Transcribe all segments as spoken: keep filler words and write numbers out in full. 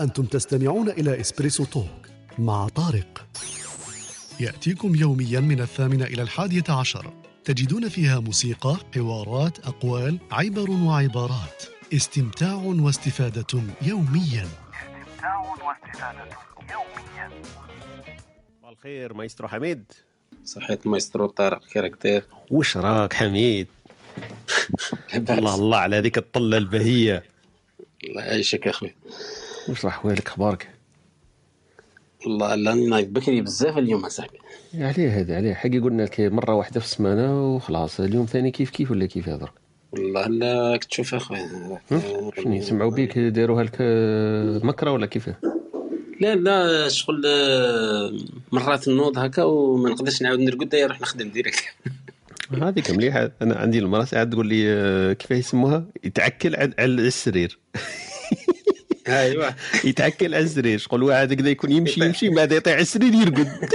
أنتم تستمعون إلى إسبريسو توك مع طارق، يأتيكم يوميا من الثامنة إلى الحادية عشر. تجدون فيها موسيقى، حوارات، أقوال، عبر وعبارات. استمتاع واستفادة يوميا استمتاع واستفادة يوميا. مساء الخير مايسترو حميد. صحيت مايسترو طارق، كيفك داير؟ وش راك حميد؟ الله الله على هذيك الطلة البهية. الله يعيشك يا أخوي. وش راح ويلك، أخبارك؟ والله لاني نايض بكري بزاف اليوم صاحبي. عليه هذا عليه حقي، قلنا لك مرة واحدة في السمانة وخلاص، اليوم ثاني كيف كيف ولا كيف يهضر. والله لا كتشوف أخوي شنو يسمعوا بيك، داروها لك مكرة ولا كيف؟ لا لا شغل مرات نوض هكا وما نقدرش نعاود نرقد، داير نروح نخدم ديريكت. هذيك مليحة. أنا عندي المرأة قاعد تقول لي كيف يسموها، يتعكل على السرير. أيوة يتعكل على السرير، شغل واحد كذا يكون يمشي يمشي بعد يطيح على السرير يرقد.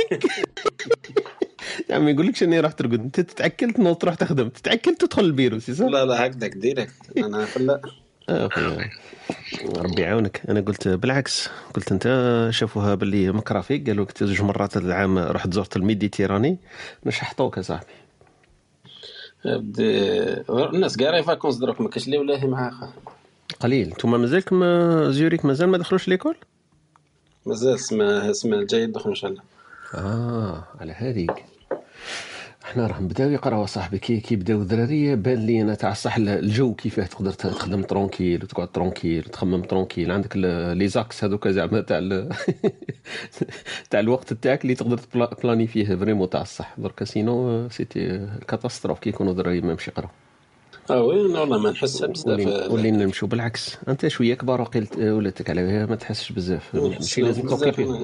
يا عم يقول لك شنو رحت ترقد أنت، تتعكل تنوض تروح تخدم، تتعكل تدخل البيرو. لا لا هكذاك ديريكت أنا فلا. ربي يعاونك. انا قلت بالعكس، قلت انت شافوها باللي مكره فيك، قالوا لك زوج مرات العام رحت زرت الميديتيراني مش حطوك يا صاحبي. الناس قاعده فاكونس دروك ما كاش لي ولا مع اخا قليل. نتوما مازالكم زيوريك مازال ما دخلوش ليكول، مازال سما سما الجاي يدخلوا ان شاء الله. اه على هذيك احنا راح نبداو يقراو صاحبي. كي كيبداو الدراري بان لي انا تاع صح الجو كيفاه تقدر تخدم ترونكيل وتقعد ترونكيل تخمم ترونكيل، عندك لي زاكس هذوك زعما تاع تاع الوقت تاعك اللي تقدر تبلاني فيه فريمون تاع الصح. درك سينو سيتي كاتاستروف كي يكونوا الدراري ما يمشي يقراو. اه وين والله ما نحسها بزاف، ولينا نمشيو بالعكس. انت شويه كبار وقيلت ولاتك على ما تحسش بزاف، ماشي لازم توقفي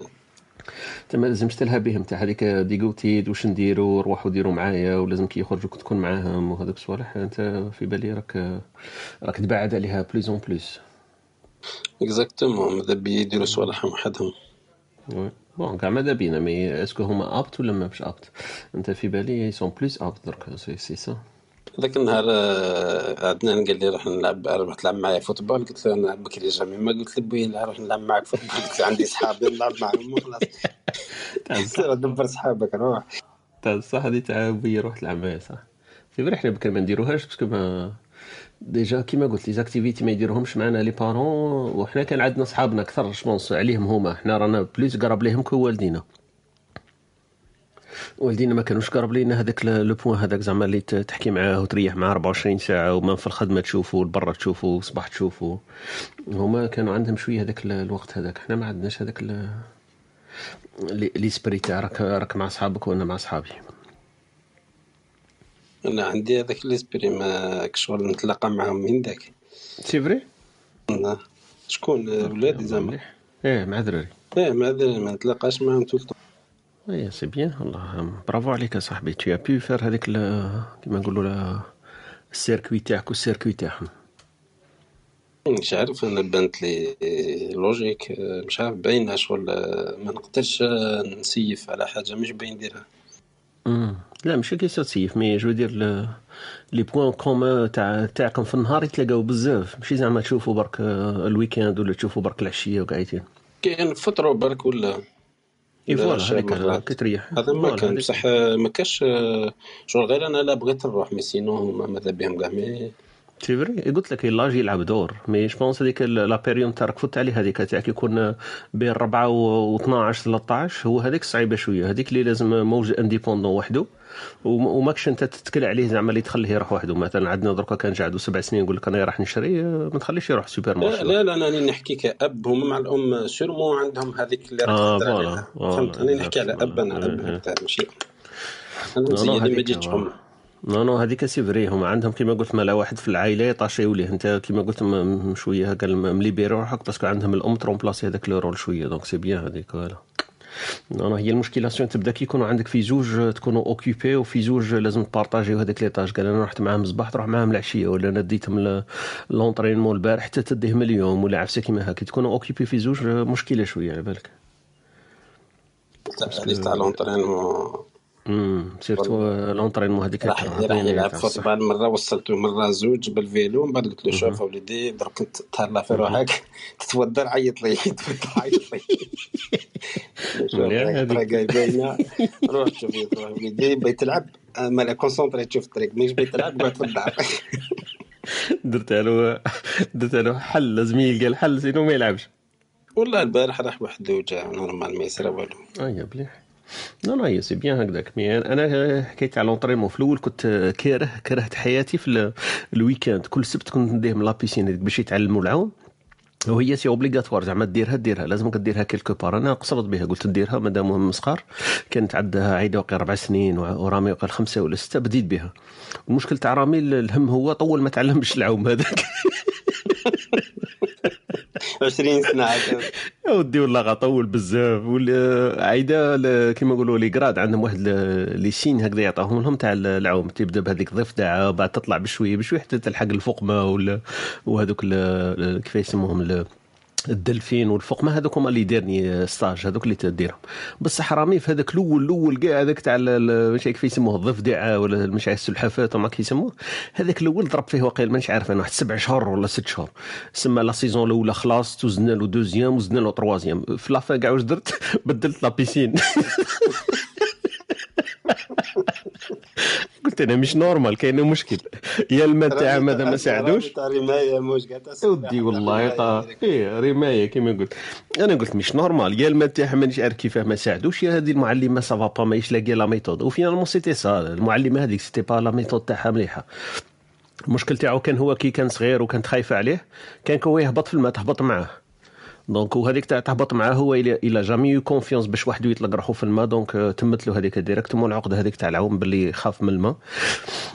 تما لازم تلها بهم تاع هذيك ديغوتيد واش نديروا روحوا ديروا معايا ولازم كي يخرجوك تكون معاهم وهذوك الصوالح. انت في بالي راك راك تبعد عليها بلوز اون بلوس. اكزاكتومون ماذا بي يديروا صوالحهم وحدهم. وي بون كاع ماذا بينا مي اسكو هما ابط ولا ماش ابط. انت في بالي اي سون بلوس ابط درك سي سي سا. ذاك النهار عدنان قال لي راح نلعب، راح تلعب معايا فوتبول، قلت له نلعب بكري جامي، ما قلت لبوي لا راح نلعب معاك فوتبول، قلت له عندي صحابي نلعب معاهم وخلاص. تاع دبر صحابك روح تاع صح هذه تاع بوي روح تلعب معايا صح. في بالي حنا بكري ما نديروهاش باسكو ما ديجا كيما قلت لي زاكتيفيتي ما يديروهمش معنا لي بارون، وحنا كان عندنا صحابنا اكثر شونس عليهم هما، حنا رانا بلوس قرب ليهم كو والدينا. والدينا ما كانوش قرب لينا هذاك لو بوين هذاك زعما اللي تحكي معاه وتريح معاه أربعة وعشرين ساعه وما في الخدمه تشوفوا لبرا تشوفوا الصباح تشوفوا، هما كانوا عندهم شويه هذاك الوقت هذاك. حنا ما عندناش هذاك لي سبري تاع راك راك مع صحابك وانا مع صحابي. انا عندي هذاك لي سبري ما كشغل نتلاقى معهم من داك سي فري. شكون ولادي زعما ايه مع دراري ايه مع دراري ما نتلاقاش معهم طول. ايه سي بيان والله برافو عليك يا صاحبي. تو ابي فير هذيك كيما نقولوا السيركوي تاعك والسيركوي تاعهم. مش عارف انا بانت لي لوجيك مش عارف باينه شغل ما نقدرش نسيف على حاجه مش باين نديرها. امم لا ماشي كيسا تسيف مي جو دير لي بوين كومون تاع تاعكم في النهار يتلاقاو بزاف، ماشي زعما تشوفوا برك الويكاند ولا تشوفوا برك العشيه وقاعدين كاين فطروا برك ولا يفوالا هذيك كتريح. هذا ما كان بصح ما كاش شغل غير انا لا بغيت نروح مي سينو هما ماذا بهم كاع مي سي فري. قلت لك لاج يلعب دور مي جو بونس هذيك لا بيريون تاع ركفت عليه هذيك تاع كيكون بين أربعة و اثناعش ثلاثطاش هو هذيك صعيبه شويه، هذيك اللي لازم موج انديبوندون وحده وماكش انت تتكل عليه زعما اللي تخليه يروح وحده. مثلا عندنا دركا كان قاعد سبع سنين يقول لك انا راح نشري ما تخليش يروح سوبر مارشي. لا لا انا نحكي كاب هم مع الام سيرمون عندهم هذيك اللي راح تدير فهمت. انا نحكي على اب انا اب تاع ماشي انا زيد ما جيتش ام نو نو هذيك سي فري. هما عندهم كيما قلت ما لا واحد في العائله يطاشيو ليه. انت كيما قلت شويه هكا مليبيرو روحك باسكو عندهم الام ترومبلاسي هذاك لو رول شويه دونك سي بيان هذيك فوالا. نو هي المشكلاسيون تبدا كي يكونوا عندك في زوج تكونوا اوكوبي وفي زوج لازم تبارطاجيو هذاك ليطاج. قال انا رحت معاهم الصباح تروح معاهم العشيه، ولا انا ديتهم لونطرينمون البارح حتى تديهم اليوم ولا عفسه كيما هكا. تكونوا اوكوبي في زوج مشكله شويه على بالك. تاع لونطرينمون امم سيرتو لونطرينمون هذيك راح يلعب فوتبال مره وصلته مره زوج بالفيلو، من بعد قلت له شوف اوليدي درك كنت تهلا في روحك تتودر عيط لي عيط لي راه جاي باينه روح شوف اوليدي بغيت تلعب ما لا كونسونطري تشوف الطريق مش بغيت تلعب بغيت تضعف درت له درت له حل زميل قال حل زينو ما يلعبش والله البارح راح وحده وجا نورمال ما يصير والو اييه مليح لا لا يا سي بيان هكذاك مي انا حكيت على لونطريمون في الاول كنت كاره كرهت حياتي في الويكاند كل سبت كنت نديه من لابيسين باش يتعلموا العوم وهي سي اوبليغاتوار زعما ديرها ديرها لازمك ديرها كلكو بار انا قصرت بها قلت ديرها مادام مهم صغار كانت عندها عيد وقع أربع سنين ورامي وقع خمسة ولا ستة بديت بها المشكل تاع رامي الهم هو طول ما تعلمش العوم هذاك عشرين سنة أودي والله غطول بزاف والعيدة كما يقولوا لي قراد عندهم واحد ليسين هكذا يعطاهم لهم تاع العوم تبدأ بهذيك الضفدعة بعد تطلع بشوية بشوية حتى تلحق الفقمة ولا وهذوك كيف يسموهم الدلفين والفقمة هذوك هما اللي دارني ستاج هذوك اللي تديرهم بصح رامي في هذاك الأول الأول كاع هذاك تاع مش عارف كيف يسموه الضفدعة ولا مش عارف السلحفاة وما كيف يسموه هذاك الأول ضرب فيه واقيل مانيش عارف أنا واحد سبع شهور ولا ست شهور سما لا سيزون الأولى خلاص توزنا له دوزيام وزنا له تروازيام في لافا كاع واش درت بدلت لابيسين قلت انا مش نورمال كاين مشكل يا الماء تاع ماذا ما ساعدوش تاع رمايه موش ودي والله طا ايه رمايه كيما قلت انا قلت مش نورمال يا الماء تاع مانيش عارف كيفاه ما ساعدوش يا هذه المعلمه سافا با مايش لاقي لا ميثود وفينالمون سيتي سا المعلمه هذيك سيتي با لا ميثود تاعها مليحه المشكل تاعو كان هو كي كان صغير وكانت خايفه عليه كان كو يهبط في الماء تهبط معاه دونك وهذيك تاع تهبط معاه هو الى جامي يو كونفيونس باش وحده يطلق روحه في الماء دونك تمت له هذيك ديريكتوم العقده هذيك تاع العوم باللي خاف من الماء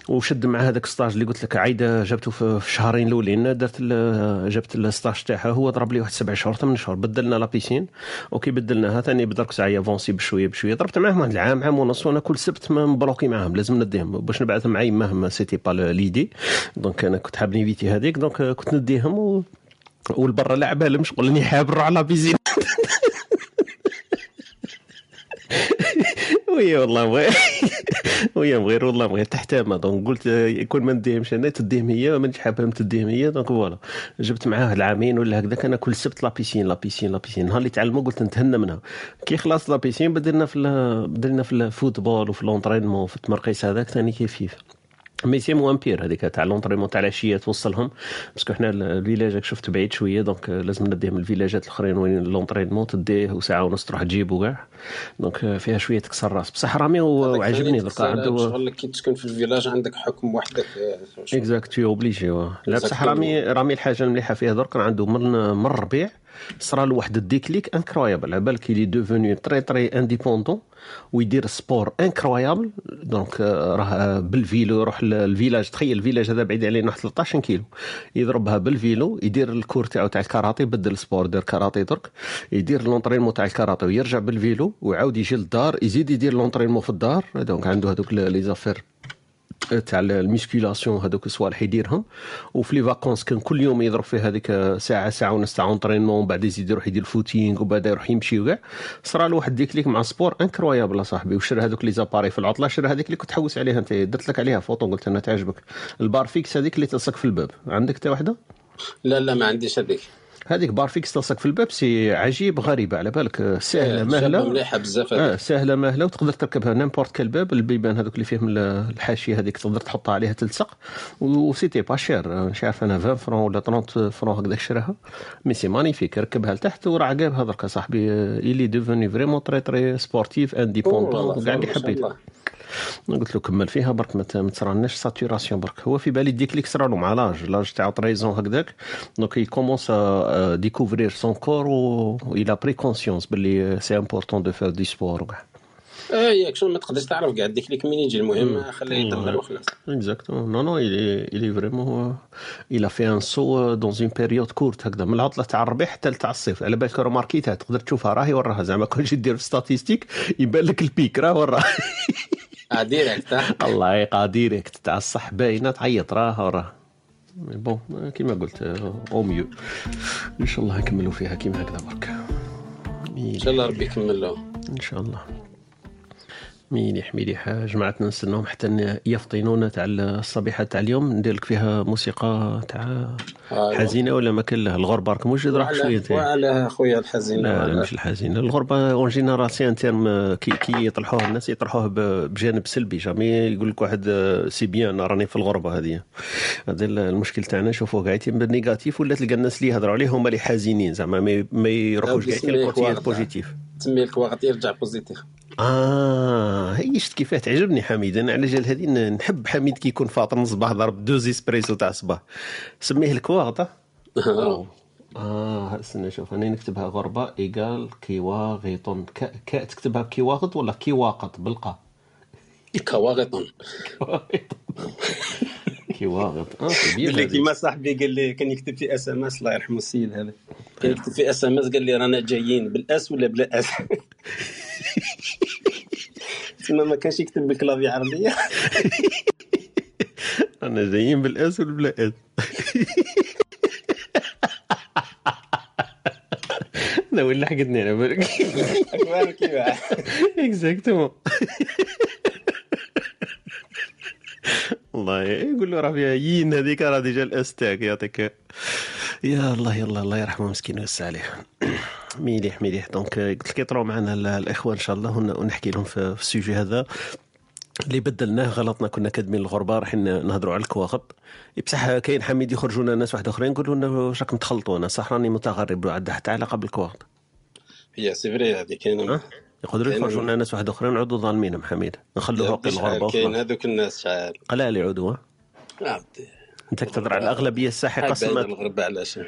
وشد مع هذاك ستاج اللي قلت لك عايده جابته في شهرين الاولين درت جبت الستاج تاعها هو ضرب لي واحد سبع شهور ثمان شهور بدلنا لابيسين اوكي بدلناها ثاني بدرك ساعه فونسي بشويه بشويه ضربت معاهم واحد العام عام ونص وانا كل سبت ما مبلوكي معاهم لازم نديهم باش نبعثهم معايا مهما سيتي با ليدي دونك انا كنت حاب نيفيتي هذيك دونك كنت نديهم و والبرة لعبة لمش قلني حاب نروح على بيزين ويا والله ويا ويا غير والله غير تحت ما دونك قلت كل ما نديهمش انا تديهم هي مانيش حابهم تديهم هي دونك فوالا جبت معاه العامين ولا هكذاك انا كل سبت لابيسين لابيسين لابيسين نهار اللي تعلموا قلت نتهنى منها كي خلاص لابيسين بدلنا في بدلنا في الفوتبول وفي لونطرينمون وفي التمرقيس هذاك ثاني كيف كيف مي سي مو امبير هذيك تاع لونطريمون تاع العشيه توصلهم باسكو حنا الفيلاج شفت بعيد شويه دونك لازم نديهم الفيلاجات الاخرين وين لونطريمون تديه وساعه ونص تروح تجيبو كاع دونك فيها شويه تكسر راس بصح رامي وعجبني درك عنده شغل كي تسكن في الفيلاج عندك حكم وحدك اكزاكت اوبليجي لا بصح رامي رامي الحاجه المليحه فيه درك عنده من من الربيع صرا له واحد الديكليك انكرويابل على بالك لي دوفوني تري تري انديبوندون ويدير سبور انكرويابل دونك راه بالفيلو يروح للفيلاج تخيل الفيلاج هذا بعيد علينا ثلاثة عشر كيلو يضربها بالفيلو يدير الكور تاعو تاع الكاراتي بدل سبور دار كاراتي ترك يدير لونطرينمون تاع الكاراتي ويرجع بالفيلو ويعاود يجي للدار يزيد يدير لونطرينمون في الدار دونك عنده هذوك لي زافير تاع الميسكولاسيون هذوك الصوالح يديرهم وفي لي فاكونس كان كل يوم يضرب فيه هذيك ساعه ساعه ونص تاع اونطرينمون وبعد يزيد يروح يدير الفوتينغ وبعد يروح يمشي وكاع صرا له واحد ديكليك مع سبور انكرويابل صاحبي وشرى هذوك لي زاباري في العطله شرى هذيك اللي كنت تحوس عليها انت درت لك عليها فوطو قلت انا تعجبك البار فيكس هذيك اللي تلصق في الباب عندك حتى وحده لا لا ما عنديش هذيك هذيك بار فيكس تلصق في الباب سي عجيب غريبه على بالك سهله مهله مليحه بزاف اه سهله مهله وتقدر تركبها نيمبورت كل باب البيبان هذوك اللي فيهم الحاشيه هذيك تقدر تحطها عليها تلصق وسيتي با شير مش عارف انا عشرين فرون ولا ثلاثين فرون هكذا شراها مي سي مانيفيك ركبها لتحت وراه جابها درك صاحبي اللي ديفوني فريمون تري تري سبورتيف انديبوندون كاع اللي حبيت قلت له كمل فيها برك ما تصراناش ساتوراسيون برك هو في بالي ديكليك صرالو مع لاج لاج تاع تريزون هكذاك دونك يكومونس ديكوفرير سون كور وإلا بري كونسيونس باللي سي امبورطون دو فير دي سبور وكاع اه ياك شنو ما تقدرش تعرف كاع ديكليك منين يجي المهم خليه يدبر وخلاص اكزاكتومون نو نو الي فريمون الى في ان سو دون اون بيريود كورت هكذا من العطله تاع الربيع حتى تاع الصيف على بالك رماركيتها تقدر تشوفها راهي وراها زعما كل شيء دير في ستاتيستيك يبان لك البيك راه وراها قاديركت الله يقاديركت تاع الصح باينه تعيط راه وراه بون كيما قلت او ميو ان شاء الله نكملوا فيها كيما هكذا برك ان شاء الله ربي يكملوا ان شاء الله مليح مليح. جماعتنا نستناهم حتى يفطنونا تاع الصبيحه تاع اليوم. ندير لك فيها موسيقى تاع حزينه ولا ما كان لها؟ الغربه راك موجد راك شويه وعلى خويا الحزينه. لا, لا مش الحزينه، الغربه اون جينيرال سي ان تيرم كي, كي يطلحوه الناس يطرحوه بجانب سلبي، جامي يقول لك واحد سي بيان راني في الغربه. هذه هذا المشكل تاعنا، شوفوا قاعد يتم نيجاتيف ولا تلقى الناس اللي يهضروا عليه هما اللي حزينين زعما ما يروحوش كاع الكوتي البوزيتيف، تسمي لك وقت يرجع بوزيتيف. اه هي شفت كيفاه تعجبني حميد، انا على جال هذه نحب حميد كي يكون فاطر من الصباح ضرب دوز اسبريسو تاع الصباح، سميه الكواغطه. اه استنى شوف انا نكتبها غربه ايغال كيواغيطون ك... ك... تكتبها كيواغط ولا كيواقط بالقا؟ كواغيطون كيواغط. اه اللي كيما صاحبي قال لي كان يكتب في اس ام اس، الله يرحمه السيد هذا، كان يكتب في اس ام اس قال لي رانا جايين بالاس ولا بلا اس. تما ما كانش يكتب بالكلافي عربيه. انا جايين بالاس ولا بلا اس. لا ولا حقتني على بالك اكبر كيما اكزاكتومون. الله يقول له راه فيها يين هذيك راه ديجا الاس تاعك يعطيك. يا الله يلا الله يرحمه مسكين ويوسع عليه. مليح مليح. دونك قلت لك يطلعوا معنا الاخوه ان شاء الله ونحكي لهم في السوجي هذا اللي بدلناه، غلطنا كنا كادمين الغربه راح نهضروا على الكواغط، بصح كاين حميد يخرجونا ناس واحد اخرين يقولوا لنا واش راكم تخلطوا، انا صح راني متغرب وعندها حتى علاقه بالكواغط. هي سي فري هذه كاينه، يقدروا يخرجونا ناس واحد اخرين عضو ظالمين محمد نخلوه فوق الغربه. كاين هذوك الناس شحال قلال عضو انت تهضر على الاغلبيه الساحقه سمات الغربه على شنو.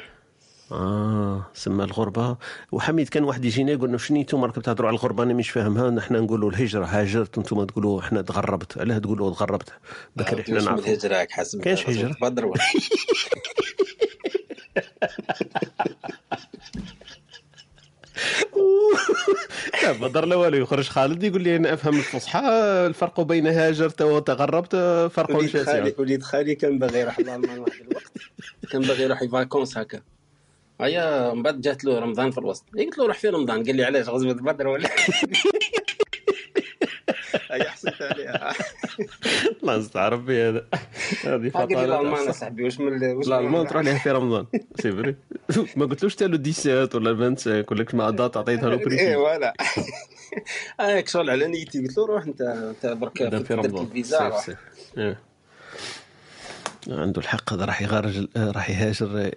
اه سما الغربه. وحميد كان واحد يجينا يقول لنا شنو نتوما راكم تهضروا على الغربه انا مش فاهمها، نحن نقولوا الهجره هاجرت انتم تقولوا احنا تغربت، علاه تقولوا تغربت؟ بكري احنا نعرف الهجره راك حاسب كاش هجره بدر. لا بدر لا والو يخرج خالد يقول لي انا افهم الفصحى، الفرق بين هاجرت وتغربت فرق شاسع. وليد خالي كان باغي يروح لالمان واحد الوقت، كان باغي يروح فاكونس هكا هيا، من بعد جات له رمضان في الوسط، قلت له روح في رمضان، قال لي علاش غزوة بدر ولا هيا حسيت عليها. الله يستر ربي هذا هذه فطره. الألمان صاحبي واش من واش الألمان تروح لها في رمضان سي فري، ما قلتلوش تاع لو ديسيات ولا الفانسينك ولا كل ما دات عطيتها له بريسي. اي فوالا انا كشغل على نيتي قلت له روح انت انت برك في الفيزا عنده الحق، هذا راح يغرج راح يهاجر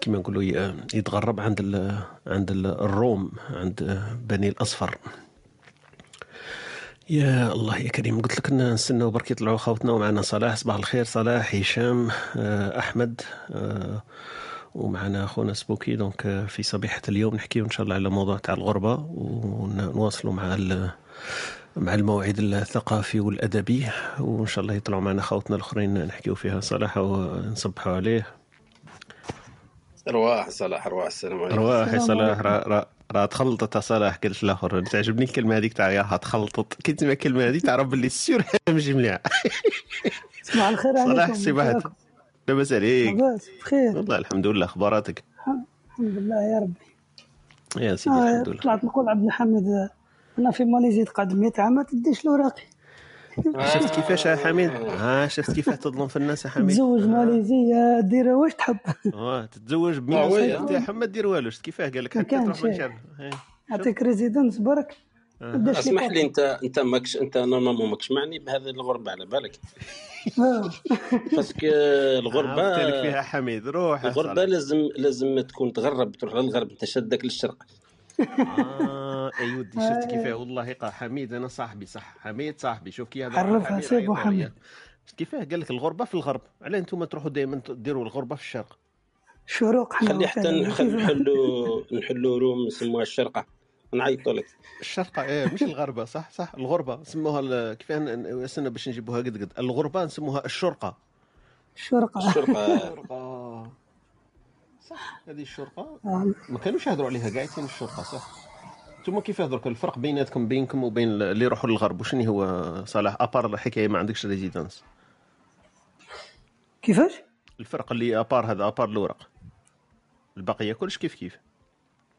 كما نقولوا يتغرب عند ال عند الروم عند بني الأصفر. يا الله يا كريم قلت لك أن نستناو برك يطلعوا خوتنا ومعنا صلاح. صباح الخير صلاح، هشام، أحمد، ومعنا أخونا سبوكي. دونك في صبيحة اليوم نحكيو إن شاء الله على موضوع تاع الغربة ونواصلوا مع ال مع الموعد الثقافي والأدبي، وإن شاء الله يطلعوا معنا خوتنا الآخرين نحكيو فيها صلاح ونصبحوا عليه. رواح صلاح رواح السلام عليكم. رواح صلاح را را تخلطت صلاح قلت الآخر. تعجبني الكلمة هذيك تاع ياها تخلطت، كي تسمع الكلمة هذيك تعرف اللي السور أهم جملة. صباح الخير عليكم. صلاح صباحك لاباس عليك؟ لاباس بخير والله الحمد لله. أخباراتك؟ الحمد لله يا ربي يا سيدي الحمد لله. طلعت نقول عبد الحميد أنا في ماليزيا تقعد مئة عام ما تديش الوراقي. شفت كيفاش يا حميد؟ ها شفت كيفاش تظلم في الناس يا حميد؟ تزوج ماليزيا دير واش تحب. اه تتزوج بماليزيا تاع حمد دير والو. شفت كيفاه قال لك حتى تروح للشرق يعطيك ريزيدنس برك. اسمح لي انت انت ماكش انت نورمالمون ماكش معني بهذه الغربه على بالك. باسكو الغربه قلت لك فيها حميد روح. الغربه لازم لازم تكون تغرب تروح للغرب، انت شدك للشرق. اه ايودي شفت كيفاه والله قا حميد انا صاحبي صح حميد صاحبي شوف كي هذا عرفها سي محمد كيفاه قال لك الغربه في الغرب، علاه نتوما تروحوا دائما ديروا الغربه في الشرق شروق. حنا خلي حتى نحلوا نحلوا روم نسموها الشرقه نعيطوا لك الشرقه. ايه مش الغربه صح صح الغربه سموها كيفاه استنى باش نجيبوها قد قد الغربه نسموها الشرقه الشرقه الشرقه صح هذه الشرقه ما كانوش يهضروا عليها قاعدين الشرقه صح. انتم كيف هضركم الفرق بيناتكم بينكم وبين اللي يروحوا للغرب وشني هو صلاح ابار الحكايه ما عندكش ريزيدنس كيفاش الفرق اللي ابار هذا ابار الورق البقيه كلش كيف كيف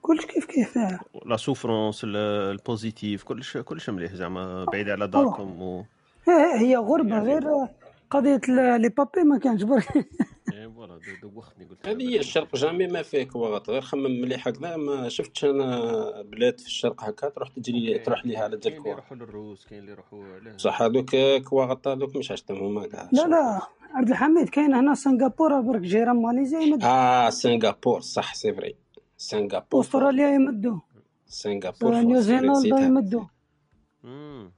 كلش كيف كيف لا لا سوفرونس البوزيتيف كلش كلش مليح زعما بعيد على داركم و... هي غربه غير قضيه لي بابي ما كانش برك اي فوالا دوختني قلت هذه هي الشرق جامي ما فيك وغط غير خمم مليح هكذا ما شفتش انا بلاد في الشرق هكا تروح تجري تروح ليها على الكوره يروحوا للروس كاين اللي يروحوا عليه صح هذوك كواغط هذوك مش عشتهم هكا لا لا عبد الحميد كاين هنا سنغافوره برك جيران ماليزيا اه سنغافور صح سي فري سنغافور استراليا يمدو سنغافور نيوزيلندا يمدو امم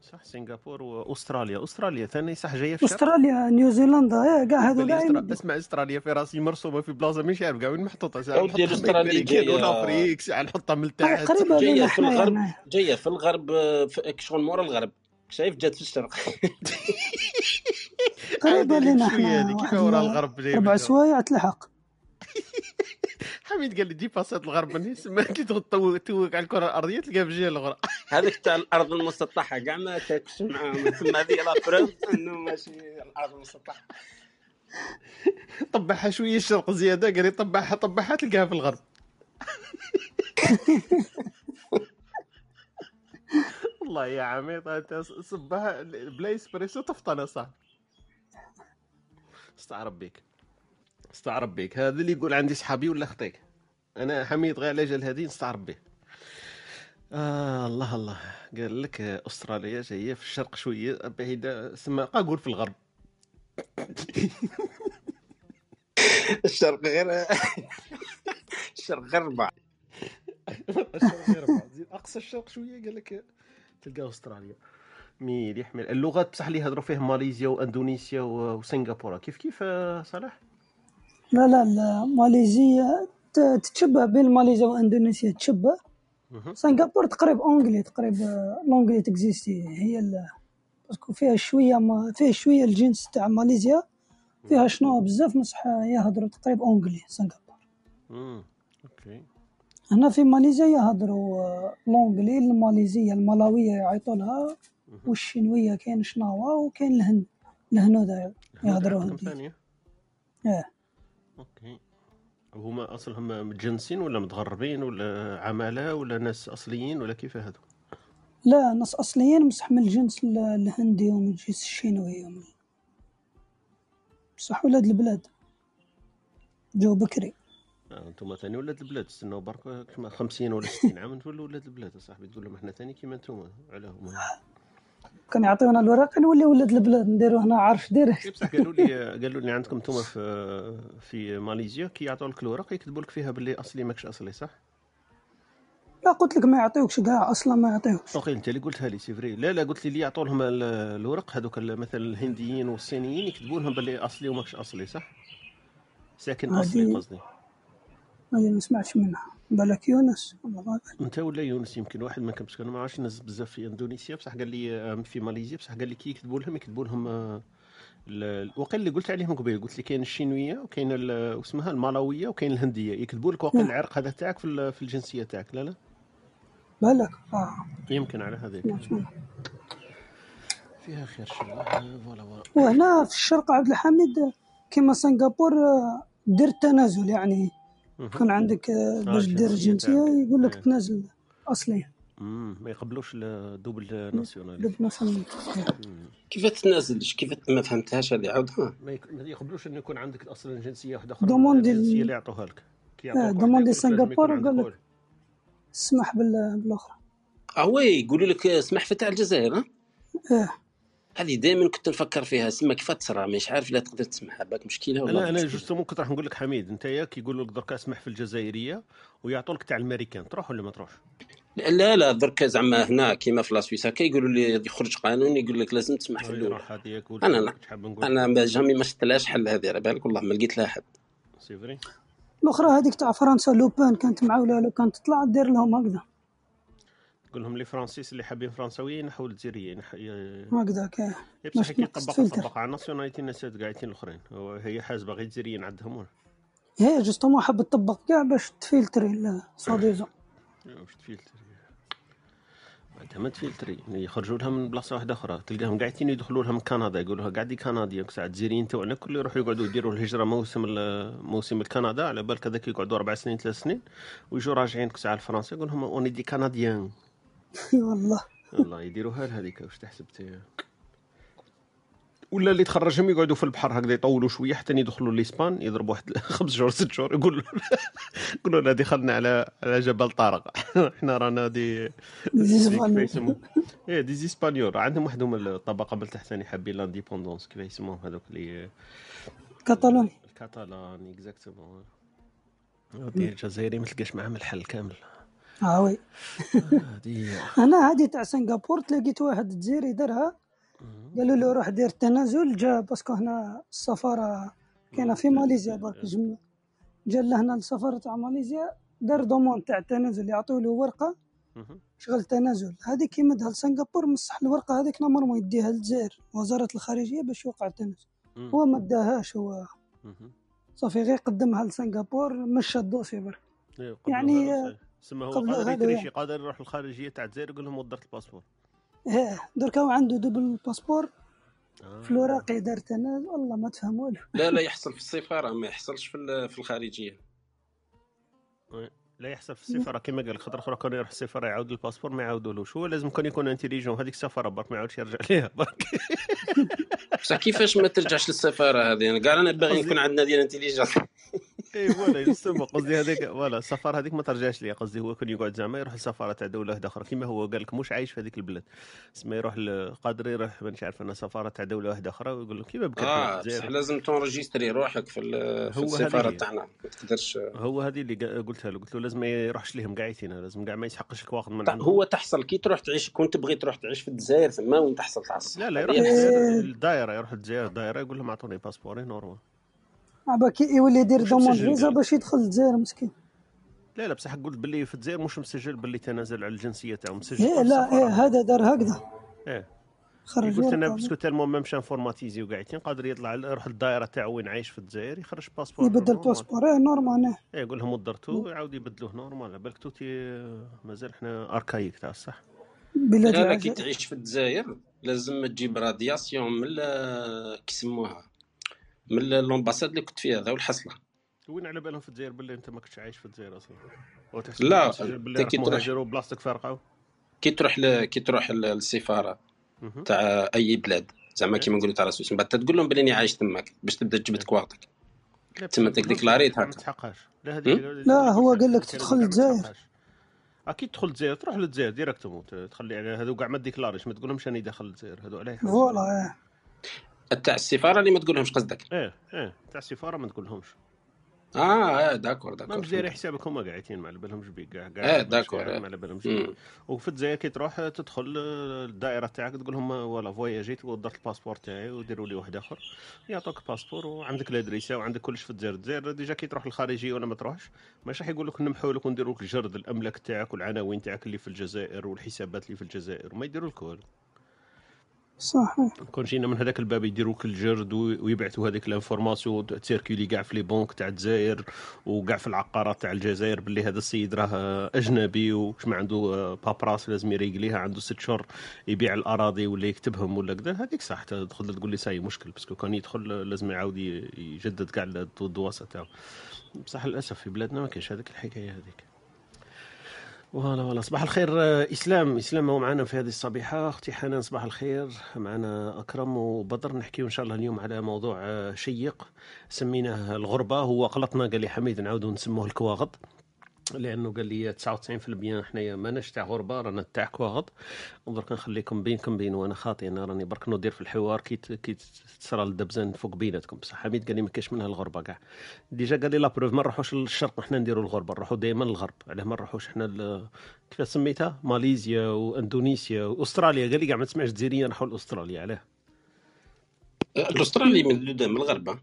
صح سنغافور واستراليا استراليا ثاني صح جايه في استراليا نيوزيلندا ايه كاع هذو دايما بسمع استراليا في راسي مرسومه في بلاصه مش عارف كاع وين محطوطه ساعه ندير استراليا جايه نحطها من تحت جايه في الغرب جايه في الغرب شغل مورا الغرب شايف جات في الشرق قريبه لنا حنا كيف ورا الغرب جايه ربع سوايع تلحق حميد قال لي دي باسات الغرب من سما كي تغطو توك على الكره الارضيه تلقى في الجهه الاخرى هذاك تاع الارض المسطحه كاع ما تاكش معاهم تما هذه لا بروف انه ماشي الارض المسطحه طبعها شويه الشرق زياده قال لي طبعها طبعها تلقاها في الغرب والله يا عميط انت صبها بلا اسبريسو تفطن صح استعرب بك استعرب بك هذا اللي يقول عندي صحابي ولا خطيك انا حميد غير على جال هذه نستعرب به آه الله الله قال لك استراليا جايه في الشرق شويه بعيده سما قاقول في الغرب الشرق غير الشرق غير ربع الشرق غير ربع اقصى الشرق شويه قال لك تلقى استراليا مي يحمل اللغات بصح لي يهضروا فيه ماليزيا واندونيسيا وسنغافوره كيف كيف صلاح لا لا لا ماليزيا تتشبه بين ماليزيا واندونيسيا تشبه سنغافورة تقريب انجلي تقريب لونجلي تكزيستي هي باسكو فيها شويه ما فيها شويه الجنس تاع ماليزيا فيها شنو بزاف بصح يهضروا تقريب انجلي سنغافورة امم اوكي هنا في ماليزيا يهضروا لونجلي الماليزيه الملاويه يعيطوا لها والشينويه كاين شناوا وكاين الهند الهنود يهضروا هنديه اه اوكي هما اصلهم متجنسين ولا متغربين ولا عماله ولا ناس اصليين ولا كيف هادو لا ناس اصليين بصح من الجنس الهندي ومن الجنس الشينوي بصح ولاد البلاد جو بكري انتم ثاني ولاد البلاد استناو برك كما خمسين ولا ستين عام نولوا ولاد البلاد صاحبي تقول لهم احنا ثاني كيما نتوما عليهم كان يعطيونا الوراق نولي ولاد البلاد نديرو هنا عارف ديريكت بصح قالوا لي قالوا لي عندكم نتوما في في ماليزيا كي يعطوا لك الوراق يكتبوا لك فيها باللي اصلي ماكش اصلي صح لا قلت لك ما يعطيوكش كاع اصلا ما يعطيوكش اوكي انت اللي قلتها لي سي فري لا لا قلت لي اللي يعطوا لهم الوراق هذوك مثلا الهنديين والصينيين يكتبوا لهم باللي اصلي وماكش اصلي صح ساكن اصلي قصدي هذه ما سمعتش منها بالك يونس والله انت ولا يونس يمكن واحد ما كنبش انا ما عرفتش نزل بزاف في اندونيسيا بصح قال لي في ماليزيا بصح قال لي كي يكتبوا لهم يكتبوا لهم الوقيل اللي قلت عليهم قبيل قلت لي كاين الشينويه وكاين اسمها المالاويه وكاين الهنديه يكتبوا لك وقيل العرق هذا تاعك في, في الجنسيه تاعك لا لا بالك اه يمكن على هذيك فيها خير ان شاء الله فوالا وهنا في الشرق عبد الحميد كما سنغافور دير التنازل يعني يكون عندك باش دير الجنسيه يقول لك تنازل اصلي امم ما يقبلوش الدوبل ناسيونال كيف تتنازلش كيف ما فهمتهاش هذه عاودها ما يقبلوش انه يكون عندك اصلا جنسيه واحده اخرى الجنسيه اللي يعطوها لك كي يعطوك دوموندي سنغافور قال لك اسمح بالاخرى اه وي يقولوا لك اسمح في تاع الجزائر ها اه هذه دائما كنت نفكر فيها سما كيف تصرا مش عارف لا تقدر تسمحها باك مشكله ولا انا انا جوستومون كنت راح نقول لك حميد نتايا كيقولوا لك دركا اسمح في الجزائريه ويعطوا لك تاع الامريكان تروح ولا ما تروحش لا لا دركا زعما هنا كيما في لاسويسا كيقولوا لي يخرج قانون يقول لك لازم تسمح في الاول انا انا ما جامي ما شفتلهاش حل هذه على بالك والله ما لقيت لها حد سي فري الاخرى هذيك تاع فرنسا لوبان كانت معاوله لو كانت تطلع دير لهم هكذا قول لهم لي فرانسيس اللي حابين فرنساويين نحو الجزائريين هكذا كاع باش يطبق يطبق على ناسيوناليتي الناس قاعدين الاخرين هي حاسبه غير الجزائريين عندهم هي جوستومون حاب تطبق كاع باش تفلتري لا ساديزون باش تفلتري انت ما تفلتري، يخرجوا لها من بلاصه واحده اخرى، تلقاهم قاعدين يدخلوا لها من كندا، يقولوا لها قاعدي كنديه، ساعه الجزائريين تاعنا كل يروحوا يقعدوا يديروا الهجره موسم موسم الكندا، على بالك هذاك يقعدوا اربع سنين ثلاث سنين ويجوا راجعين ساعه لفرنسا، يقول لهم اوني دي كنديان. والله والله يديروها لهذيك، واش تحسبتي؟ ولا اللي تخرجهم يقعدوا في البحر هكذا يطولوا شويه حتى يدخلوا لاسبان، يضربوا واحد خمس شهور ست شهور، يقولوا يقولوا لنا دخلنا على على جبل طارق احنا رانا دي ايه دي اسبانيول، عندهم واحد هما الطبقه من تحت ثاني حابين لانديبوندونس، كيف يسموهم هذوك اللي كاتالون كاتالون اكزاكتومون، دي الجزائري ما تلقاش معاهم الحل كامل. اه وي انا هذه تاع سنغافور لقيت واحد جزائري دارها، قالوا له روح دير التنازل، جا باسكو هنا السفاره كاينه في ماليزيا برك، جمع جا لهنا السفاره تاع ماليزيا، دار دومون تاع التنازل، يعطيو له ورقه شغل تنازل، هذه كي مدها لسنغافور مسح الورقه هذيك نمر ما يديها للجزائر وزاره الخارجيه باش يوقع التنازل، هو ما داهاش، هو صافي غير قدمها لسنغافور مشى الدوسي برك، يعني سما هو قادر يتريشي، قادر يروح للخارجيه تاع الجزائر يقول لهم ودرت الباسبور. ايه دركا عنده دوبل باسبور آه. في الوراقي دار تنازل، والله ما تفهم والو. لا لا يحصل في السفاره، ما يحصلش في في الخارجيه. لا يحصل في السفاره كما قال، خاطر اخرى كان يروح السفاره يعاود الباسبور ما يعاودولوش، هو لازم كان يكون انتيليجون، هذيك السفاره برك ما يعاودش يرجع ليها برك. بصح كيفاش ما ترجعش للسفاره هذه؟ كاع انا باغي نكون عندنا ديال انتيليجون. اي فوالا جوستومون قصدي هذيك، فوالا السفاره هذيك ما ترجعش ليا، قصدي هو كان يقعد زعما يروح لسفاره تاع دوله واحده اخرى، كيما هو قال لك مش عايش في هذيك البلاد، تسمى يروح قادر يروح مانيش عارف انا سفاره تاع دوله واحده اخرى، ويقول لك كيما بكا اه بصح لازم تونجيستري روحك في, في السفاره تاعنا، ما تقدرش. هو هذه اللي قلتها له، قلت له لازم ما يروحش ليهم قاعدين، لازم كاع ما يسحقش الواخد من عندهم. هو تحصل كي تروح تعيش، كنت بغيت تروح تعيش في الجزائر ثما وين تحصل تعصب. لا لا يروح للدائره، يروح للجزائر الدائره يقول لهم اعطوني باسبوري نورمال، عباك يولي يدير دومون فيزا باش يدخل الجزائر مسكين. لا لا بصح قلت باللي في الجزائر مش مسجل باللي تنازل على الجنسيه تاعو، مسجل إيه لا إيه هذا دار هكذا ايه، خرجوا قلت انا باسكو تالمون ما مشى انفورماتيزي وقاعدين، قادر يطلع يروح للدائره تاعو وين عايش في الجزائر يخرج باسبور، يبدل باسبور ايه نورمال، ايه يقول لهم ودرتو يعاود يبدلوه نورمال، بالك توتي مازال حنا اركايك تاع الصح. بلاد كي تعيش في الجزائر لازم تجيب رادياسيون من كيسموها من الامباساد اللي كنت فيها، هذا هو الحصله. وين على بالهم في الجزائر باللي انت ما كنتش عايش في الجزائر اصلا؟ لا انت كي تروح بلاصتك فارقه، كي تروح ل... كي تروح للسفاره تاع اي بلاد زعما كيما نقولوا تاع لاسويس، من بعد تقول لهم بلي اني عايش تماك باش تبدا تجيب كواطك تما تديكلاريت هكا، ما تحققش. لا هذيك لا هو قال لك تدخل للجزائر، اكيد تدخل للجزائر تروح للجزائر ديريكتومون، تخلي على هذو كاع ما ديكلاريش، ما تقولهمش اني داخل للجزائر، هذو علاه فوالا تاع السفاره اللي ما تقولهمش قصدك؟ ايه ايه تاع السفاره ما تقولهمش. اه اه داكور داكور، ما داير حسابك هما قاعدين ما على بالهمش بيك كاع كاع. اه داكور ما على بالهمش. وفي الجزائر كي تروح تدخل الدائره تاعك تقول لهم فوالا فواياجيت ودرت الباسبور تاعي وديروا لي واحد اخر، يعطوك الباسبور وعندك الادريسه وعندك كلش في الجزائر. الجزائر ديجا كي تروح للخارجيه ولا ما تروحش ماش راح يقول لك نمحوا لك ونديروا لك جرد الاملاك تاعك والعناوين تاعك اللي في الجزائر والحسابات اللي في الجزائر، وما يديروا لك والو. صحيح كون جينا من هذاك الباب يديروك الجرد ويبعثوا هذيك الانفورماسيون تيركيلي كاع في لي بونك تاع الجزائر وكاع في العقارات تاع الجزائر باللي هذا السيد راه اجنبي وش ما عنده بابراس لازم يريقليها، عنده ست شهور يبيع الاراضي ولا يكتبهم ولا كذا، هذيك صح تدخل تقول لي ساي مشكل، باسكو كان يدخل لازم يعاود يجدد كاع الدواسه تاعو، بصح للاسف في بلادنا ما كاينش هذيك الحكايه هذيك. والله والله صباح الخير اسلام، اسلام هو معنا في هذه الصبيحه، اختي حنان صباح الخير، معنا اكرم وبدر، نحكيو ان شاء الله اليوم على موضوع شيق سميناه الغربه، هو غلطنا قال لي حميد نعاودو نسموه الكواغط، لانه قال لي تسعة وتسعين بالمية حنايا ماناش تاع غربه رانا تاع كواغط، درك نخليكم بينكم بين وانا خاطئ، انا راني برك ندير في الحوار كي كي تصرى الدبزان فوق بيناتكم، بصح حميد قال لي ما كاش منها الغربه كاع، ديجا قال لي لا بروف ما نروحوش للشرق حنا نديروا الغربه، نروحوا دائما للغرب، علاه ما نروحوش حنا كيف سميتها ماليزيا واندونيسيا واستراليا، قال لي كاع ما تسمعش الجزائريين نروحوا لاستراليا، علاه؟ الاسترالي من الغربه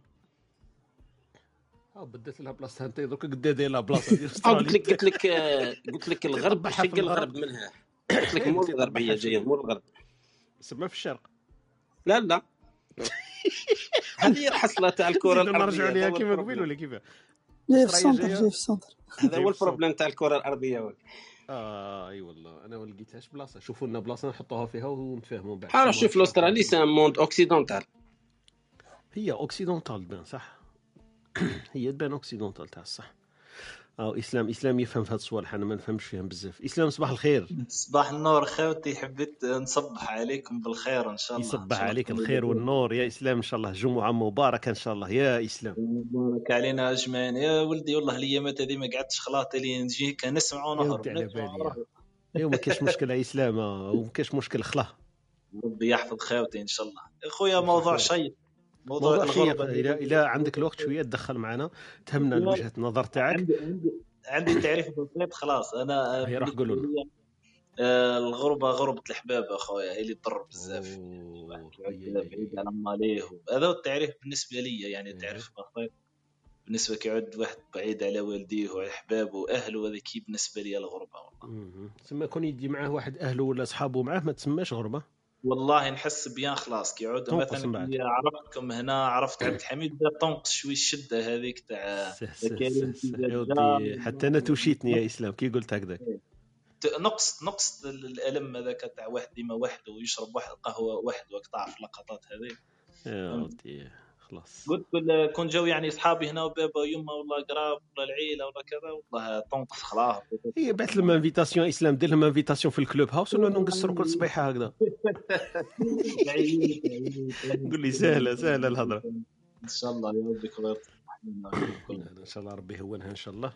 بدات لها بلاصتها انت دوك قدا داير لها بلاصه ديال استراليا. قلت لك قلت لك قلت لك الغرب حق الغرب منها، قلت لك مول الغرب هي جايه مول الغرب، سما في الشرق لا لا هذه الحصله تاع الكره الارضيه نرجعوا عليها كيما قبيل ولا كيفاه؟ لا في السنتر، في السنتر هذا هو البروبليم تاع الكره الارضيه. اه اي أيوة والله انا ما لقيتهاش بلاصه. شوفوا لنا بلاصه نحطوها فيها ونتفاهموا بعد. حنا شوف الاسترالي سان موند اوكسيدونتال، هي اوكسيدونتال بان صح، هي تبان اوكسيدونتال تاع صح. او اسلام اسلام يفهم في هاد الصوالح، انا ما نفهمش فيهم بزاف. اسلام صباح الخير. صباح النور خوتي، حبيت نصبح عليكم بالخير ان شاء الله. يصبح عليك الخير والنور يا اسلام، ان شاء الله جمعه مباركه ان شاء الله يا اسلام. مبارك علينا اجمعين يا ولدي. والله اليامات هذه ما قعدتش خلاطي لي نجي كنسمعوا ونهرب على بالي. ايوا ما كاينش مشكل يا اسلام، وما كاينش مشكل خلا. ربي يحفظ خوتي ان شاء الله. اخويا موضوع شيق، موضوع شيق، الى الى عندك الوقت شويه تدخل معنا تهمنا وجهه النظر تاعك. عندي عندي تعريف بسيط خلاص. انا راح نقول لك الغربه غربه الحباب اخويا، هي اللي تضر بزاف بعيد على ماليه. هذا هو التعريف بالنسبه لي، يعني تعريف بسيط بالنسبه كيعود واحد بعيد على والديه وعلى احبابه واهله، هذا كي بالنسبه لي الغربه والله. تسمى كون يدي معاه واحد اهله ولا اصحابه معاه ما تسماش غربه والله، نحس بيان خلاص كيعود. مثلا عرفتكم هنا، عرفت عبد الحميد، بدا تنقص شويه الشده هذيك تاع الكلام. حتى انا توشيتني يا اسلام كي قلت هكذاك، نقص نقص الالم هذاك تاع واحد ديما وحده ويشرب واحد قهوه وحده وقطع في اللقطات هذه يا ودي. خلاص قلت كون جاو يعني اصحابي هنا وبابا يما والله قراب والله العيله والله كذا والله تنقص خلاص. هي بعث لهم انفيتاسيون اسلام، دير لهم انفيتاسيون في الكلوب هاوس ونقصروا كل صبيحه هكذا. قول لي سهله سهله الهضره ان شاء الله يا ربي كل ان شاء الله ربي هونها ان شاء الله.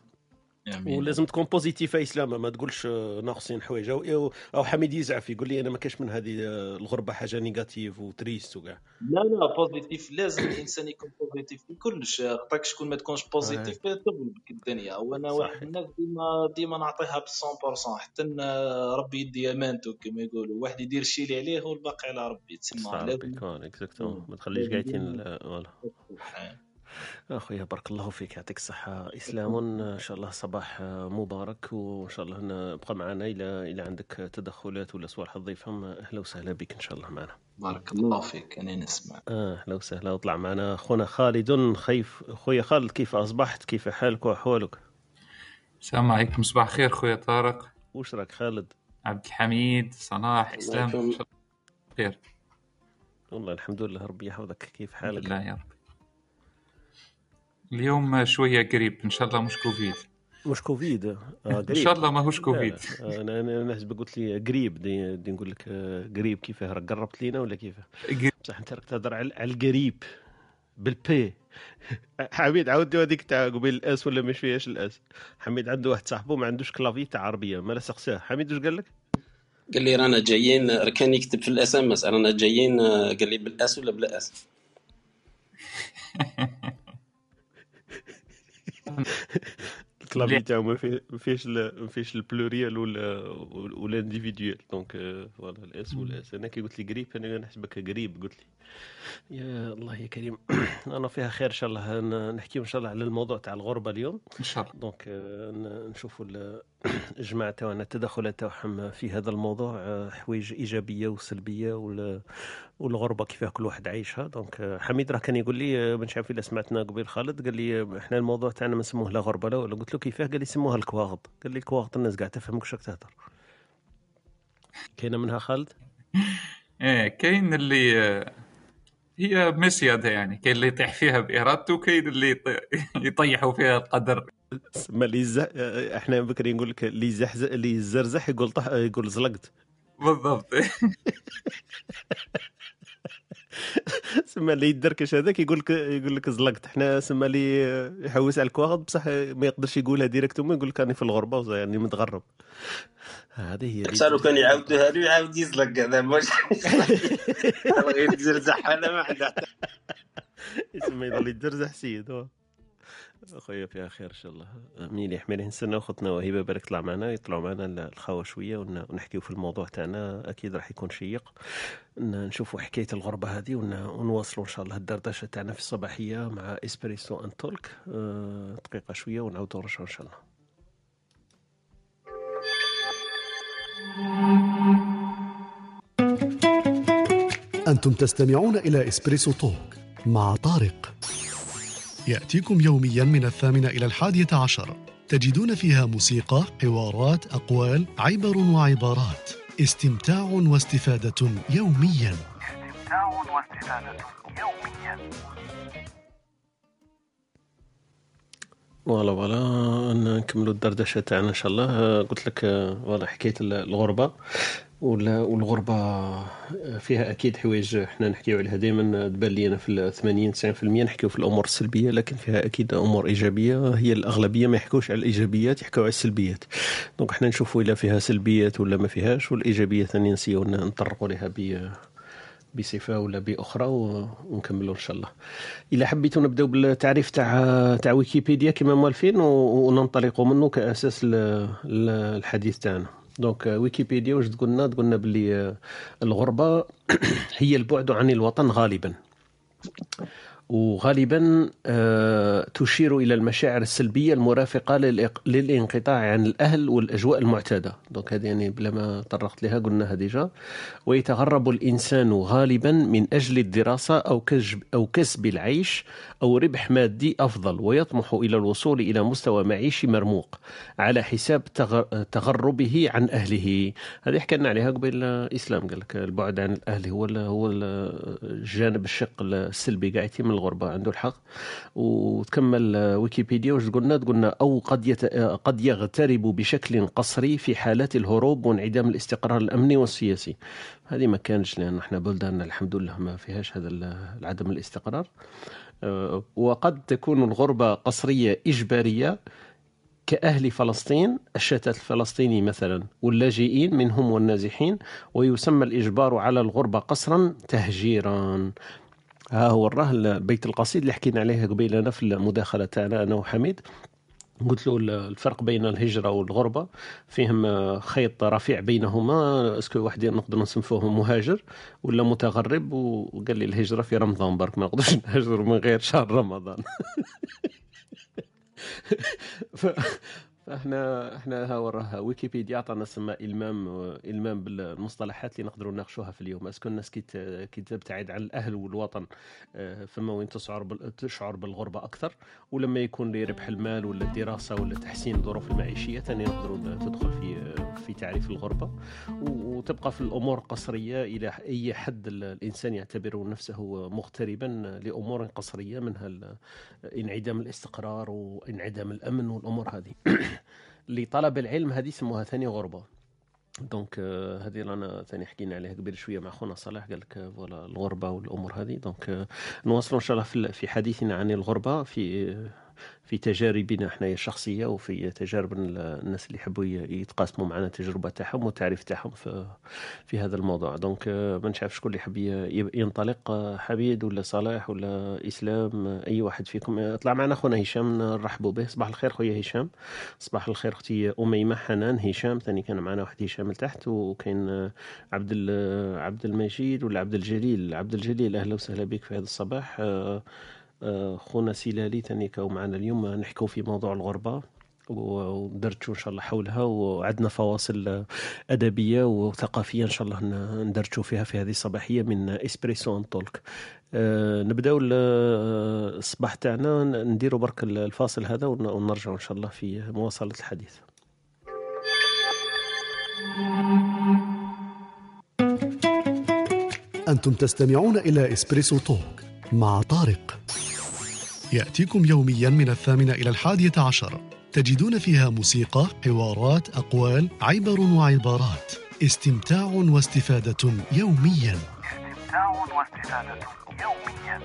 ولازم تكون بوزيتيف يا اسلام، ما تقولش ناقصين حوايج. او حميد يزعف يقول لي انا ما كاش من هذه الغربه حاجه نيجاتيف وتريست وكاع. لا لا بوزيتيف، لازم الانسان يكون بوزيتيف في كلش. خاطرك شكون ما تكونش بوزيتيف تظلم الدنيا. وانا واحد الناس ديما ديما نعطيها بالمية بالمية حتى ربي يدي امانته كما يقولوا. واحد يدير الشيء اللي عليه والباقي على ربي. تسمع عليكم اكزاكتوم، ما تخليش قاعدين فوالا أخويا. بارك الله فيك، يعطيك الصحة إسلام. إن شاء الله صباح مبارك، وإن شاء الله نبقى معنا إلى إلى عندك تدخلات ولا سؤال حضيفهم. أهلا وسهلا بك إن شاء الله معنا. بارك الله فيك، أنا نسمع. أهلا وسهلا، وطلع معنا أخونا خالد. خيف أخويا خالد، كيف أصبحت؟ كيف حالك وأحوالك؟ السلام عليكم، صباح خير أخويا طارق. وش راك خالد؟ عبد الحميد، صلاح، إسلام، شكرا خير. والله الحمد لله، ربي يحفظك. كيف حالك؟ الله يرضى. اليوم شويه قريب ان شاء الله، مش كوفيد مش كوفيد آه قريب ان شاء الله ماهوش كوفيد. انا انا حسب قلت لي قريب دي, دي نقول لك قريب. كيفاه راك قربت لينا ولا كيفاه؟ بصح انت راك تهضر على القريب بالبي. حميد عاود هذيك تاع قبيل الاس ولا مش فيهاش الاس. حميد عنده واحد صاحبه ما عندوش كلافي تاع عربيه ما لا سقساه. حميد واش قال لك؟ قال لي رانا جايين، كان يكتب في الاس ام اس رانا جايين، قال لي بالاس ولا بلا اس. الكلابي تاعو ما فيهش ما فيهش البلوريال ولا ولا انديفيديوال، دونك فوالا الاس والاس. انا كي قلت لي قريب انا نحسبك قريب، قلت لي يا الله يا كريم. انا فيها خير ان شاء الله، نحكي ان شاء الله على الموضوع تاع الغربه اليوم ان شاء الله. دونك نشوفوا الجماعه تاعنا التدخلات تاعهم في هذا الموضوع، حوايج ايجابيه وسلبيه والغربه كيفاه كل واحد عايشها. دونك حميد راه كان يقول لي ما نشافي الا سمعتنا قبيل خالد، قال لي احنا الموضوع تاعنا ما نسموه لا غربه لا. قلت له كيفاه؟ قال لي سموها الكواغط. قال لي الكواغط الناس قاعده تفهمك واش راك تهضر. كاينه منها خالد؟ ايه كاين اللي هي مسياده، يعني كاين اللي يطيح فيها بارادته وكاين اللي يطيحوا فيها القدر. سما اللي احنا بكري نقول لك اللي زحزح اللي زرزح يقول طح يقول زلقت بالضبط. سما اللي يدركش هذاك يقول لك يقول لك زلقت. احنا سما اللي يحوس على الكواغد بصح ما يقدرش يقولها ديريكتوم، يقول لك راني في الغربه يعني متغرب. هذه هي صاروا كان يعاودوها له يعاود يزلق هذا مش غير زرزح. هذا ما عنده اسمه يضل يدرزح سيد اخويا. فيها خير ان شاء الله، امين. يحملين سنه اختنا وهبه بارك طلع معنا، يطلعوا معنا الخاوه شويه ونحكيوا في الموضوع تاعنا. اكيد راح يكون شيق نشوفوا حكايه الغربه هذه ونواصلوا ان شاء الله الدردشه تاعنا في الصباحيه مع اسبريسو ان تولك. أه دقيقه شويه ونعاودوا نرجعوا ان شاء الله. انتم تستمعون الى اسبريسو توك مع طارق، يأتيكم يومياً من الثامنة إلى الحادية عشر تجدون فيها موسيقى، حوارات، أقوال، عبر وعبارات، استمتاع واستفادة يومياً. استمتاع واستفادة يومياً. والله والله نكملو الدردشه تاعنا ان شاء الله. قلت لك والله حكايه الغربه، والغربه فيها اكيد حوايج احنا نحكيو عليها دائما، تبان لينا في ثمانين تسعين بالمية نحكيو في الامور السلبيه، لكن فيها اكيد امور ايجابيه. هي الاغلبيه ما يحكوش على الايجابيات، يحكوا على السلبيات. دونك احنا نشوفوا الا فيها سلبيات ولا ما فيهاش، والايجابيه ثاني نسيو نطرقوا لها ب بصفة ولا بأخرى، ونكملوا إن شاء الله. إلا حبيتوا نبدأ بالتعريف تاع تاع ويكيبيديا كما موالفين، وننطلقوا منه كأساس الحديث تاعنا. دونك ويكيبيديا واش تقولنا؟ تقولنا بلي الغربة هي البعد عن الوطن غالبا، وغالبا تشير إلى المشاعر السلبية المرافقة للانقطاع عن الأهل والأجواء المعتادة. دونك هذه يعني بلا ما طرقت لها قلناها ديجا. ويتغرب الإنسان غالبا من أجل الدراسة أو كسب أو كسب العيش أو ربح مادي أفضل، ويطمح إلى الوصول إلى مستوى معيشي مرموق على حساب تغربه عن أهله. هذه حكينا عليها قبل الإسلام، قال لك البعد عن الأهل هو هو الجانب الشق السلبي قاعدين من الغربة، عنده الحق. وتكمل ويكيبيديا واش تقولنا؟ تقولنا أو قد, يت... قد يغترب بشكل قصري في حالات الهروب وانعدام الاستقرار الأمني والسياسي. هذه ما كانش، لأن احنا بلداننا الحمد لله ما فيهاش هذا العدم الاستقرار. وقد تكون الغربة قصرية إجبارية كأهل فلسطين، الشتات الفلسطيني مثلا واللاجئين منهم والنازحين، ويسمى الإجبار على الغربة قصرا تهجيرا. ها هو الرهل البيت القصيد اللي حكينا عليه قبيل أنا في المداخلة تاعنا أنا وحميد، قلت له الفرق بين الهجرة والغربة فيهم خيط رفيع بينهما، اسكو واحد نقدر نصنفوهم مهاجر ولا متغرب، وقال لي الهجرة في رمضان برك، ما نقدرش نهاجر من غير شهر رمضان. ف... احنا احنا ها وراها ويكيبيديا عطانا سما المام المام بالمصطلحات اللي نقدروا نناقشوها في اليوم. اسكو الناس كي كي تبتعد عن الاهل والوطن فما وين تشعر تشعر بالغربه اكثر، ولما يكون لي ربح المال ولا الدراسه ولا تحسين الظروف المعيشيه ثاني نقدروا تدخل في في تعريف الغربه. وتبقى في الامور قصريه الى اي حد الانسان يعتبر نفسه مغتربا لامور قصريه، منها انعدام الاستقرار وانعدام الامن والامور هذه. لطلب العلم هذه سموها ثاني غربة. دونك هذه رانا ثاني حكينا عليها قبل شوية مع خونا صلاح، قال لك فوالا الغربة والأمور هذه. دونك نواصلوا إن شاء الله في حديثنا عن الغربة في في تجاربنا احنا الشخصية، وفي تجارب الناس اللي يحبوا يتقاسموا معنا تجربة تاعهم وتعريف تاعهم في في هذا الموضوع. دونك ما نعرف شكون اللي يحب ينطلق، حبيد ولا صلاح ولا إسلام، أي واحد فيكم اطلع معنا. خونا هشام نرحبوا به، صباح الخير خويا هشام. صباح الخير أختي أميمة، حنان، هشام. ثاني كان معنا واحد هشام لتحت، وكاين عبد عبد المجيد ولا عبد الجليل. عبد الجليل أهلا وسهلا بك في هذا الصباح. خونا سلالي ثاني كاو معنا اليوم، نحكوا في موضوع الغربة وندرجوا إن شاء الله حولها، وعدنا فواصل أدبية وثقافية إن شاء الله ندرجوا فيها في هذه الصباحية من إسبريسو أند تولك. أه نبداو الصباح تاعنا نديروا برك الفاصل هذا، ونرجعوا إن شاء الله في مواصلة الحديث. أنتم تستمعون إلى إسبريسو توك مع طارق، يأتيكم يومياً من الثامنة إلى الحادية عشر. تجدون فيها موسيقى، حوارات، أقوال، عبر وعبارات، استمتاع واستفادة يومياً. استمتاع واستفادة يومياً.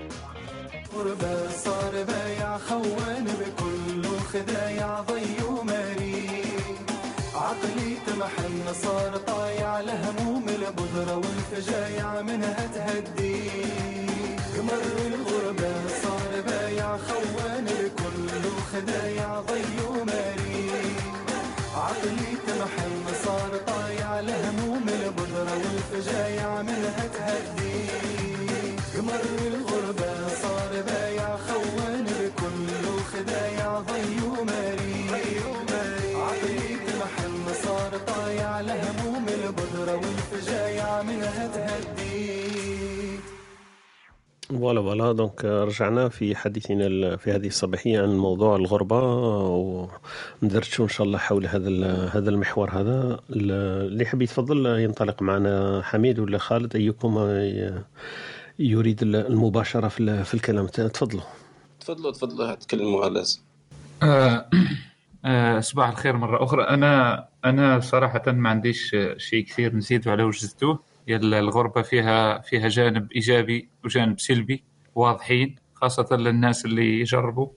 غربة صاربة يا خوان بكل خدايا ضي وماري، عقلي تمحن صار طايع لهموم البذرة والفجايع منها تهدي. قمر الغربة صار بايع خوان لكل خدايع ضي وماري، عقلي تمحن صار طايع لهموم البذرة والفجايع منها تهدي. قمر الغربة صار بايع خوان لكل خدايع ضي وماري، عقلي تمحن صار طايع لهموم البذرة والفجايع منها تهدي. فوالا دونك رجعنا في حديثنا في هذه الصباحيه عن موضوع الغربه وندردشوا ان شاء الله حول هذا هذا المحور. هذا اللي حاب يتفضل ينطلق معنا، حميد ولا خالد، ايكم يريد المباشره في في الكلام؟ تفضلوا تفضلوا تفضلوا تكلموا على آه. آه صباح الخير مره اخرى. انا انا صراحه ما عنديش شيء كثير نزيد على وجزته. الغربة فيها فيها جانب إيجابي وجانب سلبي واضحين، خاصة للناس اللي يجربوا.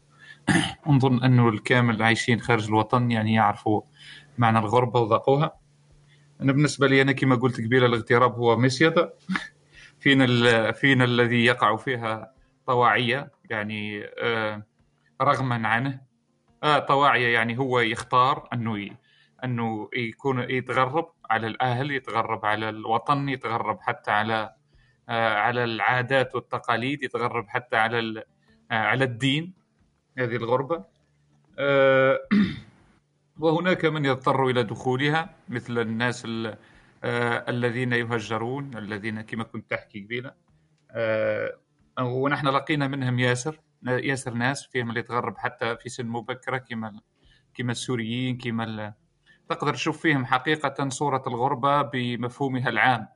نظن أنه الكامل عايشين خارج الوطن يعني يعرفوا معنى الغربة وذاقوها. أنا بالنسبة لي أنا كما قلت قبيلة الاغتراب هو مصيدة فينا فينا الذي يقع فيها طواعية، يعني آه رغما عنه آه طواعية، يعني هو يختار أنه أنه يكون يتغرب على الأهل، يتغرب على الوطن، يتغرب حتى على آه على العادات والتقاليد، يتغرب حتى على آه على الدين. هذه الغربة آه وهناك من يضطر إلى دخولها مثل الناس آه الذين يهجرون، الذين كما كنت تحكي قبيلة آه ونحن لقينا منهم ياسر ياسر ناس فيهم اللي يتغرب حتى في سن مبكرة كما كما السوريين، كما تقدر تشوف فيهم حقيقة صورة الغربة بمفهومها العام.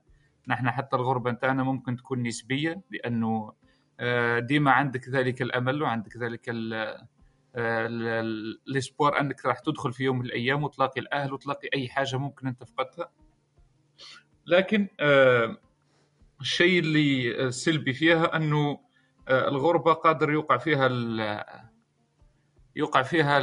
نحن حتى الغربة نتاعنا ممكن تكون نسبية، لأنه ديما عندك ذلك الأمل وعندك ذلك الإسبوار أنك راح تدخل في يوم من الأيام وتلاقي الأهل وتلاقي أي حاجة ممكن أن تفقدها. لكن الشيء اللي سلبي فيها أنه الغربة قادر يوقع فيها يوقع فيها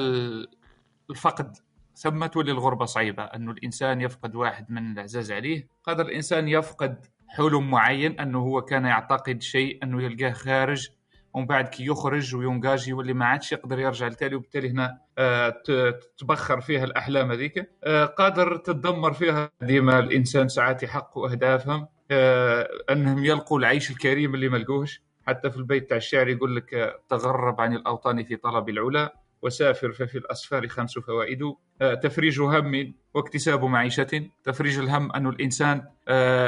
الفقد. ثم تولي الغربة صعيبة، أنه الإنسان يفقد واحد من العزاز عليه، قادر الإنسان يفقد حلم معين أنه هو كان يعتقد شيء أنه يلقاه خارج، ومن بعد كي يخرج وينقاجي واللي ما عادش يقدر يرجع لتالي، وبالتالي هنا آه تتبخر فيها الأحلام هذيك. آه قادر تتدمر فيها ديما الإنسان ساعات يحققوا أهدافهم آه أنهم يلقوا العيش الكريم اللي ما لقوهش. حتى في البيت تاع الشعر يقول لك آه تغرب عن الأوطان في طلب العلا، وسافر ففي الأسفار خمس فوائد: تفريج هم واكتساب معيشة. تفريج الهم أنه الإنسان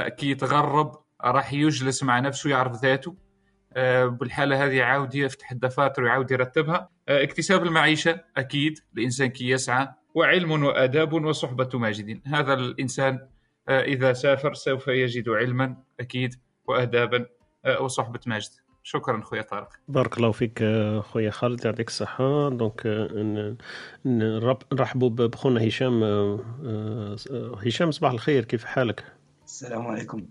كي يتغرب راح يجلس مع نفسه، يعرف ذاته، بالحالة هذه عاود يفتح الدفاتر وعاود يرتبها. اكتساب المعيشة أكيد الإنسان كي يسعى، وعلم وآداب وصحبة ماجدين. هذا الإنسان إذا سافر سوف يجد علما أكيد وآدابا وصحبة ماجد. شكرا خويا طارق. بارك الله فيك خويا خالد، يعطيك الصحة. دونك نرحبوا بخونا هشام. هشام صباح الخير، كيف حالك؟ السلام عليكم،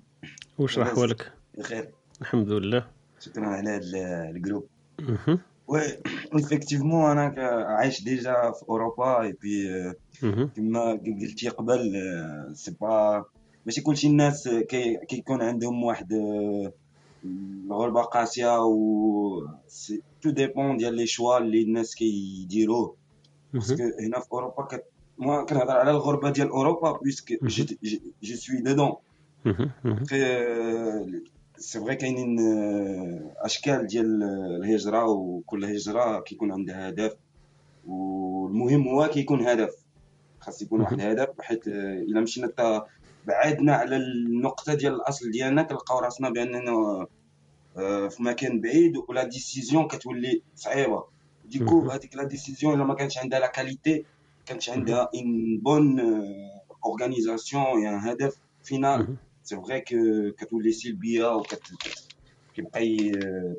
واش راح حوالك؟ بخير الحمد لله، شكرا على هذا الجروب. اها وإفكتيفمون انا عايش ديجا في اوروبا اي بي كما قلتي قبل، سي با ماشي كلشي الناس كيكون عندهم واحد الغربة قاسية، و تو ديبون ديال لي شوا اللي الناس كيديروه. باسكو هنا في اوروبا كت... ما كنهضر على الغربة ديال اوروبا باسكو جو سوي ديدون. سي فري كاينين اشكال ديال الهجرة، وكل هجرة كيكون عندها هدف، والمهم هو كيكون هدف، خاص يكون واحد هدف، بحيث الا مشينا حتى بعدنا على النقطة ديال الأصل ديالنا كنلقاو راسنا بأننا في مكان بعيد، ولا ديسيزيون كتولي صعيبة. ديكو هذيك لا ديسيزيون إلا ما كانش عندها لا كاليتي، كانش عندها إن بون أورغانيزاسيون، يعني هدف فينال، سي فغي كتولي سلبية وكت كيبقى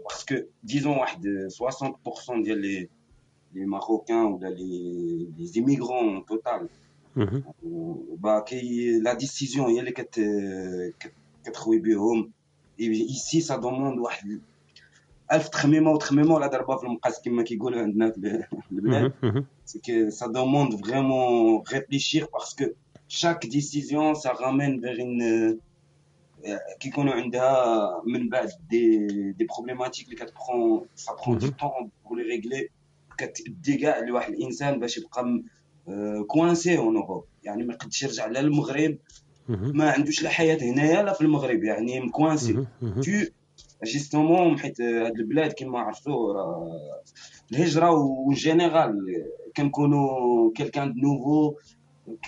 باسكو ديزون واحد ستين بالمية ديال لي لي ماروكان ولا لي لي إيميغرون توتال باكي لا ديسيزيون هي اللي كت كتخوي بهم. ايسي سا دوموند واحد ألف تخميمه وتخميمه ولا ضربه في المقاس كما كيقولوا عندنا في البلاد. سي كو سا دوموند فريمون ريفليشير باسكو شاك ديسيزيون سا رامين فيغ كيكونوا عندها من بعد دي دي بروبليماتيك اللي كتبرون سا برون دو طون بور لي ريغلي، كتدي كاع لواحد الانسان باش يبقى كوانسي اونوروب، يعني ما يقدش يرجع لا للمغرب، ما عندوش لا حياه هنايا لا في المغرب، يعني مكوانسي تو جيستومون. حيت هاد البلاد كما عرفتوا الهجره اون جينيرال كنكونوا كيلكان دو نوفو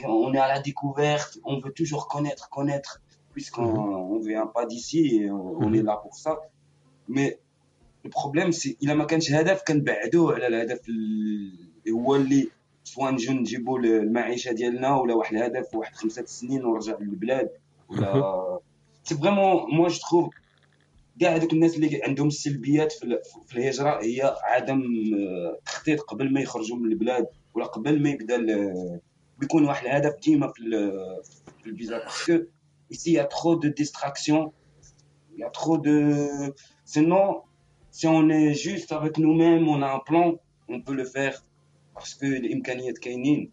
اون على ديكوفيرت، اون فو توجور كونيتر كونيتر بويسكون اون فيان با ديسي اون اي لا بور سا. مي البروبليم سي الا ما كانش هدف كنبعدوه على الهدف اللي هو اللي سواء نجيو نجيبوا المعيشه ديالنا ولا واحد الهدف واحد خمسة سنين ونرجع للبلاد ولا سي فريمون مو جو تروف كاع هذوك الناس اللي عندهم السلبيات في الهجره هي عدم تخطيط قبل ما يخرجوا من البلاد ولا قبل ما يبدا بيكون واحد الهدف ديما في في الفيزا باسكو ici il y a trop de distractions il y a trop de sinon si on est juste avec nous-mêmes on a un plan on peut le faire parce que الامكانيات كاينين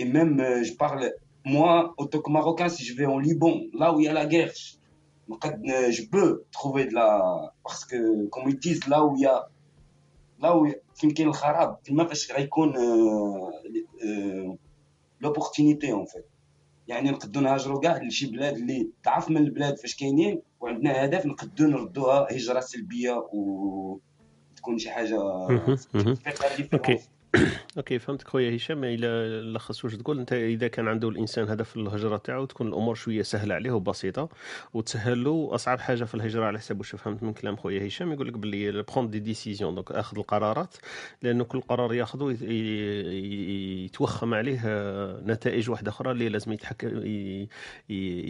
et même euh, je parle moi en tant que marocain si je vais en Liban là où il y a la guerre je peux trouver de la parce que comme ils disent là où il y a là où il y a le kharab ما فاش غيكون l'opportunité en fait يعني نقدو نهاجروا كاع لشي بلاد اللي ضعف من البلاد فاش كاينين وعندنا هدف نقدو نردوها هجره سلبيه وتكون شي حاجه اوكي اوكي فهمتك خويا هشام. الا لخص واش تقول انت، اذا كان عنده الانسان هدف الهجره تاعو تكون الامور شويه سهله عليه وبسيطه وتسهل له. اصعب حاجه في الهجره على حسب واش فهمت من كلام خويا هشام يقول لك باللي برون دي ديسيزيون، دونك اخذ القرارات، لانه كل قرار ياخذه يتوخم عليه نتائج واحده اخرى اللي لازم يتحكم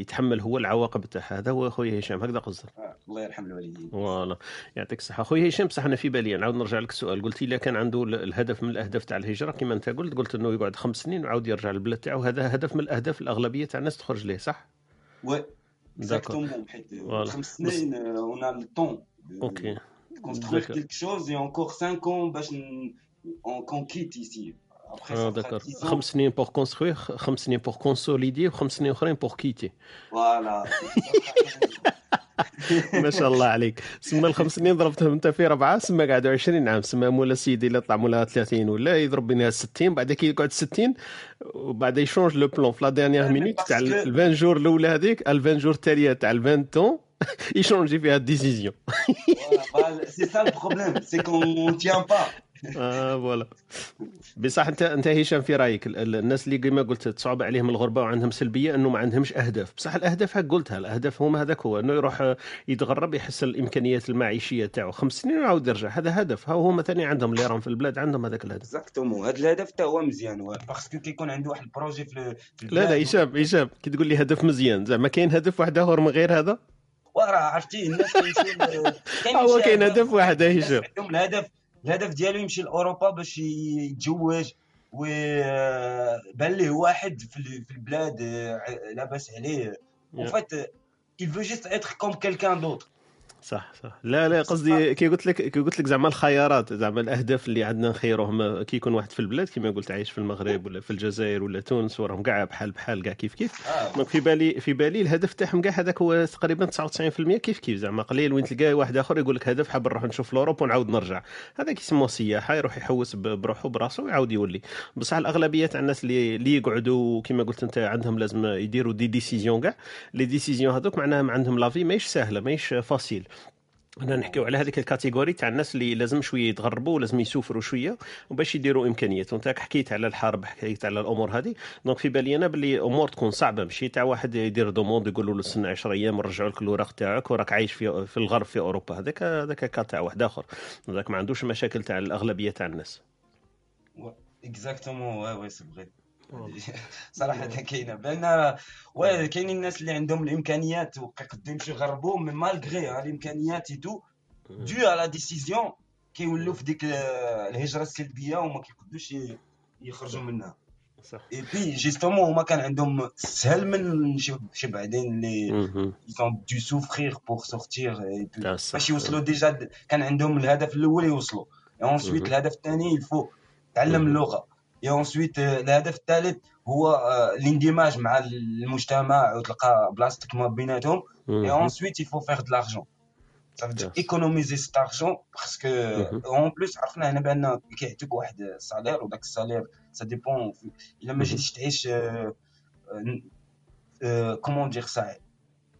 يتحمل هو العواقب تاعها. هذا هو خويا هشام، هكذا قصدك؟ الله يرحم الوالدين. والله يعطيك الصحه خويا هشام. بصح انا في بالي نعاود نرجع لك السؤال، قلت الا كان عنده الهدف من الأهداف تاع الهجرة كما أنت قلت قلت أنه يقعد خمس سنين وعاود يرجع للبلاد تاعو، هذا هدف من الأهداف الأغلبية تاع الناس تخرج ليه، صح؟ وي إكزاكتومون، حيت خمس سنين أون أ لو طون أوكي كونستروير كيلك شوز إي أونكور خمس ans باش أون كونكيت إيسي. اه داكور، خمس سنين بور كونستروير، خمس سنين بور كونسوليدي، وخمس سنين أخرين بور كيتي. فوالا ما شاء الله عليك. سما الخمس سنين ضربتهم انت في ربعه، سما قعدوا عشرين عام، سما مولا سيدي اللي طلع مولا ثلاثين ولا يضرب بينها ستين، بعد كي يقعد ستين وبعد يشونج لو بلون في لا ديرنيير مينوت تاع عشرين جور الاولى هذيك، عشرين جور التاليه تاع عشرين طون يشونجي فيها ديسيزيون. سي سا البروبليم سي كون تيان با اه فوالا. بصح انت انت هشام في رايك الناس اللي كما قلت تصعب عليهم الغربه وعندهم سلبيه انه ما عندهمش اهداف، بصح الاهداف هاك قلتها، الاهداف هما هذاك هو انه يروح يتغرب يحسن الامكانيات المعيشيه تاعو خمس سنين ويعاود يرجع، هذا هدف. ها هما ثاني عندهم اللي راهم في البلاد عندهم هذاك الهدف. اكزاكتومون، هذا الهدف تا هو مزيان باسكو كيكون عنده واحد البروجي في البلاد. لا لا هشام هشام كي تقول لي هدف مزيان زعما كاين هدف واحد اخر من غير هذا؟ وراه عرفتي الناس كاين هو كاين هدف واحد هشام، عندهم الهدف الهدف ديالو يمشي لأوروبا باش يتزوج وبان ليه واحد في البلاد لاباس عليه وفات il veut juste être comme quelqu'un d'autre. صح صح. لا لا قصدي كي قلت لك كي قلت لك زعما الخيارات، زعما الاهداف اللي عندنا نخيروهم كي يكون واحد في البلاد كما قلت عايش في المغرب ولا في الجزائر ولا تونس وراهم كاع بحال بحال كاع كيف كيف. دونك في بالي في بالي الهدف تاعهم كاع هذاك هو تقريبا تسعة وتسعين بالمية كيف كيف، زعما قليل وين تلقى واحد اخر يقول لك هدف حاب نروح نشوف اوروبا ونعاود نرجع، هذا كيسموه سياحه، يروح يحوس بروحه براسه ويعاود يولي. بصح الاغلبيه تاع الناس اللي اللي يقعدوا كما قلت انت عندهم لازم يديروا دي ديسيزيون، كاع لي ديسيزيون هذوك معناها ما عندهم لافي ماهيش سهله ماهيش فاسيل. هنا نحكيو على هذيك الكاتيجوري تاع الناس اللي لازم شويه يتغربوا ولازم يسافروا شويه وباش يديروا امكانيات. وانت حكيت على الحرب، حكيت على الامور هذه، دونك في بالي انا باللي امور تكون صعبه، ماشي تاع واحد يدير دوموند يقولوا له استنى عشرة ايام نرجعوا لك الوراق تاعك وراك عايش في في الغرب في اوروبا، هذاك هذاك كا تاع واحد اخر، هذاك ما عندوش مشاكل تاع الاغلبيه تاع الناس. اكزاكتومون وي وي سي فري صراحه كاينه بان واه كاينين الناس اللي عندهم الامكانيات وقدو يمشيو يغربوا مي مالغري الامكانيات يدو دو على ديسيزيون كيولوا في ديك الهجره السلبيه وما كيقدوش يخرجوا منها. صح. اي بي جيستومون هما كان عندهم سهل من شي بعدين اللي يسون دو سوفرير بور سورتير باش يوصلوا، ديجا كان عندهم الهدف الاول يوصلوا، اونسويت الهدف الثاني الفو تعلم اللغه، يا اونسويت الهدف الثالث هو الاندماج مع المجتمع وتلقى بلاصتك ما بيناتهم، يا اونسويت يفو فيغ دو لارجون صافي ايكونوميزي سيت ارجون باسكو اون بليس عرفنا هنا بان كيعطيك واحد السالير وداك السالير سا ديبون الا ما جيتيش تعيش كومون دير سا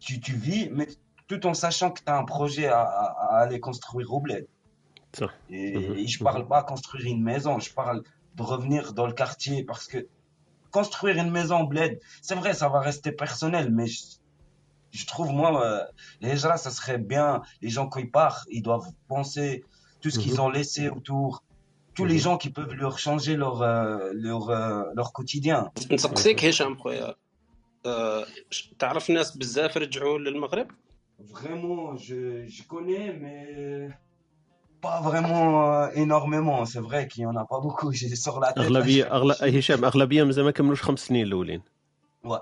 tu tu vis mais tout en sachant que tu as un projet à à aller construire au bled. صح. je parle pas construire une maison, je parle de revenir dans le quartier parce que construire une maison en bled c'est vrai ça va rester personnel mais je, je trouve moi euh, les gens ça serait bien les gens quand ils partent ils doivent penser tout ce qu'ils ont laissé autour, tous les gens qui peuvent leur changer leur, euh, leur, euh, leur quotidien. نسقسيك هشام خويا تعرف ناس بزاف رجعوا للمغرب؟ Vraiment, je, je connais, mais pas vraiment énormément. C'est vrai qu'il n'y en a pas beaucoup. J'ai sur la tête. أغلبية أغل هشام أغلبية مازال ما كملوش خمس سنين الأولين. وا.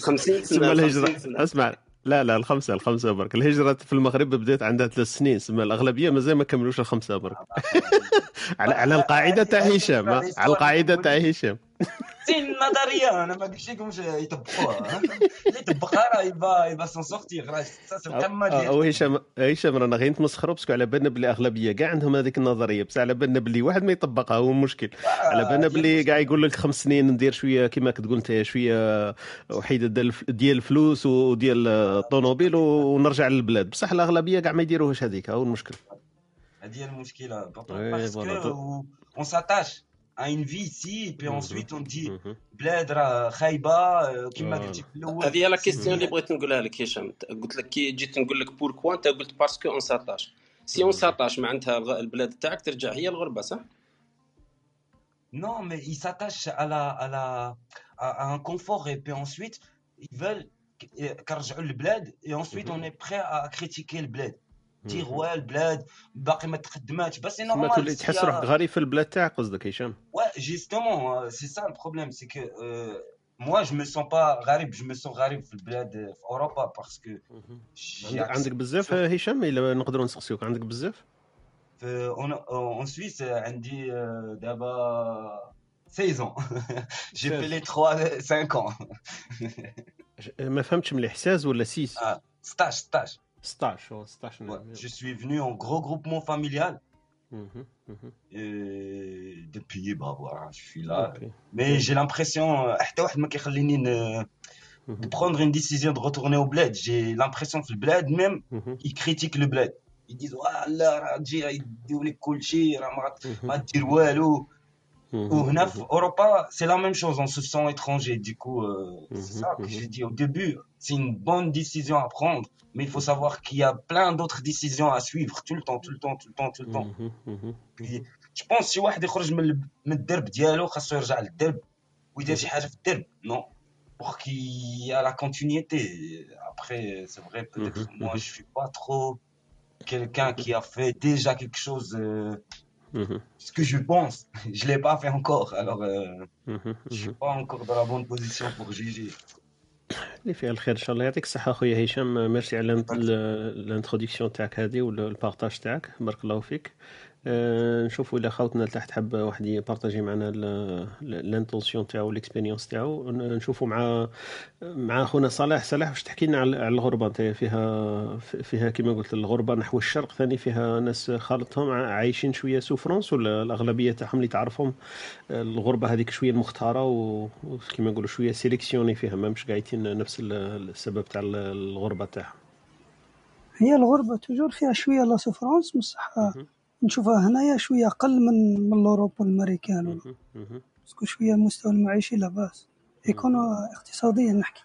خمسين سنة الهجرة. اسمع لا لا الخمسة الخمسة برك الهجرة في المغرب بدأت عندها ثلاث سنين سما الأغلبية مازال ما كملوش الخمسة برك. على على القاعدة تاع هشام على القاعدة تاع هشام. سين نظرية أنا ما قلتش لكمش يطبقوها يطبقها راه يبا يبا سون سورتيغ راه سا مقمد. أو هشام هشام رانا غير نتمسخروا باسكو على بالنا بلي الأغلبية كاع عندهم هذيك النظرية بصح على بالنا بلي واحد ما يطبقها هو مشكل. على بالنا بلي كاع يقول لك خمس سنين ندير شوية كيما كنت قلت شوية وحيد ديال الفلوس وديال الطونوبيل ونرجع للبلاد بصح الأغلبية كاع ما يديروهاش هذيك هو المشكل. هذه هي المشكلة باسكو اون ساتاش à une vie ici et puis ensuite on dit bled راه خايبه كما قلت في الاول. هذه لا كيستيون اللي بغيت نقولها لك هشام. قلت لك كي جيت نقول لك بوركو انت قلت باسكو اون ساتاش سي اون ساتاش معناتها البلاد تاعك ترجع هي الغربه صح؟ نو مي ils s'attachent à la à la à un confort et puis ensuite ils veulent كرجعوا للبلاد et ensuite on est prêt à critiquer البلاد تير واه البلاد باقي ما تقدماتش بس نورمال تولي تحس روحك غريب في البلاد تاعك قصدك هشام وا جيستومون سي سا البروبليم سي كو موا جو مي سون با غريب جو مي سون غريب في البلاد في اوروبا باسكو عندك بزاف هشام الا نقدروا نسقسيوك عندك بزاف في اون سويس عندي دابا سيزون جي في لي ثلاثة خمسة ans ما فهمتش مليح ساز ولا سيس ستاش ستاش Stache, oh, stache, ouais, je suis venu en gros groupement familial. Mmh, mmh. Et depuis, bah, voilà, je suis là. Okay. Mais okay. j'ai l'impression, de prendre une décision de retourner au bled. J'ai l'impression que le bled, même, mmh. ils critiquent le bled. Ils disent, ah là, ils disent, ils c'est la même chose, on se sent étranger. Du coup, euh, mm-hmm, c'est ça que mm-hmm. j'ai dit au début. C'est une bonne décision à prendre, mais il faut savoir qu'il y a plein d'autres décisions à suivre tout le temps, tout le temps, tout le temps, tout le temps. Mm-hmm. Puis, je pense que si quelqu'un sort du derb, il faut retourner au derb ou il faut faire quelque chose au derb, non? Pour qu'il y ait la continuité. Après, c'est vrai, peut-être mm-hmm. moi, je ne suis pas trop quelqu'un qui a fait déjà quelque chose. Euh, Mm-hmm. Ce que je pense, je ne l'ai pas fait encore, alors euh, mm-hmm. je ne suis pas encore dans la bonne position pour juger. اللي فيها الخير إن شاء الله يعطيك الصحة خويا هشام ميرسي على الانتروديكسيون تاعك هذه ولا البارتاج تاعك بارك الله فيك. نشوفوا إلى خاوتنا لتحت حب واحد يبارطاجي معنا الانتونسيون تاعو والاكسبيريونس تاعو نشوفوا مع مع خونا صلاح. صلاح واش تحكي لنا على الغربة نتايا فيها فيها كما قلت الغربة نحو الشرق ثاني فيها ناس خالطهم عايشين شوية سوفرونس ولا الأغلبية تاعهم اللي تعرفهم الغربة هذيك شوية مختارة وكما نقولوا شوية سيليكسيوني فيها ما مش قايتين نفس السبب تاع الغربة تاعهم. هي الغربة توجور فيها شوية لا سوفرونس بصح نشوفها هنايا شويه اقل من من اوروبا والامريكان باسكو شويه مستوى المعيشي لاباس يكون اقتصاديا نحكي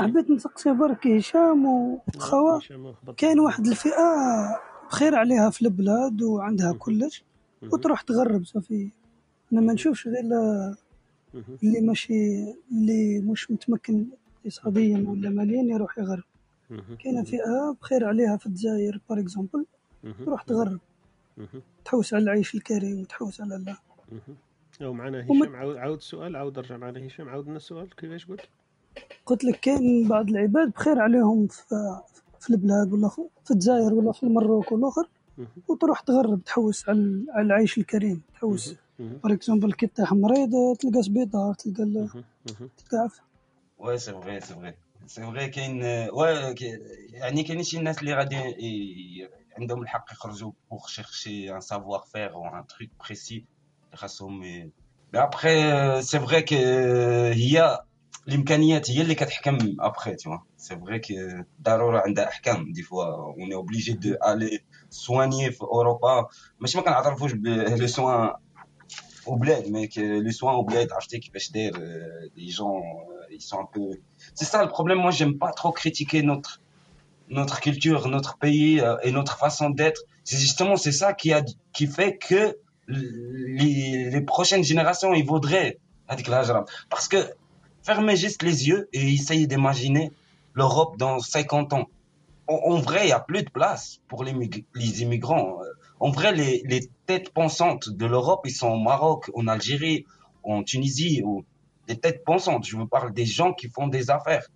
عبيت نسقسي برك هشام وخوا كاين واحد الفئه بخير عليها في البلاد وعندها كلش وتروح تغرب صافي. انا ما نشوفش غير اللي ماشي اللي مش متمكن اقتصاديا ولا ماليا يروح يغرب. كاين فئه بخير عليها في الجزائر بار اكزومبل تروح تغرب تحوس على العيش الكريم وتحوس على الله. او معنا هشام عاود سؤال عاود رجع معنا هشام عاود لنا السؤال كيفاش قلت قلت لك كاين بعض العباد بخير عليهم في, في البلاد ولا في الجزائر ولا في المروك والاخر وتروح تغرب تحوس على العيش الكريم تحوس فور اكزومبل كي تاع مريض تلقى سبيطار تلقى تلقى وي سي فري سي فري سي فري كاين يعني كاين شي ناس اللي غادي عندهم الحق يخرجوا pour chercher un savoir-faire ou un truc précis خاصهم. mais après c'est vrai que هي الامكانيات هي اللي كتحكم après tu vois c'est vrai que ضروري عندها احكام دي فوا on est obligé de aller soigner في اوروبا ماشي ما كنعرفوش لو سوان au bled mais que le soin au bled acheter كيفاش داير les gens ils sont un peu c'est ça le problème. moi j'aime pas trop critiquer notre notre culture, notre pays euh, et notre façon d'être. C'est justement c'est ça qui a qui fait que les, les prochaines générations ils voudraient parce que fermez juste les yeux et essayez d'imaginer l'Europe dans cinquante ans. En, en vrai, il n'y a plus de place pour les, les immigrants. En vrai, les, les têtes pensantes de l'Europe, ils sont au Maroc, en Algérie, en Tunisie. Ou, des têtes pensantes, je vous parle des gens qui font des affaires.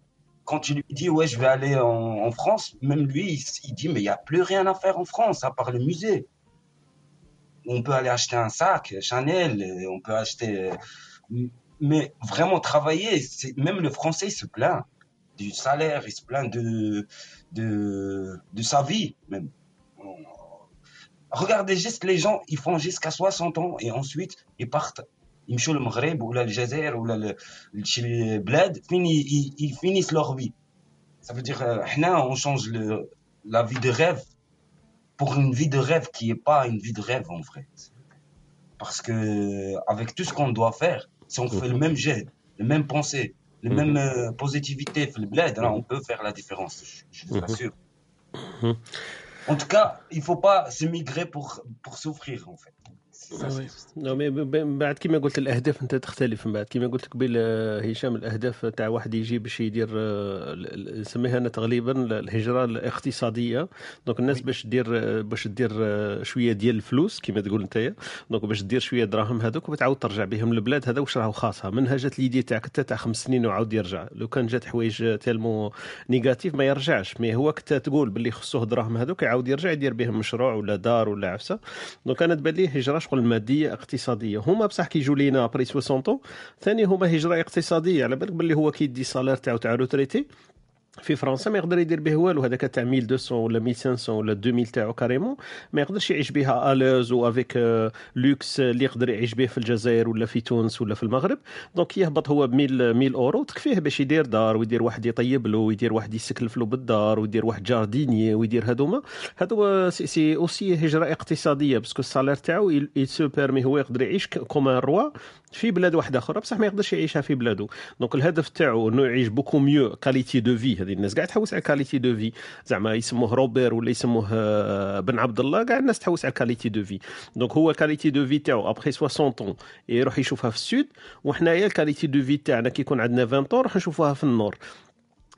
Quand tu lui dis « ouais, je vais aller en, en France », même lui, il, il dit « mais il n'y a plus rien à faire en France, à part le musée. On peut aller acheter un sac Chanel, on peut acheter… » Mais vraiment travailler, c'est, même le Français il se plaint du salaire, il se plaint de, de, de sa vie même. Regardez juste les gens, ils font jusqu'à soixante ans et ensuite ils partent. يمشوا للمغرب ولا الجزائر ولا شي بلاد فين يفينيس لوغ في ça veut dire حنا on change le la vie de rêve pour une vie de rêve qui est pas une vie de rêve en vrai parce que avec tout ce qu'on doit faire si on fait le même jet le même pensée le même positivité في البلاد on peut faire la différence je vous assure en tout cas il faut pas s'émigrer pour pour souffrir en fait. نو مي من بعد كيما قلت الاهداف انت تختلف من بعد كيما قلت لك قبل هشام الاهداف تاع واحد يجي باش يدير نسميها انا تقريبا الهجره الاقتصاديه دونك الناس باش دير باش دير شويه ديال الفلوس كيما تقول نتايا دونك باش دير شويه دراهم هذوك وتعاود ترجع بهم للبلاد هذا واش راهو خاصها منها جات ليدي تاعك حتى تاع خمس سنين وعاود يرجع لو كان جات حوايج تالمو نيجاتيف ما يرجعش مي هو كنت تقول باللي خصوه دراهم هذوك يعاود يرجع يدير بهم مشروع ولا دار ولا عفسه دونك انا تبان لي هجره شغل ماديه اقتصاديه هما بصح كيجوا لينا بري سوسونطو ثاني هما هجره اقتصاديه على بالك باللي هو كيدي السالير تاعو تاع روتريتي في فرنسا ما يقدر يدير به والو هذاك تاع ألف ومئتين ولا ألف وخمسمئة ولا ألفين تاعو كاريمون ما يقدرش يعيش بها الوز وافيك لوكس اللي يقدر يعيش به في الجزائر ولا في تونس ولا في المغرب دونك يهبط هو ب مية اورو تكفيه باش يدير دار ويدير واحد يطيب له ويدير واحد يسكلف له بالدار ويدير واحد جارديني ويدير هذوما هذو سي اوسي هجره اقتصاديه باسكو السالير تاعو يل سو بيرمي هو يقدر يعيش كوم ان روا في بلاد واحده اخرى بصح ما يقدرش يعيشها في بلاده دونك الهدف تاعو انه يعيش بوكو ميو كاليتي دو في هذه الناس قاع تحوس على كاليتي دو في زعما يسموه روبير ولا يسموه بن عبد الله قاع الناس تحوس على كاليتي دو في دونك هو كاليتي دو في تاعو ابري سوسون طون يروح يشوفها في السود وحنايا الكاليتي دو في تاعنا كي يكون عندنا عشرين طون راح نشوفوها في النور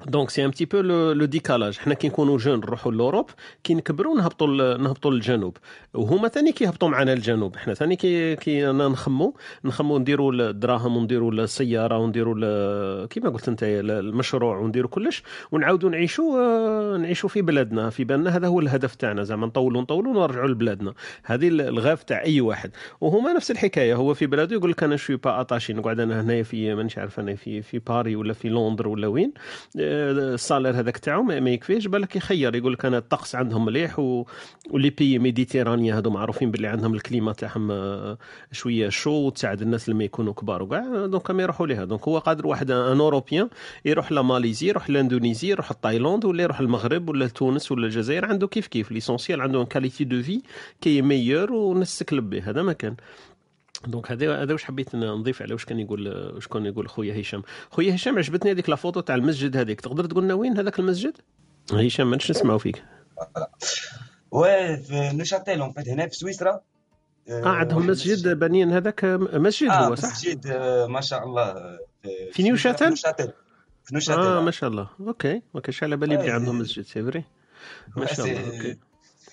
دونك سي ان بتي بو لو ديكالاج حنا كي نكونوا جون نروحوا لوروب كي نكبروا نهبطوا نهبطوا للجنوب وهما ثاني كيهبطوا معنا للجنوب حنا ثاني كي كي انا نخمو نخمو نديروا الدراهم ونديروا السياره ونديروا كيما قلت انت المشروع ونديروا كلش ونعاودوا نعيشوا نعيشوا في بلادنا في بالنا هذا هو الهدف تاعنا زعما نطولوا نطولوا ونرجعوا لبلادنا هذه الغاف تاع اي واحد وهما نفس الحكايه هو في بلاده يقول لك انا شوي با اتاشي نقعد انا هنايا في مانيش عارف انا في في باريس ولا في لندن ولا وين السالير هذاك تاعو ما يكفيش بالك يخير يقول لك انا الطقس عندهم مليح و لي بي ميديتيرانيا هادو معروفين باللي عندهم الكليمه تاعهم شويه شو تساعد الناس اللي ما يكونوا كبار وكاع دونك ما يروحوا ليها دونك هو قادر واحد ان اوروبيان يروح لماليزيا يروح لاندونيزيا يروح لتايلاند ولا يروح المغرب ولا تونس ولا الجزائر عنده كيف كيف ليسونسيال عنده كاليتي دو في كي ميور ونسكلب به هذا ما كان دونك هذا هذا واش حبيت نضيف على واش كان يقول شكون يقول خويا هشام خويا هشام عجبتني هذيك لا فوتو تاع المسجد هذيك تقدر تقول لنا وين هذاك المسجد هشام مانيش نسمعوا فيك واه في نوشاتيل اون فيت هنا في سويسرا اه عندهم مسجد بنين هذاك مسجد آه هو صح مسجد ما شاء الله في نوشاتيل نوشاتيل في نوشاتيل اه, آه ما شاء الله اوكي اوكي شحال بالي بلي عندهم مسجد سي فري ما شاء الله اوكي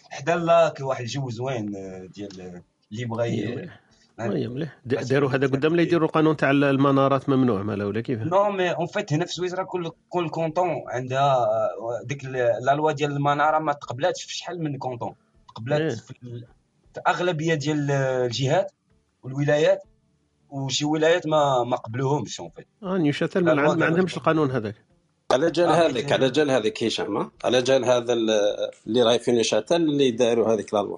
حدا لا كل واحد جو زوين ديال اللي بغى اي مليح داروا هذا قدام لا يديروا قانون تاع المنارات ممنوع مالا ولا كيف نو مي اون فيت هنا في سويسرا كل كل كونطون عندها ديك لا لوا ديال المناره ما تقبلاتش في شحال من كونطون تقبلات في, في اغلبيه ديال الجهات والولايات وشي ولايات ما ما قبلوهمش اون فيت اه نيوشاتل ما عندهمش القانون هذاك على جال هذاك على جال هذاك هشام على جال هذا اللي راهي في نيوشاتل اللي داروا هذيك لا لوا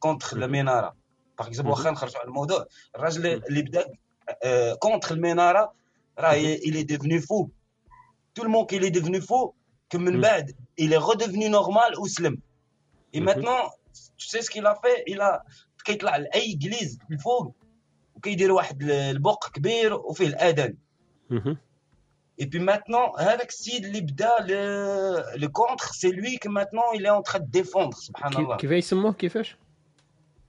contre le Ménara. Par exemple, rajel les bda contre le Ménara, il est devenu fou. Tout le monde qui est devenu fou, que Menbad, il est redevenu normal ou slim. Et maintenant, tu sais ce qu'il a fait? Il a كي يطلع لاي اجليز الفوق وكيدير واحد البوق كبير وفيه الاذان اي بي ماتنون هذاك السيد اللي بدا لو كونتر سي لوي كي ماتنون ايل اون ترا ديفوندر سبحان الله كيفاه يسموه كيفاش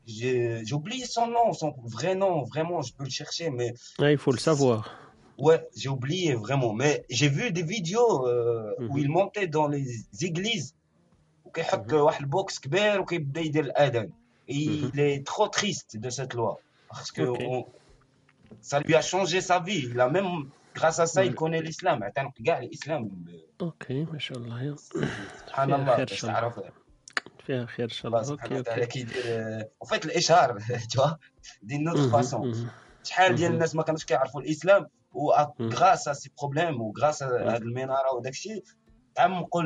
جوبلي سون نون سون فري نون فريمون جو بو لو شيرشي مي لا يفو لو سافوار ouais j'ai oublié vraiment mais j'ai vu des vidéos où il montait dans les églises وكيحط واحد البوكس كبير وكيبدا يدير الاذان. Il mm-hmm. est trop triste de cette loi parce que okay. on, ça lui a changé sa vie. Il a même, grâce à ça, il connaît l'islam. Attends, regarde l'islam. Ok, mashallah. Subhanallah. Fais un khir, inshallah. En fait, l'ishar, tu vois, d'une autre façon. Chhal dial nas ma kanouch kiyarfou l'islam ou grâce à ces problèmes ou grâce à hada al-minara ou dakchi, تعمقوا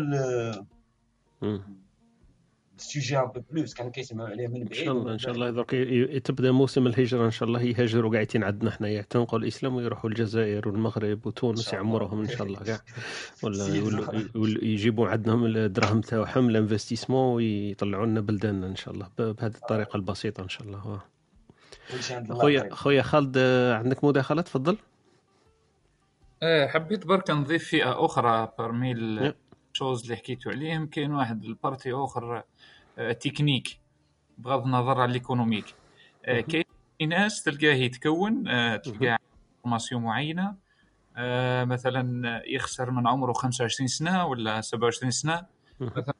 السوجي ان بو بلوس كان كيسمعوا عليه من بعيد. ان شاء الله ان شاء الله دوك تبدا موسم الهجره ان شاء الله يهاجروا كاع تنعدنا حنايا تنقوا الاسلام ويروحوا الجزائر والمغرب وتونس يعمروهم ان شاء الله كاع ولا يجيبوا عندهم الدراهم تاعهم لانفستيسمون ويطلعوا لنا بلداننا ان شاء الله بهذه الطريقه البسيطه ان شاء الله. خويا خويا خالد عندك مداخله تفضل. اه حبيت برك نضيف فئه اخرى برمي الشوز اللي حكيتوا عليهم كاين واحد البارتي اخر تكنيك بغض النظر على الايكونوميك كاين ناس تلقاه يتكون تلقاه فورماسيون معينه مثلا يخسر من عمره خمسة وعشرين سنه ولا سبعة وعشرين سنه مثلا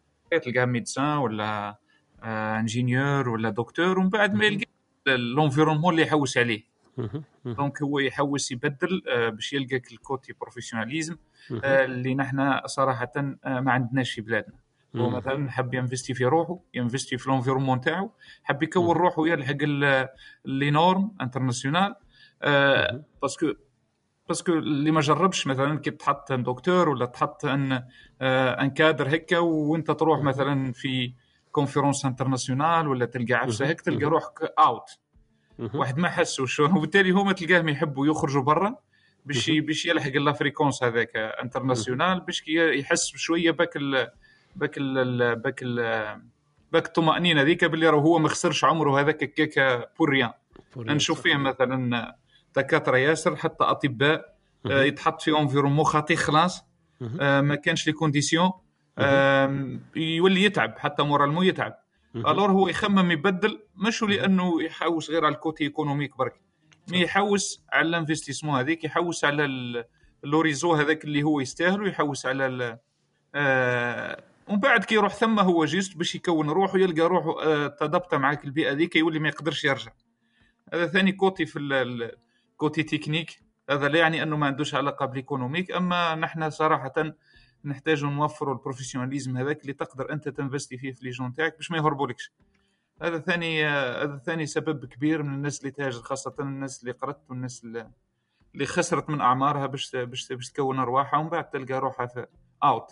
تلقاه ميدسان ولا انجينيور ولا دكتور ومن بعد ما يلقى الانفيرونمون اللي يحوس عليه دونك هو يحوس يبدل باش يلقى الكوتي بروفيسيوناليزم اللي نحن صراحه ما عندناش في بلادنا. هو مثلا حب ينفستي في روحه ينفستي في الانفيرمون تاعو حب يكون روحه يلحق لي نورم انترناسيونال أه باسكو باسكو اللي ما جربش مثلا كي تحط ان دكتور ولا تحط ان ان كادر هكا وانت تروح مثلا في كونفرنس انترناسيونال ولا تلقى عفسه هكا تلقى روحك اوت واحد ما حس وشو وبالتالي هما تلقاهم يحبوا يخرجوا برا باش باش يلحق لا فريكونس هذاك انترناسيونال باش يحس بشويه باك باك ال باك ال باك الطمأنينة ذيك باللي راه هو ما خسرش عمره هذاك كيكا بوريان نشوف فيه مثلا دكاترة ياسر حتى أطباء آه يتحط في انفيرونمون خاطي خلاص آه ما كانش لي كونديسيون آه يولي يتعب حتى مورالمو يتعب الور هو يخمم يبدل مشو لأنه يحوس غير على الكوتي ايكونوميك برك مي يحوس على الانفستيسمون هذيك يحوس على اللوريزو هذاك اللي هو يستاهل ويحوس على ومن بعد كي يروح ثم هو جيست باش يكون روحه يلقى روحه آه تضبط معاك البيئه ذيك يولي ما يقدرش يرجع. هذا ثاني كوتي في الكوتي تكنيك هذا لا يعني انه ما عندوش علاقه بالايكونوميك اما نحن صراحه نحتاج نوفروا البروفيسيوناليزم هذاك اللي تقدر انت تنفستي فيه في لي جون تاعك باش ما يهربولكش. هذا ثاني آه هذا ثاني سبب كبير من الناس اللي تهاجر خاصه الناس اللي قرت والناس اللي خسرت من اعمارها باش باش باش تكون ارواحها ومن بعد تلقى روحها في اوت.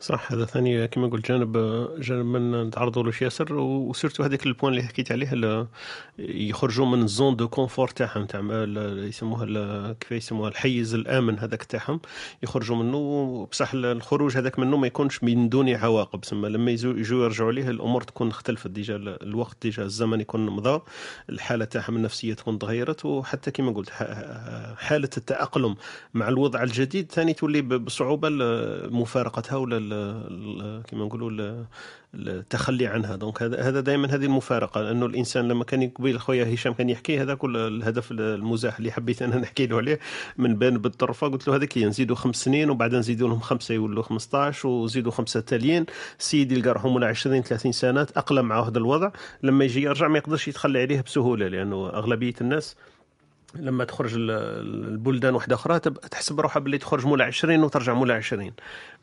صح هذا ثاني كما قلت جانب جانب من نتعرضوا له ياسر وسيرتو هذاك البوان اللي حكيت عليه يخرجوا من الزون دو كونفور تاعهم تاع يسموها كيف يسموها الحيز الامن هذاك تاعهم يخرجوا منه بصح الخروج هذاك منه ما يكونش من دون عواقب سما لما يجوا يرجعوا ليه الامور تكون اختلفت ديجا الوقت ديجا الزمن يكون مضى الحاله تاعهم النفسيه تكون تغيرت وحتى كما قلت حاله التاقلم مع الوضع الجديد ثاني تولي بصعوبه مفارقتها ولا كما نقولوا التخلي عنها دونك هذا دائما هذه المفارقه لانه الانسان لما كان قبيل خويا هشام كان يحكي هذا كل الهدف المزاح اللي حبيت انا نحكي له عليه من بين بالطرفه قلت له هذاك نزيدوا خمس سنين وبعد نزيدوا لهم خمسه يولوا خمسطاش وزيدوا خمسه تاليين سيدي يلقى راهم ولا عشرين ثلاثين سنه تاقلم مع هذا الوضع لما يجي يرجع ما يقدرش يتخلى عليه بسهوله لانه اغلبيه الناس لما تخرج البلدان واحدة أخرى تحسب روحها باللي تخرج مولا عشرين وترجع مولا عشرين.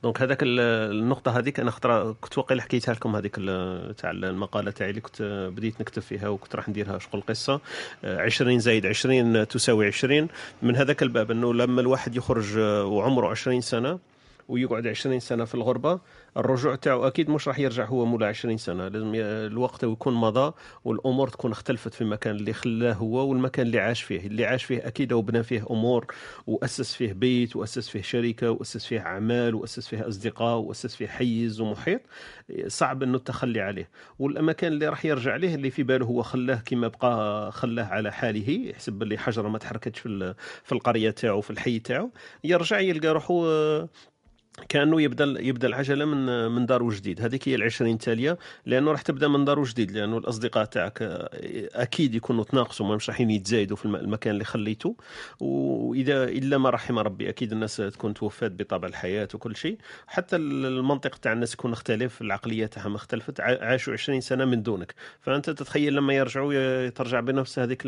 دونك هذاك النقطة هذيك أنا خطرة كنت واقيلا حكيتها لكم، هذيك تاع المقالة تاعي اللي كنت بديت نكتب فيها وكنت راح نديرها شغل قصة عشرين زائد عشرين تساوي عشرين، من هذاك الباب أنه لما الواحد يخرج وعمره عشرين سنة ويقعد عشرين سنة في الغربة، الرجوع تاعو أكيد مش راح يرجع هو مولا عشرين سنة، لازم الوقت يكون مضى والأمور تكون اختلفت في المكان اللي خلاه هو والمكان اللي عاش فيه. اللي عاش فيه أكيد وبنى فيه أمور وأسس فيه بيت وأسس فيه شركة وأسس فيه أعمال وأسس فيه أصدقاء وأسس فيه حيز ومحيط، صعب أنه التخلي عليه. والأماكن اللي راح يرجع عليه اللي في باله هو خلاه كما بقى، خلاه على حاله، يحسب اللي حجرة ما تحركتش في القرية تاعو في الحي تاعو، يرجع يلقى روحو كأنه يبدأ يبدأ العجلة من من دار جديد. هذيك هي العشرين تالية، لأنه راح تبدأ من دار جديد، لأنه الأصدقاء تاعك أكيد يكونوا تناقصوا، ما مش راحين يتزايدوا في المكان اللي خليته، وإذا إلا ما رحم ربي أكيد الناس تكون توفات بطبع الحياة وكل شيء، حتى المنطق تاع الناس يكون اختلف، العقلية تاعهم اختلفت، عاشوا عشرين سنة من دونك، فأنت تتخيل لما يرجعوا ترجع بنفس هذيك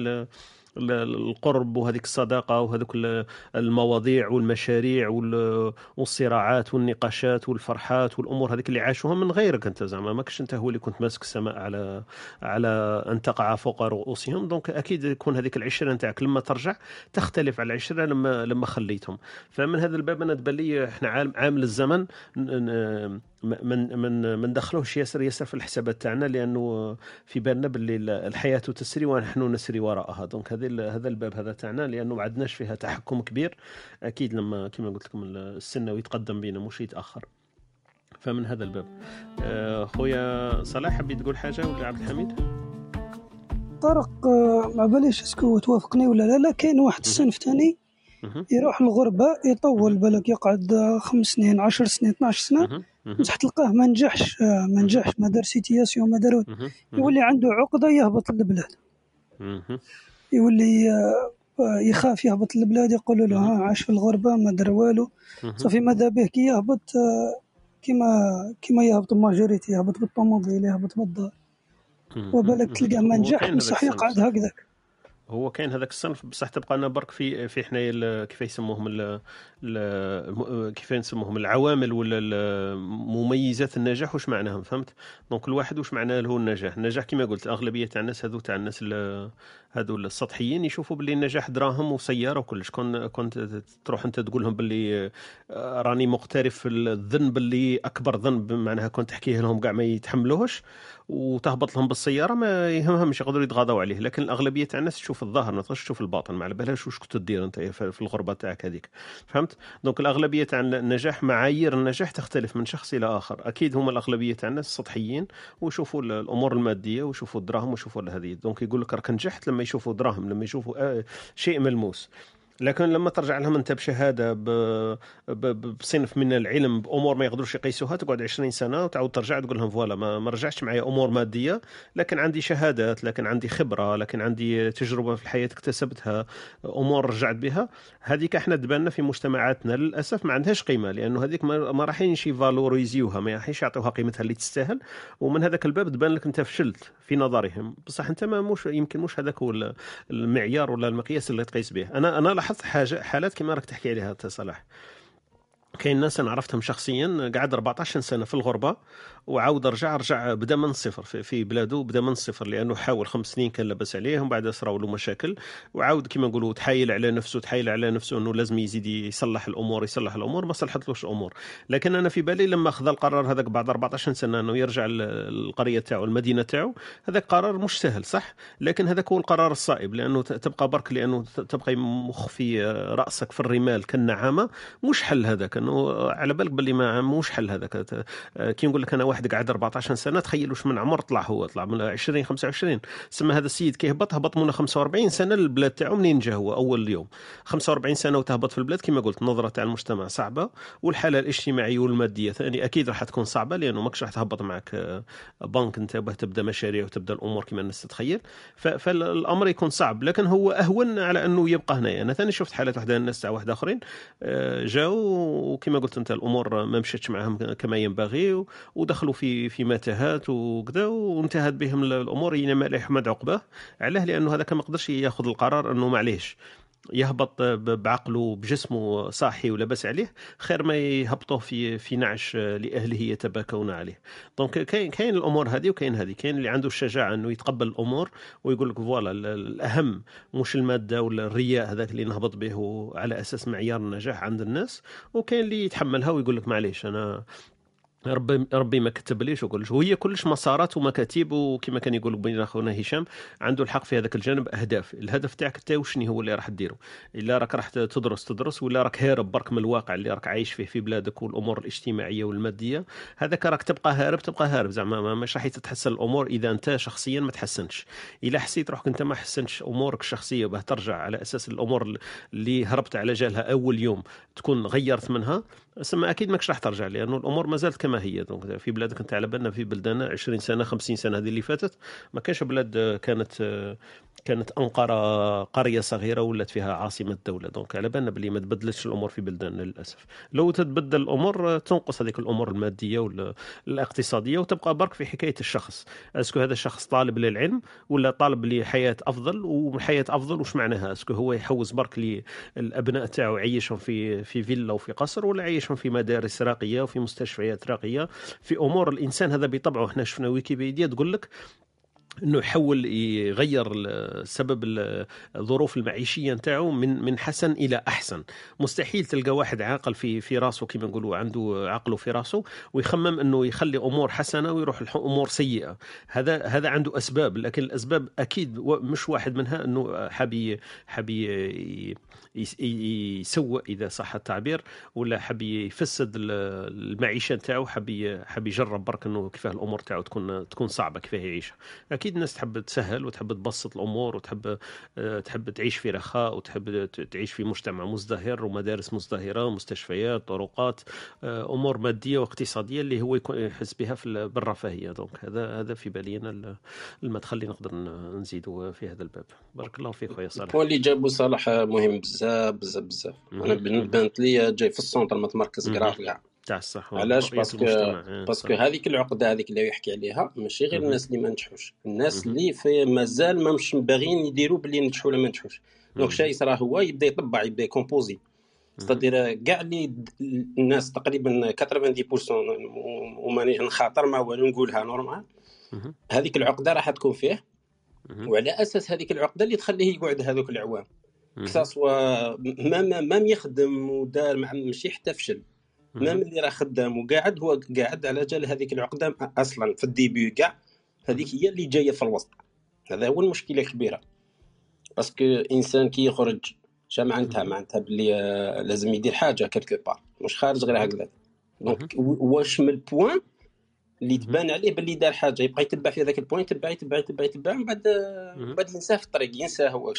القرب وهذيك الصداقة وهذوك المواضيع والمشاريع والصراعات والنقاشات والفرحات والأمور هذيك اللي عاشوها من غيرك أنت، زعما ماكش أنت هو اللي كنت ماسك السماء على على أن تقع فوق رؤوسهم. دونك أكيد يكون هذيك العشرة نتاعك لما ترجع تختلف على العشرة لما لما خليتهم. فمن هذا الباب أنا تبلي إحنا عامل الزمن من من من دخلوش ياسر ياسر في الحسابات تاعنا، لأنه في بالنا باللي الحياة تسري ونحن نسري وراءها. دونك هذا هذا الباب هذا تاعنا، لأنه ما عندناش فيها تحكم كبير أكيد، لما كما قلت لكم السنة ويتقدم بينا مش يتأخر. فمن هذا الباب خويا صلاح حبيت تقول حاجة ولا عبد الحميد؟ طرق ما باليش اسكو توافقني ولا لا، لا كاين واحد الصنف ثاني يروح الغربة يطول بالك يقعد خمس سنين عشر سنين اثناش سنة مش حتلقاه ما نجحش ما نجحش ما دار سيتياسيون ما دارو، يولي عنده عقدة يهبط للبلاد، يولي يخاف يهبط للبلاد، يقولوا له ها عاش في الغربة ما دار والو صافي، ماذا به كي يهبط كيما كيما يهبط ماجوريتي، يهبط بالطوموبيل يهبط بالدار، وبالك تلقاه ما نجحش بصح يقعد هكذاك. هو كاين هذاك الصنف بصح تبقى لنا برك في في حنايا كيف يسموهم ال كيف نسموهم العوامل ولا مميزات النجاح واش معناهم، فهمت؟ دونك كل واحد واش معناه له النجاح. النجاح كما قلت اغلبيه تاع الناس هذو تاع الناس هذو السطحيين يشوفوا باللي النجاح دراهم وسياره وكلش. كون كنت تروح انت تقول لهم باللي راني مقترف الذنب اللي اكبر ذنب معناها كنت تحكيه لهم كاع ما يتحملوهش وتهبط لهم بالسياره ما يهمهمش يقدروا يتغاضوا عليه. لكن الاغلبيه تاع الناس تشوف الظاهر ما تقدرش تشوف الباطن، ما على بالهاش واش كنت دير انت في الغربه تاعك هذيك، فهمت؟ دونك الاغلبيه تاع النجاح معايير النجاح تختلف من شخص الى اخر اكيد. هما الاغلبيه تاع الناس سطحيين ويشوفوا الامور الماديه ويشوفوا الدراهم ويشوفوا هذه، دونك يقول لك راك نجحت لما يشوفوا دراهم لما يشوفوا آه شيء ملموس. لكن لما ترجع لهم انت بشهاده ب... ب... بصنف من العلم بامور ما يقدروش يقيسوها، تقعد عشرين سنه وتعاود ترجع تقول لهم فوالا ما... ما رجعتش معايا امور ماديه، لكن عندي شهادات، لكن عندي خبره، لكن عندي تجربه في الحياه اكتسبتها، امور رجعت بها. هذيك احنا دبالنا في مجتمعاتنا للاسف ما عندهاش قيمه، لانه هذيك ما, ما راحينش يفالوريزيوها، ما راحينش يعطوها قيمتها اللي تستاهل. ومن هذاك الباب تبان لك انت فشلت في نظرهم، بصح انت ما مش يمكن مش هذاك هو المعيار ولا المقياس اللي تقيس به. انا انا لاحظت حاجه حالات كما راك تحكي عليها انت صلاح، كاين ناس انا عرفتهم شخصيا قعد أربعة عشر سنه في الغربه وعاود رجع رجع بدا من الصفر في, في بلاده، بدا من الصفر لانه حاول خمس سنين كان لاباس عليهم، بعد صراو له مشاكل وعاود كما نقولوا تحايل على نفسه تحايل على نفسه انه لازم يزيد يصلح الامور يصلح الامور ما صلحتلوش الامور. لكن انا في بالي لما اخذ القرار هذاك بعد أربعة عشر سنه انه يرجع للقريه تاعو المدينه تاعو، هذاك قرار مش سهل صح، لكن هذاك هو القرار الصائب، لانه تبقى برك لانه تبقى مخفي راسك في الرمال كالنعامه، مش حل هذاك انه على بالك باللي ما مش حل هذاك. كي نقول لك انا واحد قاعد أربعة عشر سنه تخيل واش من عمر طلع، هو طلع من عشرين خمسة وعشرين سما. هذا السيد كيهبط هبط من خمسة وأربعين سنه للبلاد تاعو منين جا هو اول يوم، خمسة وأربعين سنه وتهبط في البلاد. كما قلت النظره تاع المجتمع صعبه، والحاله الاجتماعيه والماديه ثاني اكيد راح تكون صعبه، لانه ماكش راح تهبط معك بنك انت باه تبدا مشاريع وتبدا الامور كما الناس تتخيل، فالامر يكون صعب. لكن هو اهون على انه يبقى هنايا. انا ثاني شفت حالات وحده الناس تاع واحد اخرين جاو وكما قلت انت الامور ما مشاتش معهم كما ينبغي ودخل دخلوا في في متاهات وكذا وانتهت بهم الامور. ينما لا يحمد عقباه علاه لانه هذا ما قدرش ياخذ القرار انه معليش يهبط بعقله بجسمه صاحي ولبس عليه خير ما يهبطوه في في نعش لأهله يتباكون عليه. دونك كاين كاين الامور هذه وكاين هذه. كاين اللي عنده الشجاعه انه يتقبل الامور ويقول لك فوالا الاهم مش الماده ولا الرياء هذاك اللي نهبط به على اساس معيار النجاح عند الناس، وكاين اللي يتحملها ويقول لك معليش انا ربي ربي ما كتبليش وكلش، وهي كلش مسارات ومكاتيب. وكما كان يقول بين اخونا هشام عنده الحق في هذاك الجانب. اهداف الهدف تاعك انت وشني هو اللي راح ديره، الا راك راح تدرس تدرس ولا راك هارب برك من الواقع اللي راك عايش فيه في بلادك والامور الاجتماعيه والماديه، هذاك راك تبقى هارب تبقى هارب زعما مش راح تتحسن الامور اذا انت شخصيا ما تحسنتش. الا حسيت روحك انت ما حسنتش امورك الشخصيه باه ترجع على اساس الامور اللي هربت على جالها اول يوم تكون غيرت منها سما اكيد ماكش راح ترجع، لانه الامور مازالت كما هي. دونك في بلادك انت على بالنا في بلدنا عشرين سنه خمسين سنه هذه اللي فاتت ما كانش بلاد كانت كانت انقره قريه صغيره ولات فيها عاصمه دوله. دونك على بالنا بلي ما تبدلتش الامور في بلدنا للاسف. لو تتبدل الامور تنقص هذيك الامور الماديه والاقتصاديه وتبقى برك في حكايه الشخص. اسكو هذا الشخص طالب للعلم ولا طالب لحياه افضل؟ وحياه افضل واش معناها؟ اسكو هو يحوز برك للابناء تاعو يعيشهم في في فيلا وفي قصر، ولا يعيشهم في مدارس راقيه وفي مستشفيات راقيه في امور الانسان هذا بطبعه. احنا شفنا ويكيبيديا تقول لك انه يحول يغير سبب الظروف المعيشيه نتاعو من من حسن الى احسن. مستحيل تلقى واحد عاقل في في راسه كما نقولوا عنده عقله في راسه ويخمم انه يخلي امور حسنه ويروح لامور سيئه. هذا هذا عنده اسباب، لكن الاسباب اكيد مش واحد منها انه حبي حبي يسوء اذا صح التعبير، ولا حبي يفسد المعيشه نتاعو، حبي حبي يجرب برك انه كيفاه الامور نتاعو تكون تكون صعبه كيفاه يعيشها. اكيد الناس تحب تسهل وتحب تبسط الامور وتحب تحب تعيش في رخاء وتحب تعيش في مجتمع مزدهر ومدارس مزدهره ومستشفيات طرقات امور ماديه واقتصاديه اللي هو يحس بها في بالرفاهيه. دونك هذا هذا في بالينا المدخل اللي نقدر نزيدوا في هذا الباب. بارك الله فيك خويا صالح. هو اللي جابوا صالح مهم بزاف بزاف بزاف. انا بانت لي جاي في السونتر ما تمركز كراف كاع تاع الصحه. علاش؟ باسكو باسكو هذيك العقده هذيك اللي يحكي عليها ماشي غير الناس اللي ما نجحوش، الناس اللي في مازال ما مش باغيين يديروا باللي نجحوا ولا ما نجحوش. دونك شاي صرا هو يبدا يطبع يبدا يكومبوزي استدير كاع اللي الناس تقريبا تسعين بالمية وماني نخاطر ما والو نقولها نورمال. هذيك العقده راح تكون فيه، وعلى اساس هذيك العقده اللي تخليه يقعد هذوك العوام كساسوا ما ما يخدم ودار ما ماشي حتى فشل ما من اللي راه خدام وقاعد هو قاعد على جال هذيك العقده اصلا في الديبي كاع. هذيك هي اللي جايه في الوسط. هذا هو المشكله الكبيره باسكو انسان كي يخرج شا معناتها معناتها بلي لازم يدير حاجه كالكو بار مش خارج غير هكذا. دونك واش من البوان اللي تبان عليه بلي دار حاجه يبقى يتبع في هذاك البوان يتبع يتبع يتبع يتبع من بعد من بعد ينساه في الطريق ينساه هو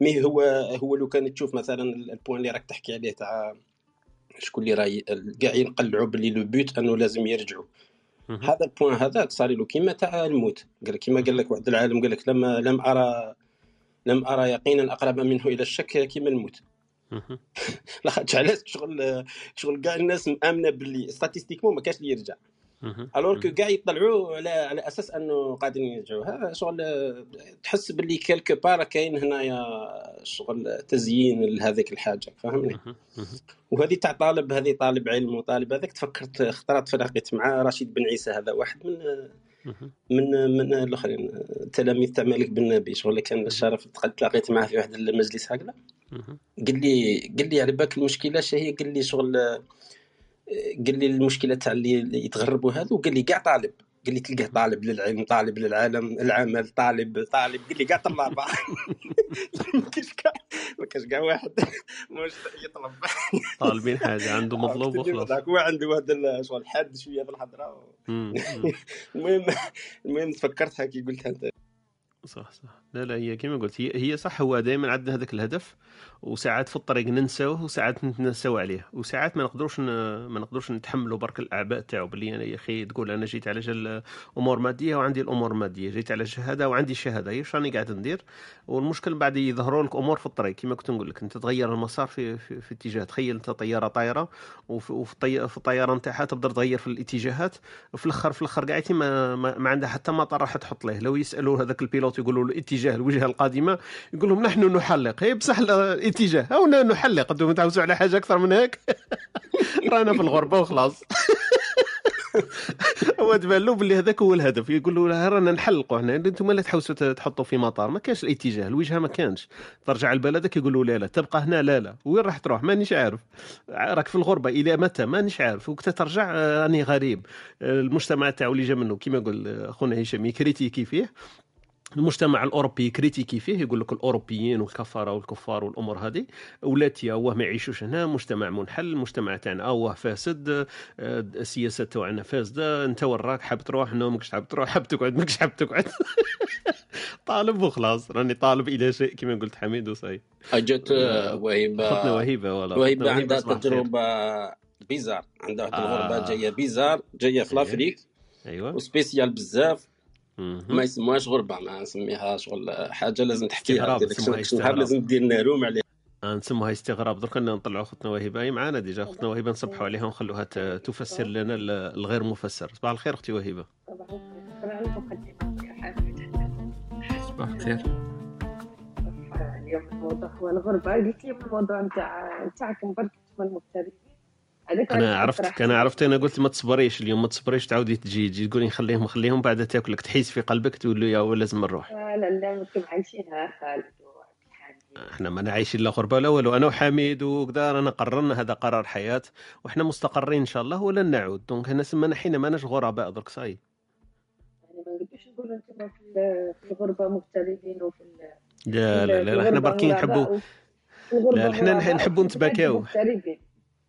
مي هو هو لو كان تشوف مثلا البوان اللي راك تحكي عليه تاع شكون اللي راي كاع ينقلعوا باللي لو بوت انه لازم يرجعوا. هذا البوان هذاك صار له كيما تاع الموت. قال كيما قال لك واحد العالم قال لك لم لم ارى لم ارى يقينا اقرب منه الى الشك كيما الموت. لاخاطش علاش شغل شغل كاع الناس مامنه باللي ستاتستيكمون ما كاش اللي يرجع الوغ كو كاع يطلعوا على على اساس انه قادرين يرجعوا. ها شغل تحس باللي كالكو بار كاين هنايا شغل تزيين لهذيك الحاجه فهمني. وهذه تاع طالب هذه طالب علم وطالب هذاك تفكرت اخترت فلاقيت مع رشيد بن عيسى هذا واحد من من من الاخرين تلاميذ تاع مالك بن نبي. شغل كان الشرف تلاقيت معاه في واحد المجلس هكذا قال لي قال لي على بالك المشكله شهي قال لي شغل قال لي المشكله تاع اللي يتغربوا هذو قال لي كاع طالب قال لي تلقاه طالب للعلم طالب للعالم العمل طالب طالب قال لي كاع طلاب ما كاش كاع واحد مش يطلب طالبين حاجه عنده مطلوب وخلاص. هو عنده هذا شغل حاد شويه في الحضره. المهم المهم تفكرتها كي قلتها انت صح صح لا لا هي كما قلت، هي, هي صح، هو دائما عندنا هذاك الهدف، وساعات في الطريق ننساوه وساعات نتنساو عليه، وساعات ما نقدروش ن... ما نقدروش نتحملوا برك الاعباء تاعو. باللي انا يا اخي تقول انا جيت على جال امور ماديه وعندي الامور الماديه، جيت على شهاده وعندي شهاده، هي راني قاعد ندير. والمشكل بعد يظهروا لك امور في الطريق كما كنت نقول لك، انت تغير المسار في في, في اتجاه. تخيل انت طياره طايره وفي وفي الطياره نتاعها تبدا تغير في الاتجاهات، في الاخر في الاخر قاعد ما... ما... ما عندها حتى مطار راح تحط له. لو يسالوا هذاك البيلوت يقولوا الاتجاه الوجهه القادمه، يقول لهم نحن نحلق. هي بصح الاتجاه او نحلق، انتم تعاوزوا على حاجه اكثر من هيك؟ رانا في الغربه وخلاص. هو تبان له باللي هذاك هو الهدف، يقول له رانا نحلقوا هنا، انتم لا تحوسوا تحطوا في مطار، ما كانش الاتجاه الوجهه، ما كانش. ترجع لبلدك يقولوا لا لا تبقى هنا، لا لا وين راح تروح؟ مانيش عارف، راك في الغربه الى متى؟ مانيش عارف، وقت ترجع راني غريب. المجتمع تاعو اللي جا منه كما قال خونا هشام كريتيكي فيه، المجتمع الاوروبي كريتيكي فيه، يقول لك الاوروبيين والكفاره والكفار والامور هذه ولاتي اوه ما يعيشوش هنا، مجتمع منحل، المجتمع تاعنا اوه فاسد، السياسه تاعنا فاسده، انت وراك حاب تروح هنا ماكش حاب تروح، حاب تقعد ماكش حاب تقعد. طالب وخلاص، راني طالب الى شيء كما قلت حميد. وصاي اجت وهبه وهبه وهبه عندها تجربه بيزار، عندها تجربه آه. جايه بيزار، جايه في لافريك، ايوه، وسبيسيال بزاف، ما يسموهاش غربه، ما نسميها شغل حاجه لازم تحكيها، لازم دير روم عليها، نسموها استغراب. درك نطلعوا خوتنا وهبه معنا ديجا، خوتنا وهبه نصبحوا عليها ونخلوها تفسر لنا الغير مفسر. صباح الخير اختي وهبه. صباح الخير. صباح الخير. اليوم الموضوع هو الغربه، قلت لي الموضوع نتاع نتاعكم برك من المغتربين. انا عرفتك، انا عرفت، انا قلت ما تصبريش اليوم، ما تصبريش تعاودي تجي تجي تقولي نخليهم نخليهم بعد تاكلك، تحيس في قلبك تقول له يا لازم نروح. لا لا لا ما كنا عايشينها خالد وحميد، احنا ما نعيشين لا غربه لا والو، انا وحميد وكذا رانا قررنا هذا قرار حياه، وحنا مستقرين ان شاء الله ولن نعود. دونك هنا سمانا حين ماناش غرباء درك صاي، يعني ما نقدروش نقولوا انتم في الغربه مغتربين وفي لا لا لا احنا بركين نحبوا، لا احنا نحبوا نتباكاو،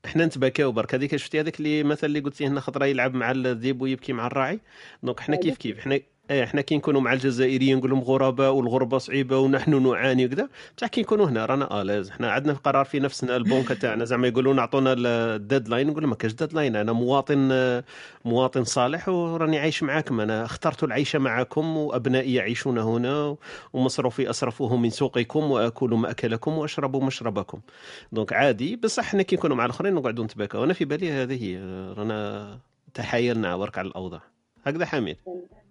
احنا نتباكاو برك. هذيك شفتي هذاك اللي مثلا اللي قلت ليه هنا خطره يلعب مع الذيب ويبكي مع الراعي. دونك احنا كيف كيف احنا اه احنا كي نكونوا مع الجزائريين نقول لهم غرباء والغربه صعيبه ونحن نعاني وكذا، بصح كي نكونوا هنا رانا الاز، احنا عندنا في قرار في نفسنا. البنكه تاعنا زعما يقولون اعطونا الديدلاين، نقول ما كاش ديدلاين، انا مواطن مواطن صالح وراني عايش معاكم، انا اخترت العيش معاكم وابنائي يعيشون هنا، ومصروفي اصرفوه من سوقكم، واكل ماكلكم واشرب مشربكم. دونك عادي، بصح احنا كي نكونوا مع الاخرين نقعدوا نتباكاو. انا في بالي هذه هي، رانا تحايلنا برك على الاوضاع هكذا. حميد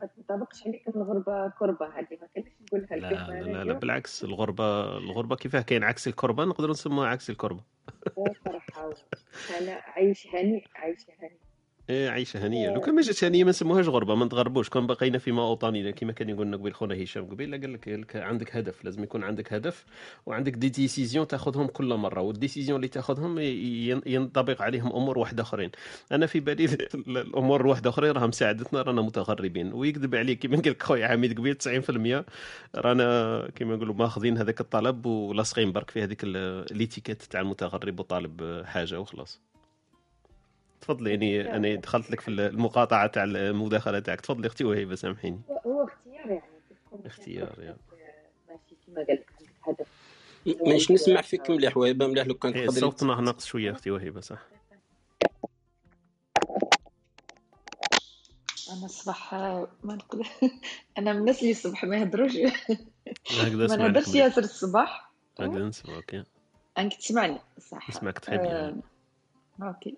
ما تطابقش عليك الغربه كربه، هذه ما كاينش نقولها لك. لا لا لا بالعكس، الغربه الغربه كيفاه كاين عكس الكربه، نقدروا نسموها عكس الكربه. صراحه انا عايش هني عايشه هني ايه عايشه هنيه، لو كان ما جاتش هنيه ما نسموهاش غربه، ما نتغربوش، كون بقينا فيما اوطاننا كما كان يقول لنا قبيل خونا هشام قبيل. قال لك عندك هدف، لازم يكون عندك هدف وعندك دي ديسيزيون تاخذهم كل مره، والديسيزيون اللي تاخذهم ينطبق عليهم امور واحد اخرين. انا في بالي الامور واحد اخرين راهم ساعدتنا، رانا متغربين. ويكذب عليك كما قال لك خويا حميد قبيل، تسعين بالمية رانا كما نقولوا ماخذين هذاك الطلب ولاصقين برك في هذيك الاتيكيت تاع المتغرب وطالب حاجه وخلاص. تفضلي، يعني انا دخلت لك في المقاطعه تاع المداخله تاعك، تفضلي اختي وهبه سامحيني. هو اختيار يعني اختيار يعني ماشي كما قال لك عندك هدف. مانيش نسمع فيك مليح وهبه، مليح لو كان تقدري الصوت ناقص شويه اختي وهبه. صح انا الصباح ما نقدر، انا من الناس اللي الصبح ما يهضروش، ما نهضرش ياسر الصباح، نقدر نسمعك انك تسمعني صح، نسمعك تخيل. اوكي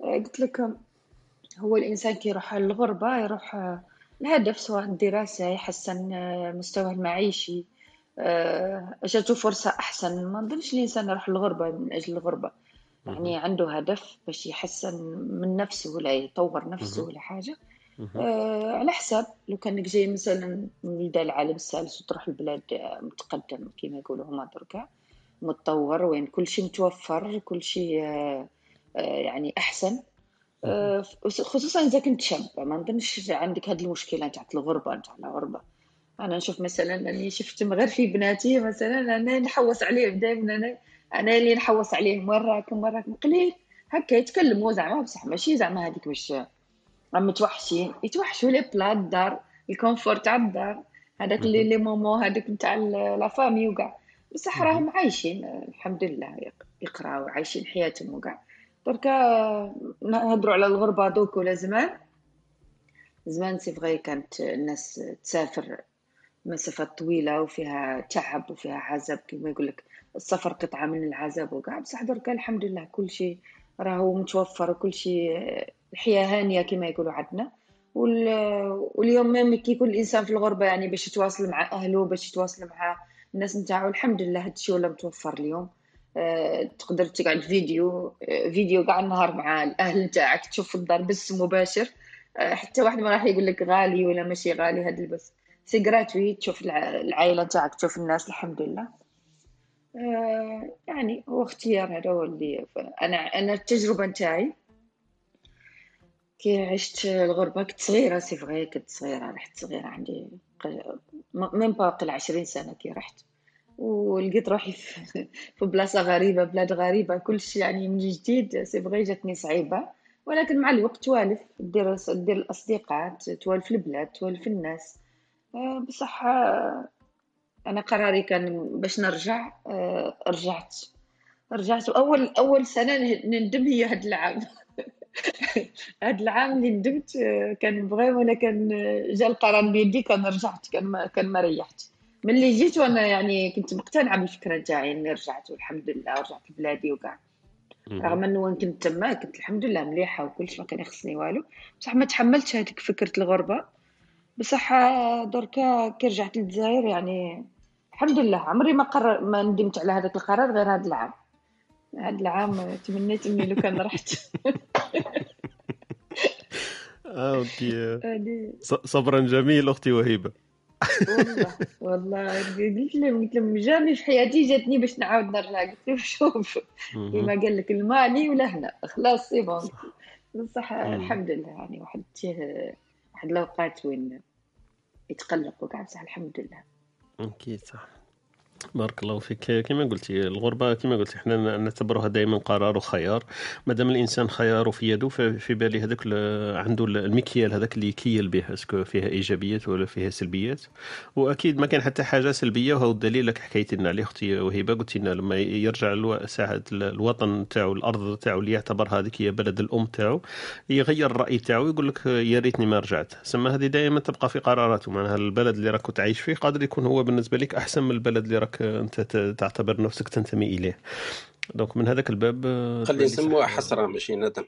قلت لكم هو الإنسان كي يروح للغربة يروح الهدف، سواء الدراسة، يحسن مستواه المعيشي، جاته فرصة أحسن. ما نظنش الإنسان يروح للغربة من أجل الغربة، يعني عنده هدف باش يحسن من نفسه ولا يطور نفسه ولا حاجة. على حساب لو كانك جاي مثلا من العالم الثالث وتروح لبلاد متقدم كما يقولوا هما دركا، متطور، وين كل شيء متوفر، كل شيء يعني احسن، خصوصا اذا كنت شاب. ما نظنش عندك هذه المشكله نتاع الغربه نتاع الغربه. انا نشوف مثلا اني شفت غير في بناتي مثلا، انا نحوس عليهم دائما، انا انا اللي نحوس عليهم مراكم مراكم قليل هكا يتكلموا زعما، بصح ماشي زعما هذيك واش عم متوحشين، يتوحشوا لي بلاد الدار، الكونفورت تاع الدار، هذاك اللي لي مومون هذاك نتاع لا فامي وكاع، بصح راهم عايشين الحمد لله، يقراو عايشين حياتهم وكاع. دركا نهضروا على الغربه دوك ولا زمان. زمان سي فغي كانت الناس تسافر مسافات طويله وفيها تعب وفيها عذاب، كما يقول لك السفر قطعه من العذاب وكاع. بصح دركا الحمد لله كل شيء راهو متوفر وكل شيء، الحياه هانيه كما يقولوا عندنا. واليوم ميم كي يكون الانسان في الغربه يعني باش يتواصل مع اهله، باش يتواصل مع الناس نتاعو، الحمد لله هادشي ولا متوفر اليوم. أه تقدر تقعد فيديو أه فيديو كاع النهار مع الاهل نتاعك، تشوف الدار بس مباشر. أه حتى واحد ما راح يقول لك غالي ولا ماشي غالي، هاد البس سي غراتوي، تشوف العائله نتاعك، تشوف الناس، الحمد لله. أه يعني هو اختيار، هذا هو اللي انا انا التجربه نتاعي كي عشت الغربه. كنت صغيره سي فغي، كنت صغيره، رحت صغيره عندي ميم با عشرين سنه كي رحت، ولقيت روحي في بلاصه غريبه، بلاد غريبه، كل شيء يعني من جديد. سي فغي جاتني صعيبه، ولكن مع الوقت توالف، دير دير الاصدقاء، توالف البلاد، توالف الناس. بصح انا قراري كان باش نرجع. رجعت رجعت اول اول سنه نندم هي هاد العام. هاد العام اللي ندمت كان بغي، وانا كان جا القرار بيدي كان رجعت، كان ما كان ما ريحت ملي جيت. وانا يعني كنت مقتنعه بالفكره نتاعي اني رجعت، والحمد لله رجعت لبلادي وكاع، رغم انه وين كنت تما كنت الحمد لله مليحه وكلش، ما كان يخصني والو. بصح ما تحملتش هذيك فكره الغربه. بصح دركا كي رجعت للجزائر يعني الحمد لله عمري ما قرر ما ندمت على هذاك القرار، غير هذا العام. هذا العام تمنيت اني لو كان رحت. اوكي، صبرا جميل اختي وهيبه. والله والله قلت لهم قلت لهم جامي في حياتي جاتني باش نعاود نرجع. قلت لهم شوف كيما قال لك المالي ولا هنا خلاص سي بون. بصح الحمد لله يعني واحد واحد الاوقات وين يتقلق وكاع، بصح الحمد لله. اوكي صح، بارك الله فيك. كما قلتي الغربه، كما قلتي حنا نعتبروها دائما قرار وخيار، مادام الانسان خياره في يده. في بالي هذاك عنده المكيال هذاك اللي يكيل به، اسكو فيها ايجابيات ولا فيها سلبيات. واكيد ما كان حتى حاجه سلبيه، وهو الدليل لك حكيتي لنا عليه اختي وهبه. قلتي لنا لما يرجع ساعه الوطن تاعو، الارض تاعو اللي يعتبر هذيك هي بلد الام تاعو، يغير الراي تاعو، يقول لك يا ريتني ما رجعت. سما هذه دائما تبقى في قراراته، معناها البلد اللي راك تعيش فيه قادر يكون هو بالنسبه لك احسن من البلد اللي راك انت تعتبر نفسك تنتمي اليه. دونك من هذاك الباب خلي نسموها حسره، ماشي ندم،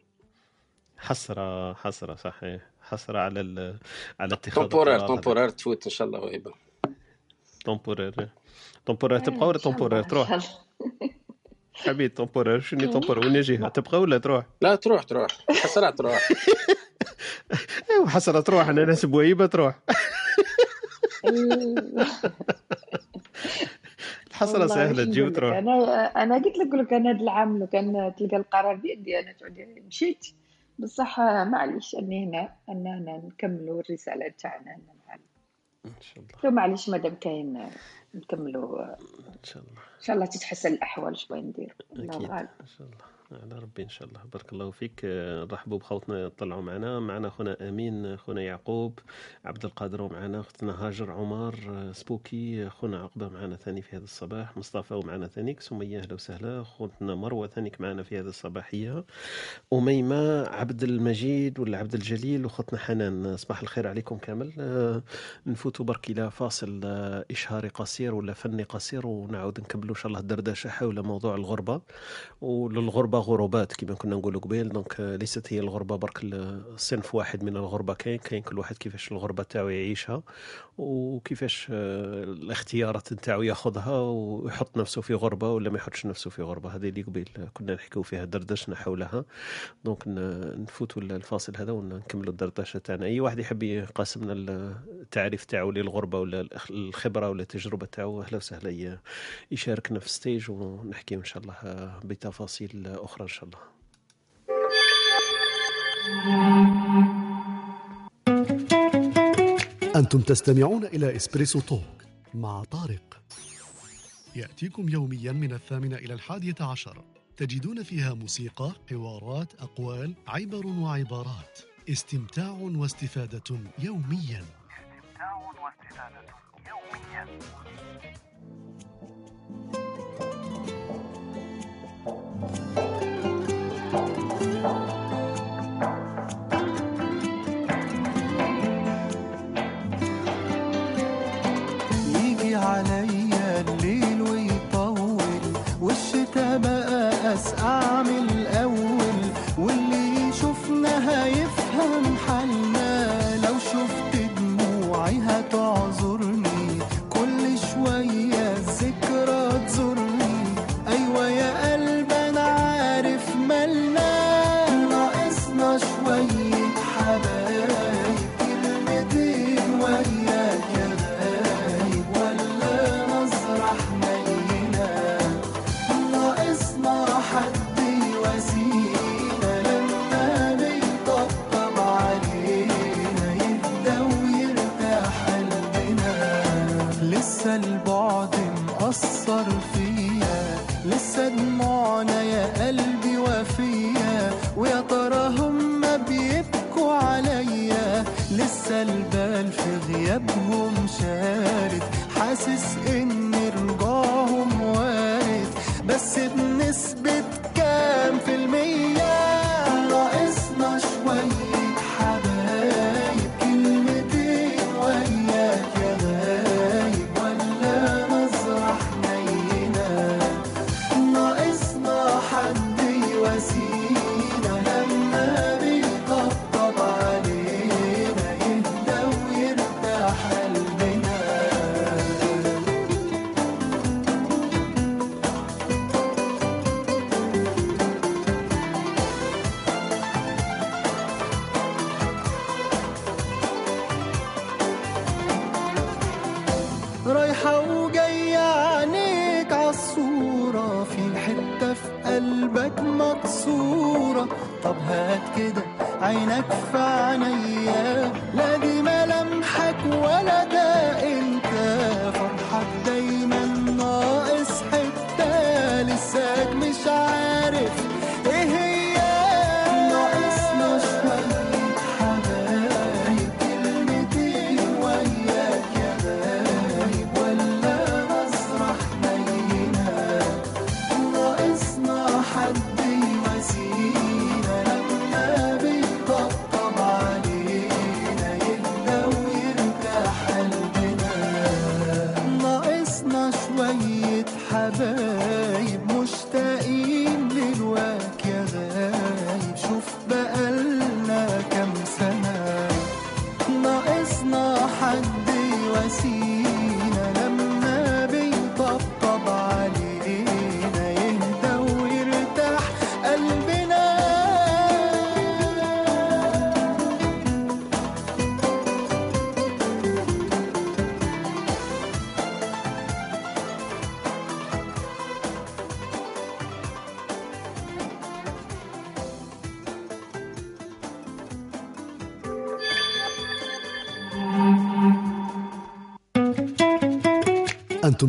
حسره حسره صحيح، حسره على ال... على اتخاذ طومبورير طومبورير تفوت ان شاء الله ويبا. طومبورير طومبورير تبقى ولا طومبورير تروح؟ حبيت طومبورير شنو طومبورير وين جهه تبقى ولا تروح؟ لا تروح تروح حسره تروح. ايوا حسره تروح، انا نسب ويبا تروح. الحسره سهله تجي وتروح. انا انا قلت لك لك انا هذا العام لو كان تلقى القرار بيدي انا تعودي مشيت. بصح معليش اني هنا انا هنا نكملوا الرساله تاعنا هنا ان شاء الله. معليش مادام كاين نكملوا ان شاء الله، ان شاء الله تتحسن الاحوال شويه، ندير الله ان شاء الله على ربي ان شاء الله. بارك الله فيك. رحبوا بخوتنا يطلعوا معنا معنا خونا امين، خونا يعقوب، عبد القادر ومعنا اختنا هاجر، عمر، سبوكي، خونا عقبه معنا ثاني في هذا الصباح، مصطفى ومعنا ثانيك، سميه اهلا وسهلا، خوتنا مروه ثانيك معنا في هذا الصباحيه، اميمه، عبد المجيد ولا عبد الجليل، وخوتنا حنان. صباح الخير عليكم كامل. نفوتوا برك الى فاصل اشهاري قصير ولا فني قصير، ونعاود نكملوا ان شاء الله الدردشه حول موضوع الغربه. وللغربه غربات كما كنا نقولوا قبل، دونك ليست هي الغربه برك الصنف واحد من الغربه، كاين كاين كل واحد كيفاش الغربه تاعو يعيشها، وكيفاش الاختيارات تاعو ياخذها ويحط نفسه في غربه ولا ما يحطش نفسه في غربه. هذه اللي قبل كنا نحكيو فيها دردشنا حولها. دونك نفوتوا الفاصل هذا ونكملوا الدردشه تاعنا. اي واحد يحب يقاسمنا التعريف تاعو للغربه ولا الخبره ولا التجربه تاعو، اهلا وسهلا يشاركنا في الستيج ونحكي ان شاء الله بتفاصيل أخرى إن شاء الله. أنتم تستمعون إلى إسبريسو توك مع طارق، يأتيكم يوميا من الثامنة إلى الحادية عشر، تجدون فيها موسيقى، حوارات، أقوال، عبر وعبارات، استمتاع واستفادة يوميا. استمتاع واستزادة يوميا. يجي عليا الليل ويطول والشتا بقى أسقع من الأول، واللي يشوفنا هيفهم حالنا. لو شفت دموعي هتعذرني، كل شوية الذكرى تزورني. أيوة يا قلبي أنا عارف مالنا، ناقصنا شوية حبايب، كلمتين ويا كبايب ولا نظرة حنينة. ناقصنا حد يواسينا لما بيطبطب علينا، يهدى ويرتاح قلبنا. لسه البعد مأثر فيا، لسه دموعنا يا قلبي وفيا، ويا ترى هما بيبكوا عليا. لسه البال في غيابهم شارد، حاسس ان رجوعهم وارد، بس بنسبة كام في المية؟ ناقصنا شوية حبايب، كلمتين ويا كبايب ولا نظرة حنينة. ناقصنا حد يواسينا لما بيطبطب علينا، يهدى ويرتاح قلبنا. رايحة وجاية عينيك عالصورة، في حتة في قلبك مكسورة. طب هات كده عينك في عينيا، لا دي ملامحك ولا ده انت، فرحك دايما ناقص حتة، لساك مش عارف ايه هي. ناقصنا شوية حبايب، كلمتين ويا كبايب ولا نظرة حنينة. ناقصنا حد يواسينا لما بيطبطب علينا، يهدى ويرتاح قلبنا. ناقصنا شوية حبايب، مشتاقين للواك يا غايب، شوف بقالنا كام سنة. ناقصنا حد يواسينا لما بيطبطب علينا، يهدى ويرتاح قلبنا. أنتم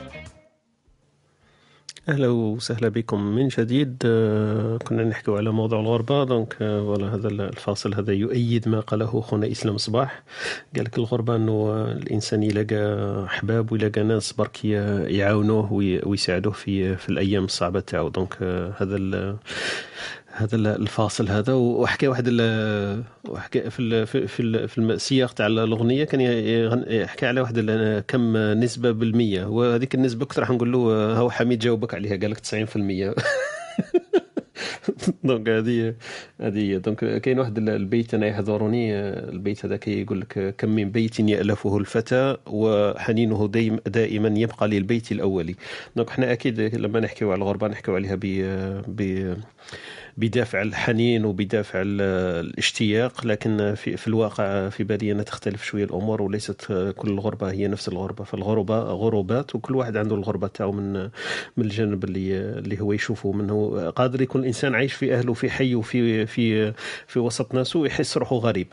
أهلا وسهلا بكم من جديد. كنا نحكي على موضوع الغربة، دونك ولا هذا الفاصل هذا يؤيد ما قاله خونا إسلام صباح. قال لك الغربة أنه الإنسان يلقى أحباب ويلقى ناس برك يعاونوه ويساعدوه في في الأيام الصعبة تاعو. دونك هذا هذا الفاصل هذا. وحكى واحد وحكى في في في السياق تاع الاغنيه كان يحكي على واحد كم نسبه بالميه، وهذيك النسبه كنت راح نقول له هو حميد جاوبك عليها، قال لك تسعين بالمية. دونك هذه هذه دونك كاين واحد البيت انا يحضرني، البيت هذا كيقول لك: كم من بيت يألفه الفتى وحنينه دائما دائما يبقى للبيت الاولي. دونك احنا اكيد لما نحكيو على الغربه نحكيو عليها ب بدافع الحنين وبدافع الاشتياق، لكن في, في الواقع في بالي أنا تختلف شوية الأمور، وليست كل الغربة هي نفس الغربة. فالغربة غربات، وكل واحد عنده الغربة تاعو من من الجانب اللي اللي هو يشوفه منه. قادر يكون الإنسان عايش في أهله، في حي، وفي في في وسط ناسه، ويحس روحه غريب.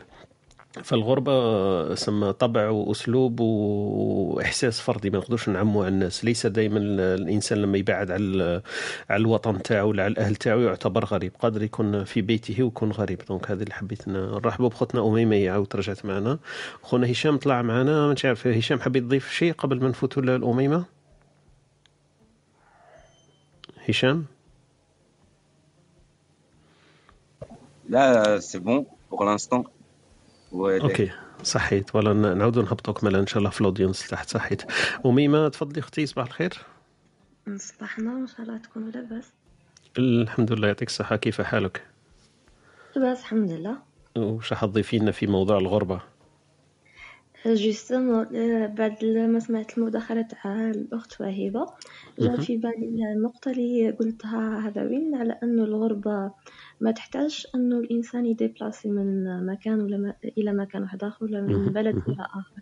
فالغربة سم طبع وأسلوب وإحساس فردي ما نقدرش نعمو على الناس. ليس دائما الإنسان لما يبعد على على الوطن تاعو ولا على الأهل تاعو يعتبر غريب، قادر يكون في بيته ويكون غريب. دونك هذه اللي حبيت نرحبوا بخوتنا أميمة عاود رجعت معنا، خونا هشام طلع معنا، ما نعرف هشام حبيت تضيف شيء قبل ما نفوتوا للأميمة؟ هشام؟ لا سي بون pour l'instant. اوكي صحيت، ولا نعاودو نهبطوك مالا ان شاء الله في الاودينس تحت. صحيت أميمة، تفضلي اختي. صباح الخير. صباحنا ان شاء الله تكونوا لاباس. الحمد لله يعطيك الصحة، كيف حالك؟ لاباس الحمد لله. وش حتضيفي لنا في موضوع الغربة؟ جوستمون بعد ما سمعت المداخلة تاع الأخت وهبة جا في بالي النقطة اللي قلتها هذا وين، على أنه الغربة ما تحتاج أنه الإنسان يديبلاسي من مكان ولا إلى مكان واحد آخر ولا من بلد إلى آخر،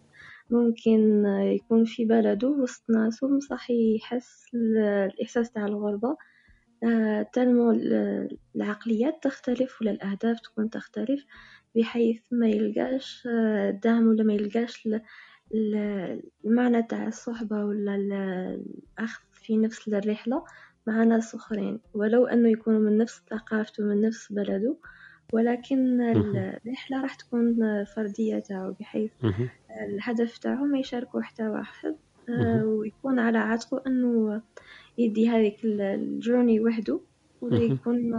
ممكن يكون في بلده وسط ناسو صح يحس الإحساس تاع الغربة. تنمو العقليات تختلف ولا الأهداف تكون تختلف، بحيث ما يلقاش الدعم ولا ما يلقاش المعنى تاع الصحبة ولا الأخذ في نفس الرحلة مع ناس أخرين، ولو أنه يكونوا من نفس ثقافته ومن نفس بلده، ولكن الرحلة راح تكون فردية تاعو، بحيث الهدف تاعو ما يشاركوا حتى واحد ويكون على عاتقه أنه يدي هذيك الجورني وحده، ولا يكون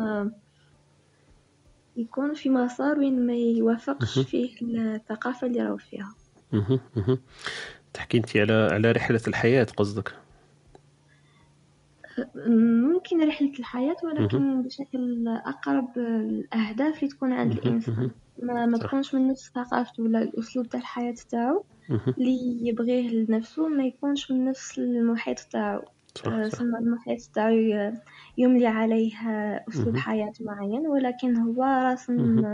يكون في مسار وين ما يوافقش فيه الثقافة اللي راهو فيها. تحكي انتي على على رحلة الحياة قصدك؟ ممكن رحلة الحياة ولكن بشكل أقرب الأهداف اللي تكون عند الإنسان، ما ما تكونش من نفس ثقافته ولا الأسلوب تاع الحياة تاعو اللي يبغيه لنفسه، ما يكونش من نفس المحيط تاعو. سما المحيط تاعو يملي عليها أسلوب حياة معين، ولكن هو راسم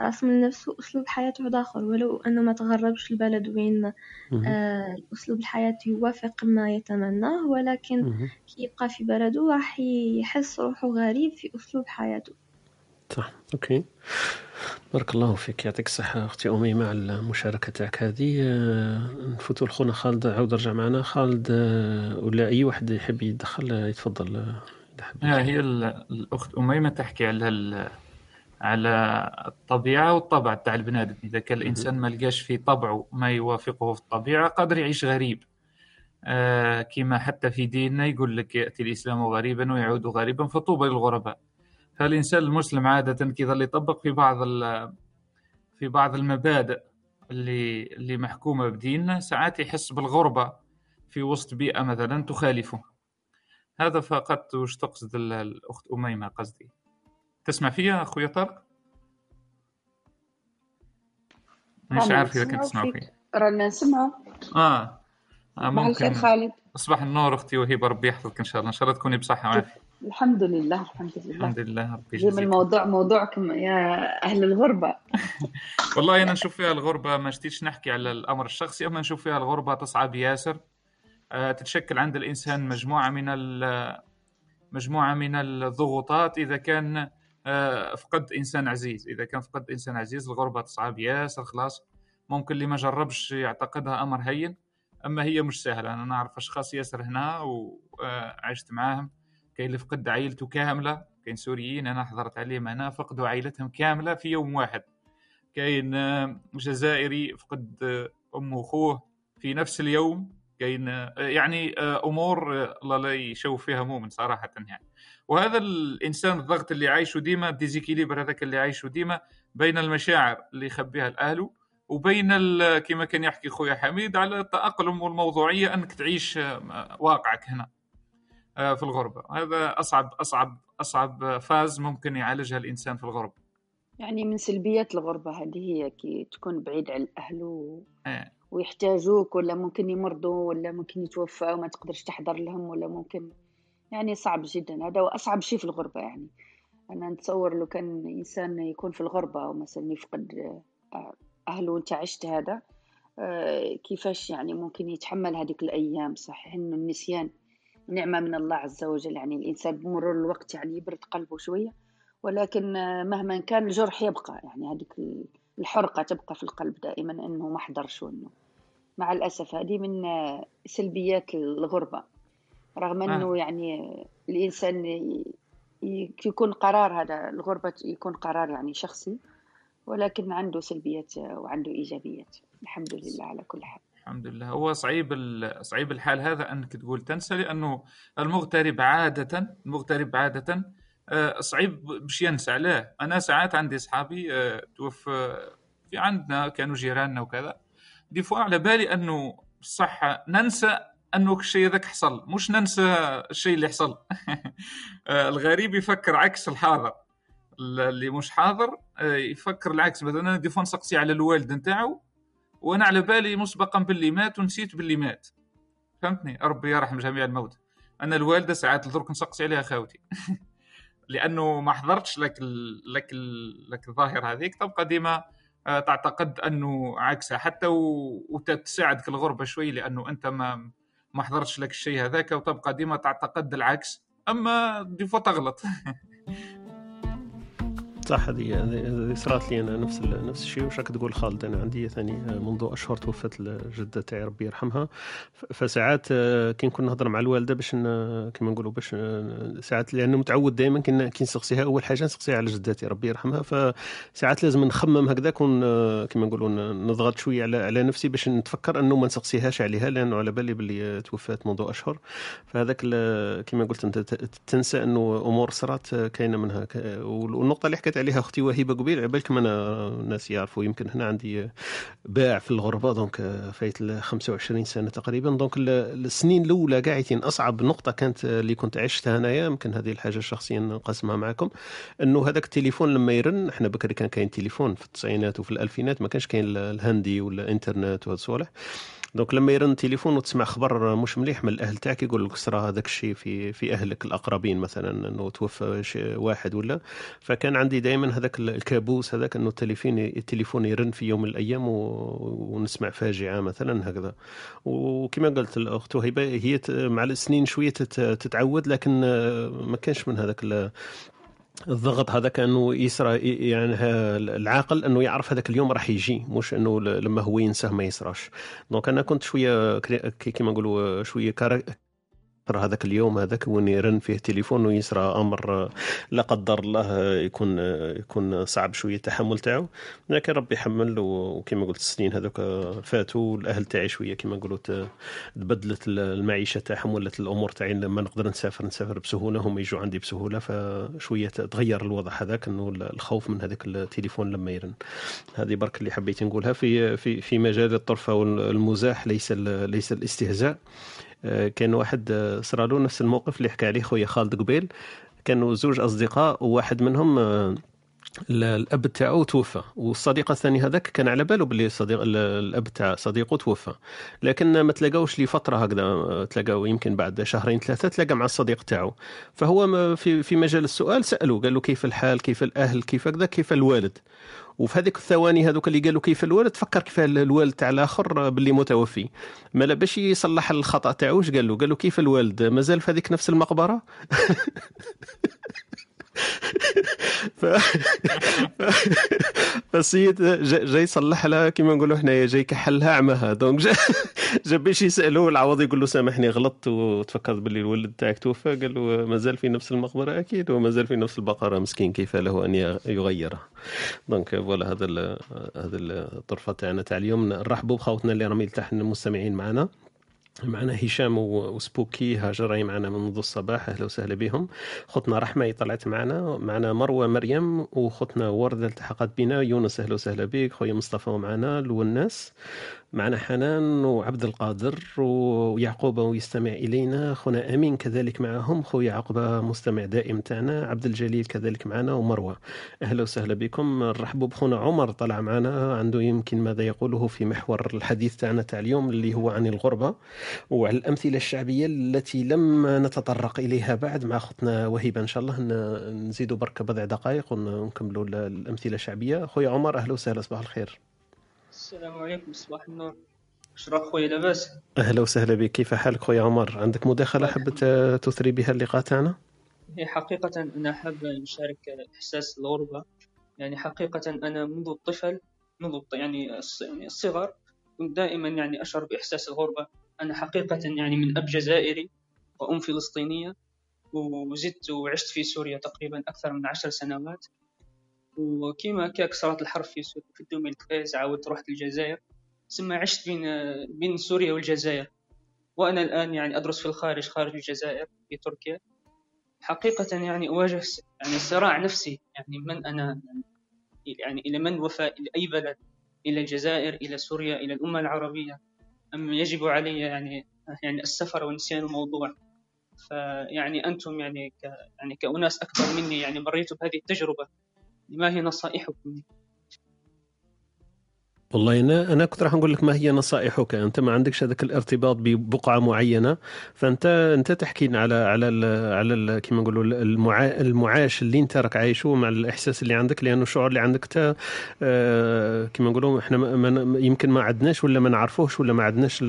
راسم لنفسه أسلوب حياة آخر، ولو أنه ما تغربش البلد وين آه أسلوب الحياة يوافق ما يتمناه، ولكن كي يبقى في بلده راح يحس روحه غريب في أسلوب حياته. صح. أوكي بارك الله فيك، يعطيك الصحة أختي أمي مع المشاركة تاعك هذه. نفوتوا لخونا خالد عاود رجع معنا. خالد ولا أي واحد يحب يدخل يتفضل. هي الأخت أميمة تحكي على على الطبيعة والطبع تاع البنادم، إذا كان الإنسان ما لقاش في طبعه ما يوافقه في الطبيعة قادر يعيش غريب. آه كما حتى في ديننا يقول لك يأتي الإسلام غريبا ويعود غريبا فطوبى للغرباء. فالإنسان المسلم عادة كيظل يطبق في بعض في بعض المبادئ اللي اللي محكومة بديننا، ساعات يحس بالغربة في وسط بيئة مثلا تخالفه. هذا فقط وش تقصد الأخت أميمة. قصدي تسمع فيها أخويا طارق؟ مش عارف إذا كنت تسمع فيها. رانا نسمع. آه. آه ممكن. خالد. أصبح النور أختي وهبة، ربي يحفظك إن شاء الله، إن شاء الله تكوني بصحة وعافية. الحمد لله الحمد لله. الحمد لله ربي يجزيك. الموضوع موضوعكم يا أهل الغربة. والله أنا نشوف فيها الغربة ما شتيش نحكي على الأمر الشخصي، أما نشوف فيها الغربة تصعب ياسر. أه تتشكل عند الإنسان مجموعة من مجموعة من الضغوطات. إذا كان فقد إنسان عزيز، إذا كان فقد إنسان عزيز الغربة تصعب ياسر. خلاص ممكن اللي ما جربش يعتقدها أمر هين، أما هي مش سهلة. أنا نعرف أشخاص ياسر هنا وعشت معاهم، كاين اللي فقد عائلته كاملة، كاين سوريين أنا حضرت عليهم هنا فقدوا عائلتهم كاملة في يوم واحد، كاين جزائري فقد أمه وأخوه في نفس اليوم، كاين يعني أمور الله لا يشوف فيها مؤمن صراحة يعني. وهذا الإنسان الضغط اللي عايشه ديما، ديزيكيليبر هذاك اللي عايشه ديما بين المشاعر اللي يخبيها الأهل وبين كما كان يحكي خويا حميد على التأقلم والموضوعية، أنك تعيش واقعك هنا في الغربة. هذا أصعب أصعب أصعب فاز ممكن يعالجها الإنسان في الغربة. يعني من سلبيات الغربة هذه هي كي تكون بعيد عن الأهل و... آه. ويحتاجوك، ولا ممكن يمرضوا، ولا ممكن يتوفوا وما تقدرش تحضر لهم، ولا ممكن يعني صعب جدا. هذا هو أصعب شيء في الغربة. يعني أنا نتصور لو كان إنسان يكون في الغربة ومثلا يفقد أهله وانت عشت هذا، كيفاش يعني ممكن يتحمل هذيك الأيام؟ صحيح إنه النسيان نعمة من الله عز وجل، يعني الإنسان بمرور الوقت يعني يبرد قلبه شوية، ولكن مهما كان الجرح يبقى. يعني هذيك الحرقة تبقى في القلب دائما أنه ما حضرش. وأنه مع الأسف هذه من سلبيات الغربة، رغم أنه آه. يعني الإنسان يكون قرار، هذا الغربة يكون قرار يعني شخصي، ولكن عنده سلبيات وعنده إيجابيات. الحمد لله على كل حال. الحمد لله. هو صعيب صعيب الحال هذا أنك تقول تنسى، لأنه المغترب عادة المغترب عادة صعيب باش ينسى. علاه أنا ساعات عندي أصحابي توف في عندنا كانوا جيراننا وكذا، دي فوا على بالي أنه صح ننسى أنه الشيء ذاك حصل، مش ننسى الشيء اللي حصل. الغريب يفكر عكس الحاضر، اللي مش حاضر يفكر العكس. مثلا دي فوا نسقسي على الوالد نتاعو وانا على بالي مسبقا باللي مات ونسيت باللي مات، فهمتني؟ ربي يرحم جميع الموتى. انا الوالده ساعات نضرك نسقسي عليها خاوتي، لانه ما حضرتش لك ال... لك ال... لك الظاهره هذيك تبقى ديما تعتقد انه عكسها، حتى و... وتساعدك الغربه شوي، لانه انت ما ما حضرتش لك الشيء هذاك، وتبقى ديما تعتقد العكس، اما دي فوا تغلط. صح، هذه صارت لي أنا نفس نفس الشيء. وشك تقول خالد، أنا عندي ثاني منذ أشهر توفت الجدة تاعي ربي يرحمها، فساعات كي نكون نهضر مع الوالدة باش كيما نقولوا باش ساعات، لأنه متعود دائما كي نسقسيها أول حاجة نسقسيها على جدتي ربي يرحمها، فساعات لازم نخمم هكذا كيما نقولوا نضغط شوية على على نفسي باش نتفكر أنه ما نسقسيهاش عليها، لأنه على بالي باللي توفت منذ أشهر. فهذاك كيما قلت أنت تنسى أنه أمور صارت كاينة منها. والنقطة اللي حكيت عليها اختي وهيبه قبيل، بالك ما الناس يعرفوا، يمكن هنا عندي باع في الغربه دونك فايت خمسة وعشرين سنه تقريبا، دونك السنين الاولى قاعدين اصعب نقطه كانت اللي كنت عشتها هنايا، يمكن هذه الحاجه شخصيا نقسمها معكم، انه هذاك التليفون لما يرن، احنا بكري كان كاين تليفون في التسعينات وفي الالفينات، ما كانش كاين الهندي ولا الانترنت وهذا الصوالح، دونك لما يرن تليفون وتسمع خبر مش مليح من الاهل تاعك يقول لك صرا هذاك الشيء في في اهلك الاقربين، مثلا انه توفى واحد ولا، فكان عندي دائما هذاك الكابوس هذاك انه التليفون التليفون يرن في يوم من الايام ونسمع فاجعه مثلا هكذا. وكما قلت الاخت هبه، هي مع السنين شويه تتعود، لكن ما كانش من هذاك الضغط هذا، كأنه يسرى يعني العاقل أنه يعرف هذاك اليوم راح يجي، مش أنه لما هو ينساه ما يسراش. دونك أنا كنت شوية كما نقولوا شوية كارك هذاك اليوم هذاك وين يرن فيه تليفون ويسرى أمر لا قدر الله يكون يكون صعب شوية التحمل تاعو، لكن ربي يحمل. وكما قلت السنين هذوك فاتوا، الأهل تاعي شوية كما قلوا تبدلت المعيشة تاعهم، ولات الأمور تاعي لما نقدر نسافر نسافر بسهولة، هم يجوا عندي بسهولة، فشوية تغير الوضع هذاك، إنه الخوف من هذاك التليفون لما يرن. هذه برك اللي حبيت نقولها في في في مجال الطرفة والمزاح، ليس ليس الاستهزاء. كان واحد صرالو نفس الموقف اللي حكى عليه خويا خالد قبيل، كانوا زوج أصدقاء وواحد منهم الأب تاعو توفى، والصديق الثاني هذاك كان على باله باللي صديق الأب تاع صديقه توفى، لكن ما تلاقاوش لفترة هكذا، تلاقاو يمكن بعد شهرين ثلاثة تلاقى مع الصديق تاعو، فهو في في مجال السؤال سألوا قالوا كيف الحال، كيف الأهل، كيف هكذا، كيف الوالد. وفي هذيك الثواني هذوك اللي قالوا كيف الوالد، فكر كيف الوالد تاع الاخر باللي متوفي، ما لا باش يصلح الخطا تاعوش قال له قال له كيف الوالد مازال في هذيك نفس المقبره. ف... فسيد جاي يصلح لها كيما نقولوا حنايا، جاي كحلها عمها، دونك جا جاب باش يسالوه العوض يقول له سامحني غلطت وتفكرت باللي الولد تاعك توفى، قال له مازال في نفس المقبره اكيد ومازال في نفس البقره، مسكين كيف له ان يغيرها. دونك فوالا هذا ال... هذا الطرفه تاعنا تاع اليوم. نرحبوا بخوتنا اللي راهم يلتحن المستمعين معنا، معنا هشام وسبوكي هاجر معنا منذ الصباح، أهلا وسهلا بهم. خطنا رحمة طلعت معنا، معنا مروة مريم، وخطنا وردة التحقت بنا، يونس أهلا وسهلا بك، خويا مصطفى معنا، والناس معنا، حنان وعبد القادر ويعقوب ويستمع إلينا، خونا أمين كذلك معهم، خويا يعقوب مستمع دائم تاعنا، عبد الجليل كذلك معنا، ومروة أهلا وسهلا بكم. نرحبوا بخونا عمر طلع معنا، عنده يمكن ماذا يقوله في محور الحديث تاعنا تاع اليوم اللي هو عن الغربة وعلى الأمثلة الشعبية التي لم نتطرق إليها بعد مع خطنا وهيبة. إن شاء الله نزيدوا بركة بضع دقائق ونكملوا الأمثلة الشعبية. خويا عمر أهلا وسهلا، صباح الخير. السلام عليكم، صباح النور، شراك خويا لاباس؟ أهلا وسهلا بك، كيف حالك خويا عمر؟ عندك مداخلة حبت تثري بها اللقاء تاعنا؟ حقيقة أنا حابة نشارك إحساس الغربة، يعني حقيقة أنا منذ الطفل منذ يعني الصغر كنت دائما يعني أشعر بإحساس الغربة. أنا حقيقة يعني من أب جزائري وأم فلسطينية، وزدت وعشت في سوريا تقريبا أكثر من عشر سنوات، وكما كاك صارت الحرب في سوريا في الدوميل كفاز عاودت رحت الجزائر، ثم عشت بين بين سوريا والجزائر، وأنا الآن يعني أدرس في الخارج خارج الجزائر في تركيا. حقيقة يعني أواجه يعني صراع نفسي، يعني من أنا، يعني إلى من وفاء، إلى أي بلد، إلى الجزائر، إلى سوريا، إلى الأمة العربية، أم يجب علي يعني يعني السفر ونسيان الموضوع؟ فيعني أنتم يعني ك يعني كأناس أكبر مني يعني مريتوا بهذه التجربة، ما هي نصائحكم؟ والله أنا أنا كنت راح نقول لك ما هي نصائحك. أنت ما عندكش هذاك الارتباط ببقعة معينة، فأنت أنت تحكي على على ال على ال كما نقولوا المعا المعاش اللي أنت راك عايشه مع الإحساس اللي عندك، لأنه الشعور اللي عندك تا كما نقولوا إحنا ما يمكن ما عدناش ولا ما نعرفوهش ولا ما عدناش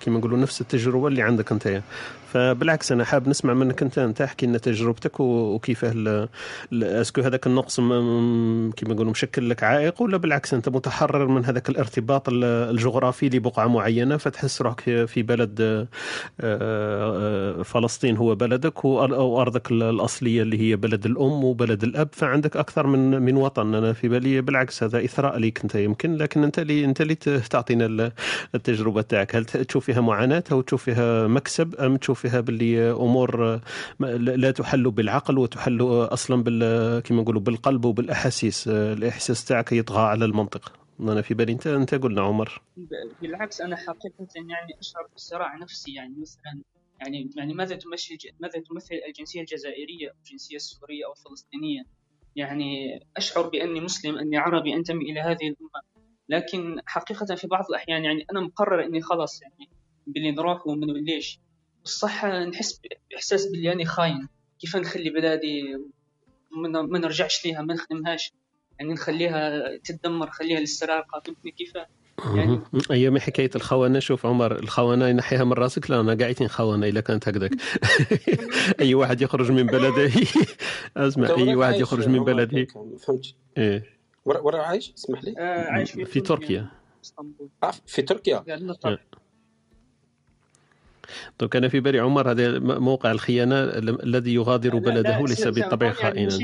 كما نقولوا نفس التجربة اللي عندك أنت. فبالعكس أنا حاب نسمع منك أنت أنت تحكي لنا تجربتك وكيفاه أسكو هذاك النقص كما نقولوا مشكل لك عائق، ولا بالعكس أنت متحرر من هذاك الارتباط الجغرافي لبقعة معينة فتحس روحك في بلد فلسطين هو بلدك وأرضك الأصلية اللي هي بلد الأم وبلد الأب، فعندك أكثر من من وطن. أنا في بالي بالعكس هذا إثراء لك أنت يمكن، لكن أنت اللي أنت اللي تعطينا التجربة تاعك. هل تشوف فيها معاناة أو تشوف فيها مكسب، أم تشوف فيها باللي أمور لا تحل بالعقل وتحل أصلا بال كما نقولوا بالقلب وبالأحاسيس، الإحساس تاعك يطغى على المنطق؟ أنا في بالي أنت أنت قلنا عمر. بالعكس أنا حقيقة يعني أشعر بصراع نفسي، يعني مثلا يعني يعني ماذا تمثل ماذا تمثل الجنسية الجزائرية أو الجنسية السورية أو الفلسطينية؟ يعني أشعر بأني مسلم، أني عربي، أنتمي إلى هذه الأمة، لكن حقيقة في بعض الأحيان يعني أنا مقرر إني خلاص يعني باللي نروح ومن ليش الصح نحس بإحساس باللي أنا خاين، كيف نخلي بلادي ما نرجعش ليها، ما نخدمهاش، يعني نخليها تتدمر، خليها للسراقة، فهمتني كيف؟ يعني أيام حكاية الخونة، شوف عمر الخونة ينحيها من راسك، لا أنا قاعدين خونة إلا كانت هكذاك. أي واحد يخرج من بلده أسمع أي واحد يخرج من بلده فهمت إيه ورا ورا عايش اسمح لي آه عايش في, في تركيا اسطنبول آه في تركيا طب كان في بالي عمر هذا موقع الخيانة الذي يغادر بلده ليس بالطبع خائنا.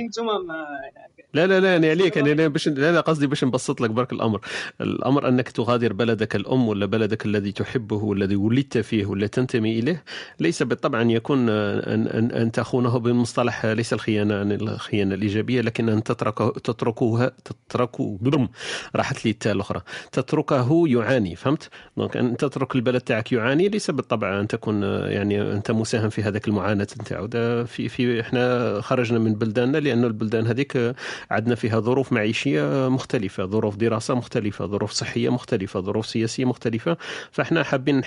لا لا لا أنا عليك أنا باش لا لا قصدي باش نبسط لك برك الأمر. الأمر أنك تغادر بلدك الأم ولا بلدك الذي تحبه والذي ولدت فيه ولا تنتمي إليه، ليس بالطبع أن يكون أن أن, أن تخونه بمصطلح ليس الخيانة الخيانة الإيجابية، لكن أن تتركه تتركه تتركه بلم راحت لي التاء الأخرى تتركه يعاني، فهمت؟ دونك أن تترك البلد تاعك يعاني ليس بالطبع أن تكون يعني أنت مساهم في هذاك المعاناة نتاعو. في في إحنا خرجنا من بلداننا لأنه البلدان هذيك عدنا فيها ظروف معيشية مختلفة، ظروف دراسة مختلفة، ظروف صحية مختلفة، ظروف سياسية مختلفة، فإحنا حابين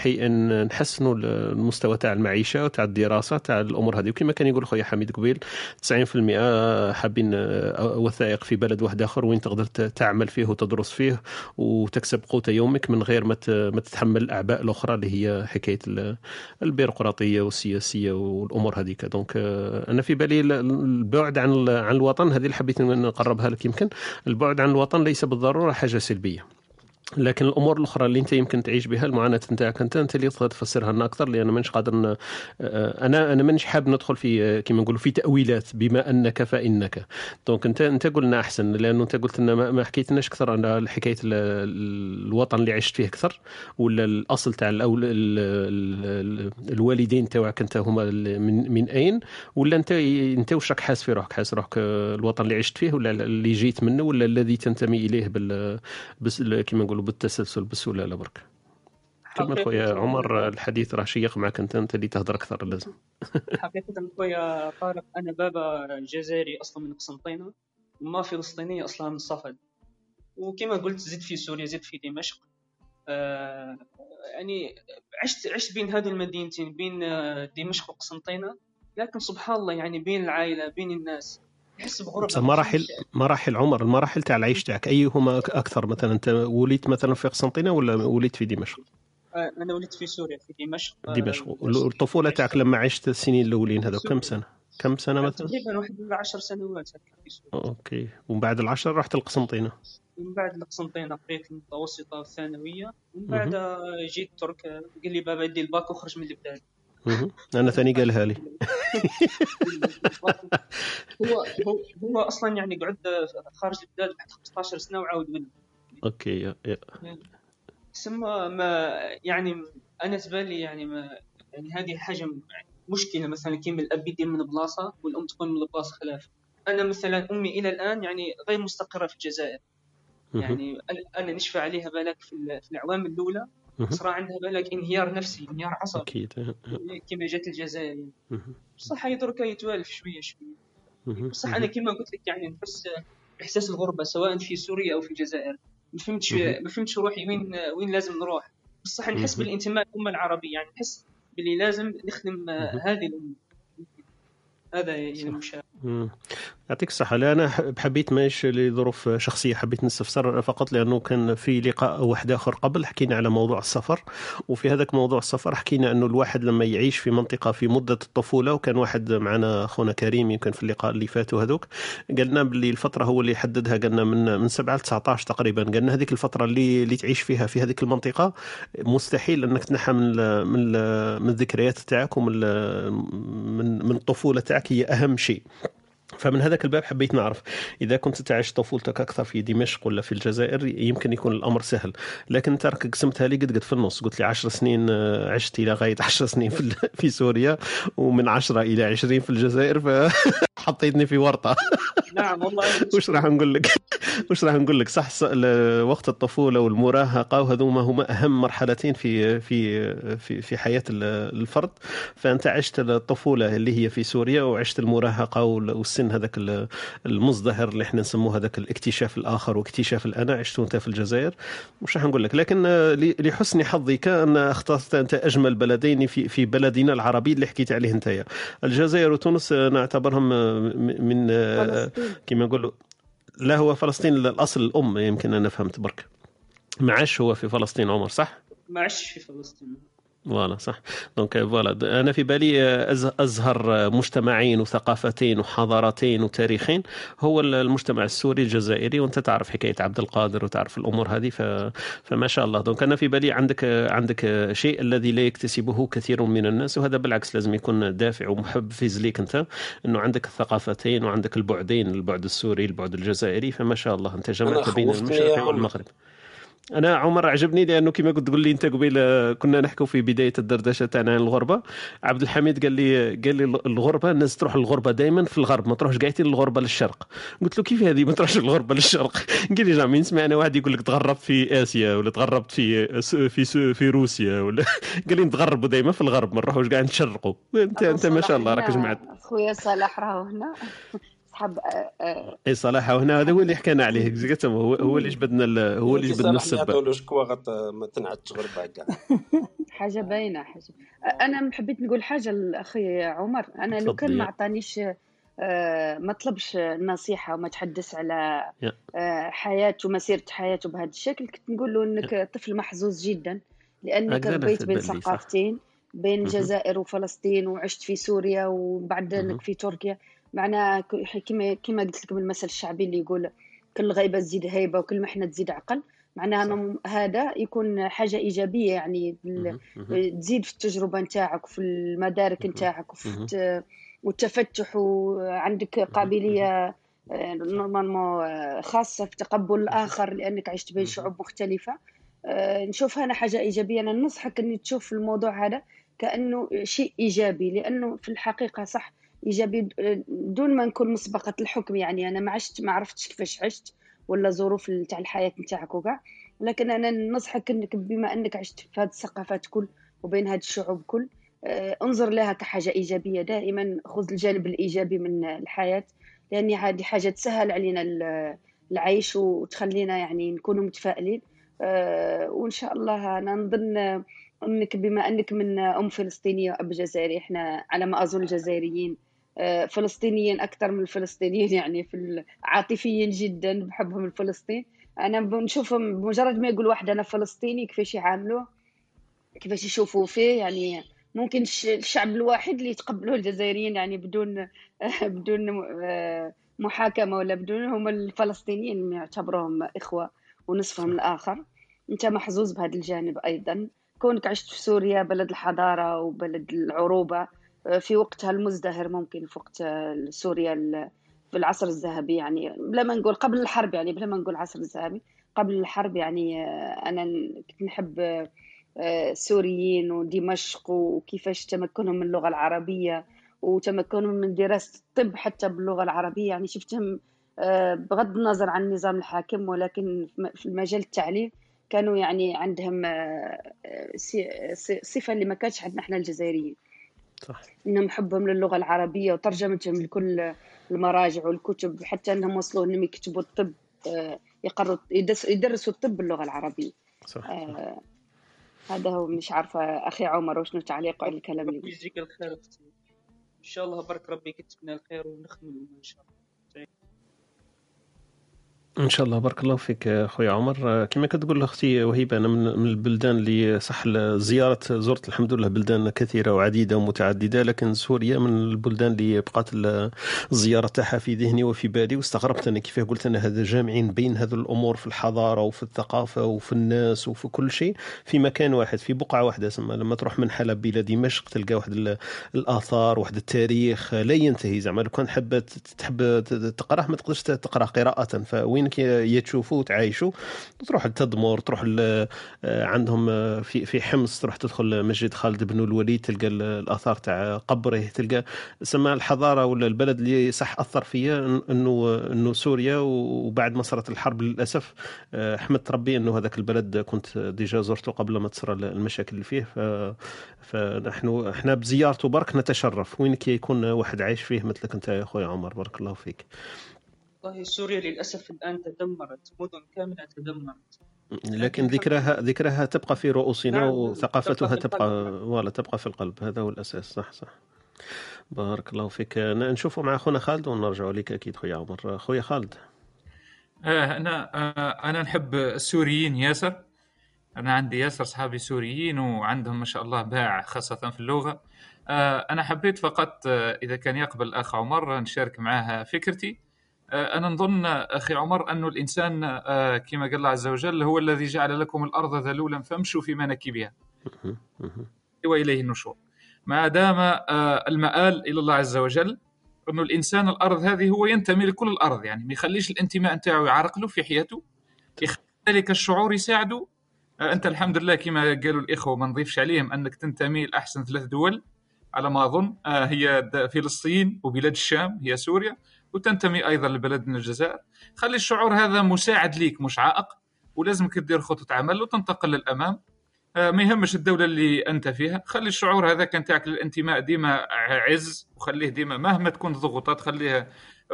نحسنوا المستوى تاع المعيشة وتاع الدراسة تاع الأمور هذه. وكما كان يقول خويا حميد قبيل تسعين بالمئة حابين وثائق في بلد واحد آخر وين تقدر تعمل فيه وتدرس فيه وتكسب قوت يومك من غير ما تتحمل الأعباء الأخرى اللي هي حكاية البيروقراطية والسياسية والأمور هذيك. دونك أنا في بالي البعد عن عن الوطن هذه اللي حبيت نقربها لك. يمكن البعد عن الوطن ليس بالضرورة حاجة سلبية، لكن الأمور الأخرى اللي أنت يمكن تعيش بها المعاناة نتاعك أنت أنت اللي تقدر تفسرها لنا أكثر، لأن منش قادر أنا أنا منش حاب ندخل في كما نقولوا في تأويلات بما أنك فإنك. دونك أنت أنت قلنا أحسن لأنه أنت قلت لنا ما حكيتناش أكثر على حكاية الوطن اللي عشت فيه أكثر ولا الأصل تاع الوالدين تاعك أنت هما من من أين، ولا أنت أنت واش راك حاس في روحك حاس روحك الوطن اللي عشت فيه ولا اللي جيت منه ولا الذي تنتمي إليه بال بس كما نقول بالتسلسل بالسلالة برك. كما خويا عمر الحديث راه شيق معك انت انت اللي تهضر اكثر لازم. حقيقة خويا طارق انا بابا جزائري اصلا من قسنطينة، وما فلسطينية اصلا من صفد، وكما قلت زدت في سوريا زدت في دمشق. آه يعني عشت عشت بين هذه المدينتين بين دمشق وقسنطينة، لكن سبحان الله يعني بين العائلة بين الناس تحس بغربة. مراحل مراحل عمر المراحل تاع العيش تاعك ايهما اكثر؟ مثلا انت وليت مثلا في قسنطينة ولا وليت في دمشق؟ انا وليت في سوريا في دمشق. دمشق الطفولة تاعك لما عشت السنين الاولين هذو كم سنة كم سنة مثلا؟ تقريبا واحد عشر سنوات هكا في سوريا. اوكي ومن بعد العشر رحت لقسنطينة. ومن بعد القسنطينة بقيت المتوسطة الثانوية، ومن بعد جيت ترك قال لي بابا يدي الباك وخرج من البلاد. أنا ثاني قالها لي. هو هو أصلا يعني قعد خارج البلاد بعد خمسة عشر سنة وعاود منه. أوكي. ثم ما يعني أنا تبالي يعني ما يعني هذه الحاجة مشكلة، مثلا كيما الأب يدير من بلاصة والأم تكون من بلاصة خلاف. أنا مثلا أمي إلى الآن يعني غير مستقرة في الجزائر، يعني أنا نشفى عليها بالك في الأعوام الأولى صار عندها بالك انهيار نفسي، انهيار عصبي أكيد كما جات الجزائر. صح يدرك يتوالف شوية شوية. صح أنا كما قلت لك يعني نحس إحساس الغربة سواء في سوريا أو في الجزائر. ما فهمتش ما فهمتش روحي وين وين لازم نروح. بصح نحس بالانتماء للأمة العربية، يعني نحس باللي لازم نخدم هذه الأمة. هذا يعني مشاهد. يعطيك الصحة. لا أنا حبيت ماش لظروف شخصية حبيت نستفسر فقط، لأنه كان في لقاء واحد آخر قبل حكينا على موضوع السفر، وفي هذاك موضوع السفر حكينا أنه الواحد لما يعيش في منطقة في مدة الطفولة، وكان واحد معنا أخونا كريم يمكن في اللقاء اللي فاتوا هذوك قلنا باللي الفترة هو اللي حددها، قلنا من من سبعة لتسعة عشر تقريبا، قلنا هذيك الفترة اللي اللي تعيش فيها في هذيك المنطقة مستحيل أنك تنحى من من من الذكريات تاعك ومن من من الطفولة تاعك، هي أهم شيء. فمن هذاك الباب حبيت نعرف إذا كنت تعيش طفولتك أكثر في دمشق ولا في الجزائر يمكن يكون الأمر سهل، لكن ترك قسمتها لي قد قد في النص، قلت لي عشر سنين عشت إلى غاية عشر سنين في في سوريا ومن عشرة إلى عشرين في الجزائر، فحطيتني في ورطة. نعم والله. وش راح نقول لك وش راح نقول لك صح، وقت الطفولة والمراهقة وهذوما هما أهم مرحلتين في في في في حياة الفرد، فأنت عشت الطفولة اللي هي في سوريا وعشت المراهقة والسن هذاك المزدهر اللي احنا نسموه هذاك الاكتشاف الآخر واكتشاف الأنا، عشتو انت في الجزائر مش راح نقول لك. لكن لحسن حظي كان اخترت انت اجمل بلدين في في بلدنا العربي اللي حكيت عليه انت، الجزائر وتونس نعتبرهم من كما نقولوا لا هو فلسطين الاصل الام، يمكن انا فهمت برك ما عاش هو في فلسطين عمر صح، ما عاش في فلسطين ولا صح. دونك فوالا انا في بالي ازهر مجتمعين وثقافتين وحضارتين وتاريخين هو المجتمع السوري الجزائري، وانت تعرف حكايه عبد القادر وتعرف الامور هذه ف... فما شاء الله. دونك انا في بالي عندك عندك شيء الذي لا يكتسبه كثير من الناس، وهذا بالعكس لازم يكون دافع ومحفز ليك انت، انه عندك الثقافتين وعندك البعدين، البعد السوري البعد الجزائري، فما شاء الله انت جمعت بين المشرق والمغرب. أنا عمر عجبني لأنه كما كنت تقول لي أنت قبيل كنا نحكي في بداية الدردشة تاعنا عن الغربة، عبد الحميد قال لي قال لي الغربة الناس تروح للغربة دائما في الغرب، ما تروحش قاعدين للغربة للشرق. قلت له كيف هذه ما تروحش للغربة للشرق؟ قال لي جامين سمعنا واحد يقول لك تغربت في آسيا ولا تغربت في في في روسيا ولا، قال لي نتغربوا دائما في الغرب ما نروحوش قاعدين نتشرقوا. أنت أنت ما شاء الله راك جمعت. خويا صلاح راهو هنا. حب اي صلاح هنا هذا هو اللي حكينا عليه زكتم، هو هو اللي جبدنا هو اللي جبدنا السبب قالوا شكوا غط ما تنعدش غربه كاع حاجه باينه حاجه. انا حبيت نقول حاجه لاخي عمر، انا لو كان ما عطانيش ما طلبش النصيحه وما تحدث على حياته ومسيره حياته بهذا الشكل كنت نقول له انك طفل محظوظ جدا، لانك ربيت بين ثقافتين بين الجزائر وفلسطين وعشت في سوريا وبعد ذلك في تركيا، معناه كما كما قلت لكم المثل الشعبي اللي يقول كل غيبه تزيد هيبه وكل محنه تزيد عقل، معناها هذا يكون حاجه ايجابيه يعني تزيد في التجربه نتاعك وفي المدارك نتاعك والتفتح، وعندك قابليه نورمالمون خاصه في تقبل الاخر لانك عشت بين شعوب مختلفه. نشوفها انا حاجه ايجابيه، انا ننصحك ان تشوف الموضوع هذا كانه شيء ايجابي، لانه في الحقيقه صح إيجابي دون ما نكون مسبقة الحكم، يعني أنا ما عشت ما عرفتش كيفاش عشت ولا ظروف تاع الحياة نتاعك وكاع، لكن أنا ننصحك إنك بما أنك عشت في هذه الثقافات كل وبين هذه الشعوب كل انظر لها كحاجة إيجابية، دائما خذ الجانب الإيجابي من الحياة، لأن هذه حاجة تسهل علينا العيش وتخلينا يعني نكونوا متفائلين. وإن شاء الله أنا نظن أنك بما أنك من أم فلسطينية وأب جزائري، إحنا على ما أظن الجزائريين فلسطينيين أكثر من الفلسطينيين، يعني في عاطفيين جدا بحبهم الفلسطين، أنا بنشوفهم بمجرد ما يقول واحد أنا فلسطيني كيفاش يعاملوه كيفاش يشوفوا فيه، يعني ممكن الشعب الواحد اللي يتقبلوه الجزائريين يعني بدون بدون محاكمه ولا بدون، هم الفلسطينيين يعتبروهم اخوه ونصفهم الاخر. انت محظوظ بهذا الجانب ايضا، كونك عشت في سوريا بلد الحضاره وبلد العروبه في وقتها المزدهر، ممكن في وقت سوريا في العصر الذهبي، يعني بلا ما نقول قبل الحرب، يعني بلا ما نقول العصر الذهبي قبل الحرب. يعني انا كنت نحب السوريين ودمشق وكيفاش تمكنهم من اللغه العربيه وتمكنهم من دراسه الطب حتى باللغه العربيه. يعني شفتهم بغض النظر عن النظام الحاكم، ولكن في مجال التعليم كانوا يعني عندهم صفه اللي ما كانتش عندنا احنا الجزائريين، صح، انهم حبهم للغه العربيه وترجمتهم لكل المراجع والكتب، حتى انهم وصلوا انهم يكتبوا الطب، يقروا يدرسوا الطب باللغه العربيه، صح. آه هذا هو. مش عارفه اخي عمر وشنو تعليقه على الكلام اللي يجيك الخير اختي، ان شاء الله برك ربي كتبنا الخير ونخملوا ان شاء الله ان شاء الله. بارك الله فيك اخويا عمر. كما كتقول اختي وهيبه، انا من البلدان اللي صح زياره زرت الحمد لله بلدان كثيره وعديده ومتعدده، لكن سوريا من البلدان اللي بقات الزياره تاعها في ذهني وفي بالي. واستغربت انا كيف قلت انا هذا جامعين بين هذه الامور في الحضاره وفي الثقافه وفي الناس وفي كل شيء في مكان واحد، في بقعه واحده. سما لما تروح من حلب الى دمشق تلقى واحد الاثار واحد التاريخ لا ينتهي. زعما لو كان حبت تحب تقرا ما تقدرش تقرا قراءه، فوين كي تشوفوا وتعايشوا تروح لتدمر، تروح عندهم في في حمص، تروح تدخل مسجد خالد بن الوليد تلقى الاثار تاع قبره، تلقى سما الحضاره ولا البلد اللي صح اثر فيا انه انه سوريا. وبعد ما صارت الحرب للاسف حمدت ربي انه هذاك البلد كنت ديجا زرته قبل ما تصير المشاكل اللي فيه. فنحن احنا بزيارته برك نتشرف وين كي يكون واحد عايش فيه مثلك انت يا خويا عمر. بارك الله فيك. والله سوريا للأسف الآن تدمرت، مدن كاملة تدمرت، لكن ذكرها ذكرها تبقى في رؤوسنا، نعم، وثقافتها تبقى ولا تبقى في القلب. هذا هو الأساس، صح صح. بارك الله فيك. نشوفه مع أخونا خالد ونرجع لك أكيد خويا عمر. خويا خالد. آه أنا آه أنا نحب السوريين ياسر. أنا عندي ياسر صحابي سوريين وعندهم ما شاء الله باع خاصة في اللغة. آه أنا حبيت فقط آه إذا كان يقبل الأخ عمر نشارك معها فكرتي. أنا نظن أخي عمر أن الإنسان كما قال الله عز وجل هو الذي جعل لكم الأرض ذلولا فامشوا في مناكبها وإليه النشور. ما دام المآل إلى الله عز وجل أن الإنسان الأرض هذه هو ينتمي لكل الأرض، يعني ما يخليش الانتماء نتاعو يعرق له في حياته، يخلي ذلك الشعور يساعده. أنت الحمد لله كما قالوا الإخوة ما نضيفش عليهم أنك تنتمي لأحسن ثلاث دول على ما أظن، هي فلسطين وبلاد الشام هي سوريا، وتنتمي أيضا لبلد من الجزائر. خلي الشعور هذا مساعد ليك مش عائق، ولازمك تدير خطة عمل وتنتقل للأمام. ما يهمش الدولة اللي أنت فيها، خلي الشعور هذا كان تاعك للانتماء ديما عز، وخليه ديما مهما تكون الضغوطات خليها،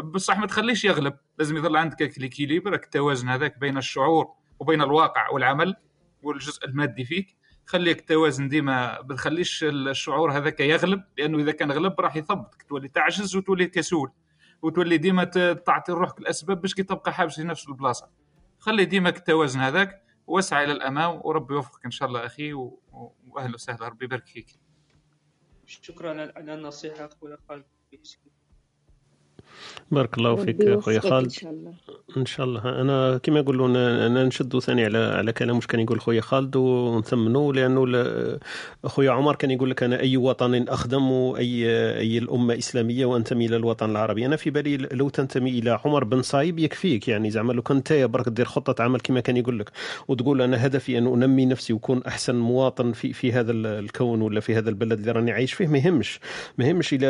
بصح ما تخليش يغلب. لازم يظل عندك الكيليبر، التوازن هذاك بين الشعور وبين الواقع والعمل والجزء المادي فيك. خليك توازن ديما، ما تخليش الشعور هذاك يغلب، لأنه إذا كان غلب راح يثبطك، تولي تعجز وتولي كسول وتولي ديما تعطي روحك الأسباب باش كي تبقى حابس في نفس البلاصة. خلي ديما التوازن هذاك واسعى إلى الأمام، وربي يوفقك إن شاء الله أخي، وأهلا وسهلا، ربي يبارك فيك. شكرا على النصيحة أخويا خالد. بارك الله فيك اخويا خالد. ان شاء الله انا كما يقولوا انا نشدوا ثاني على على كلام واش كان يقول خويا خالد ونثمنوا، لانه خويا عمر كان يقول لك انا اي وطن اخدم واي اي الامه اسلاميه وانتمي الى الوطن العربي. انا في بالي لو تنتمي الى عمر بن صايب يكفيك، يعني زعما لو كنت يا برك دير خطه عمل كما كان يقول لك وتقول انا هدفي ان انمي نفسي وكون احسن مواطن في في هذا الكون ولا في هذا البلد اللي راني عايش فيه. ما يهمش ما يهمش الى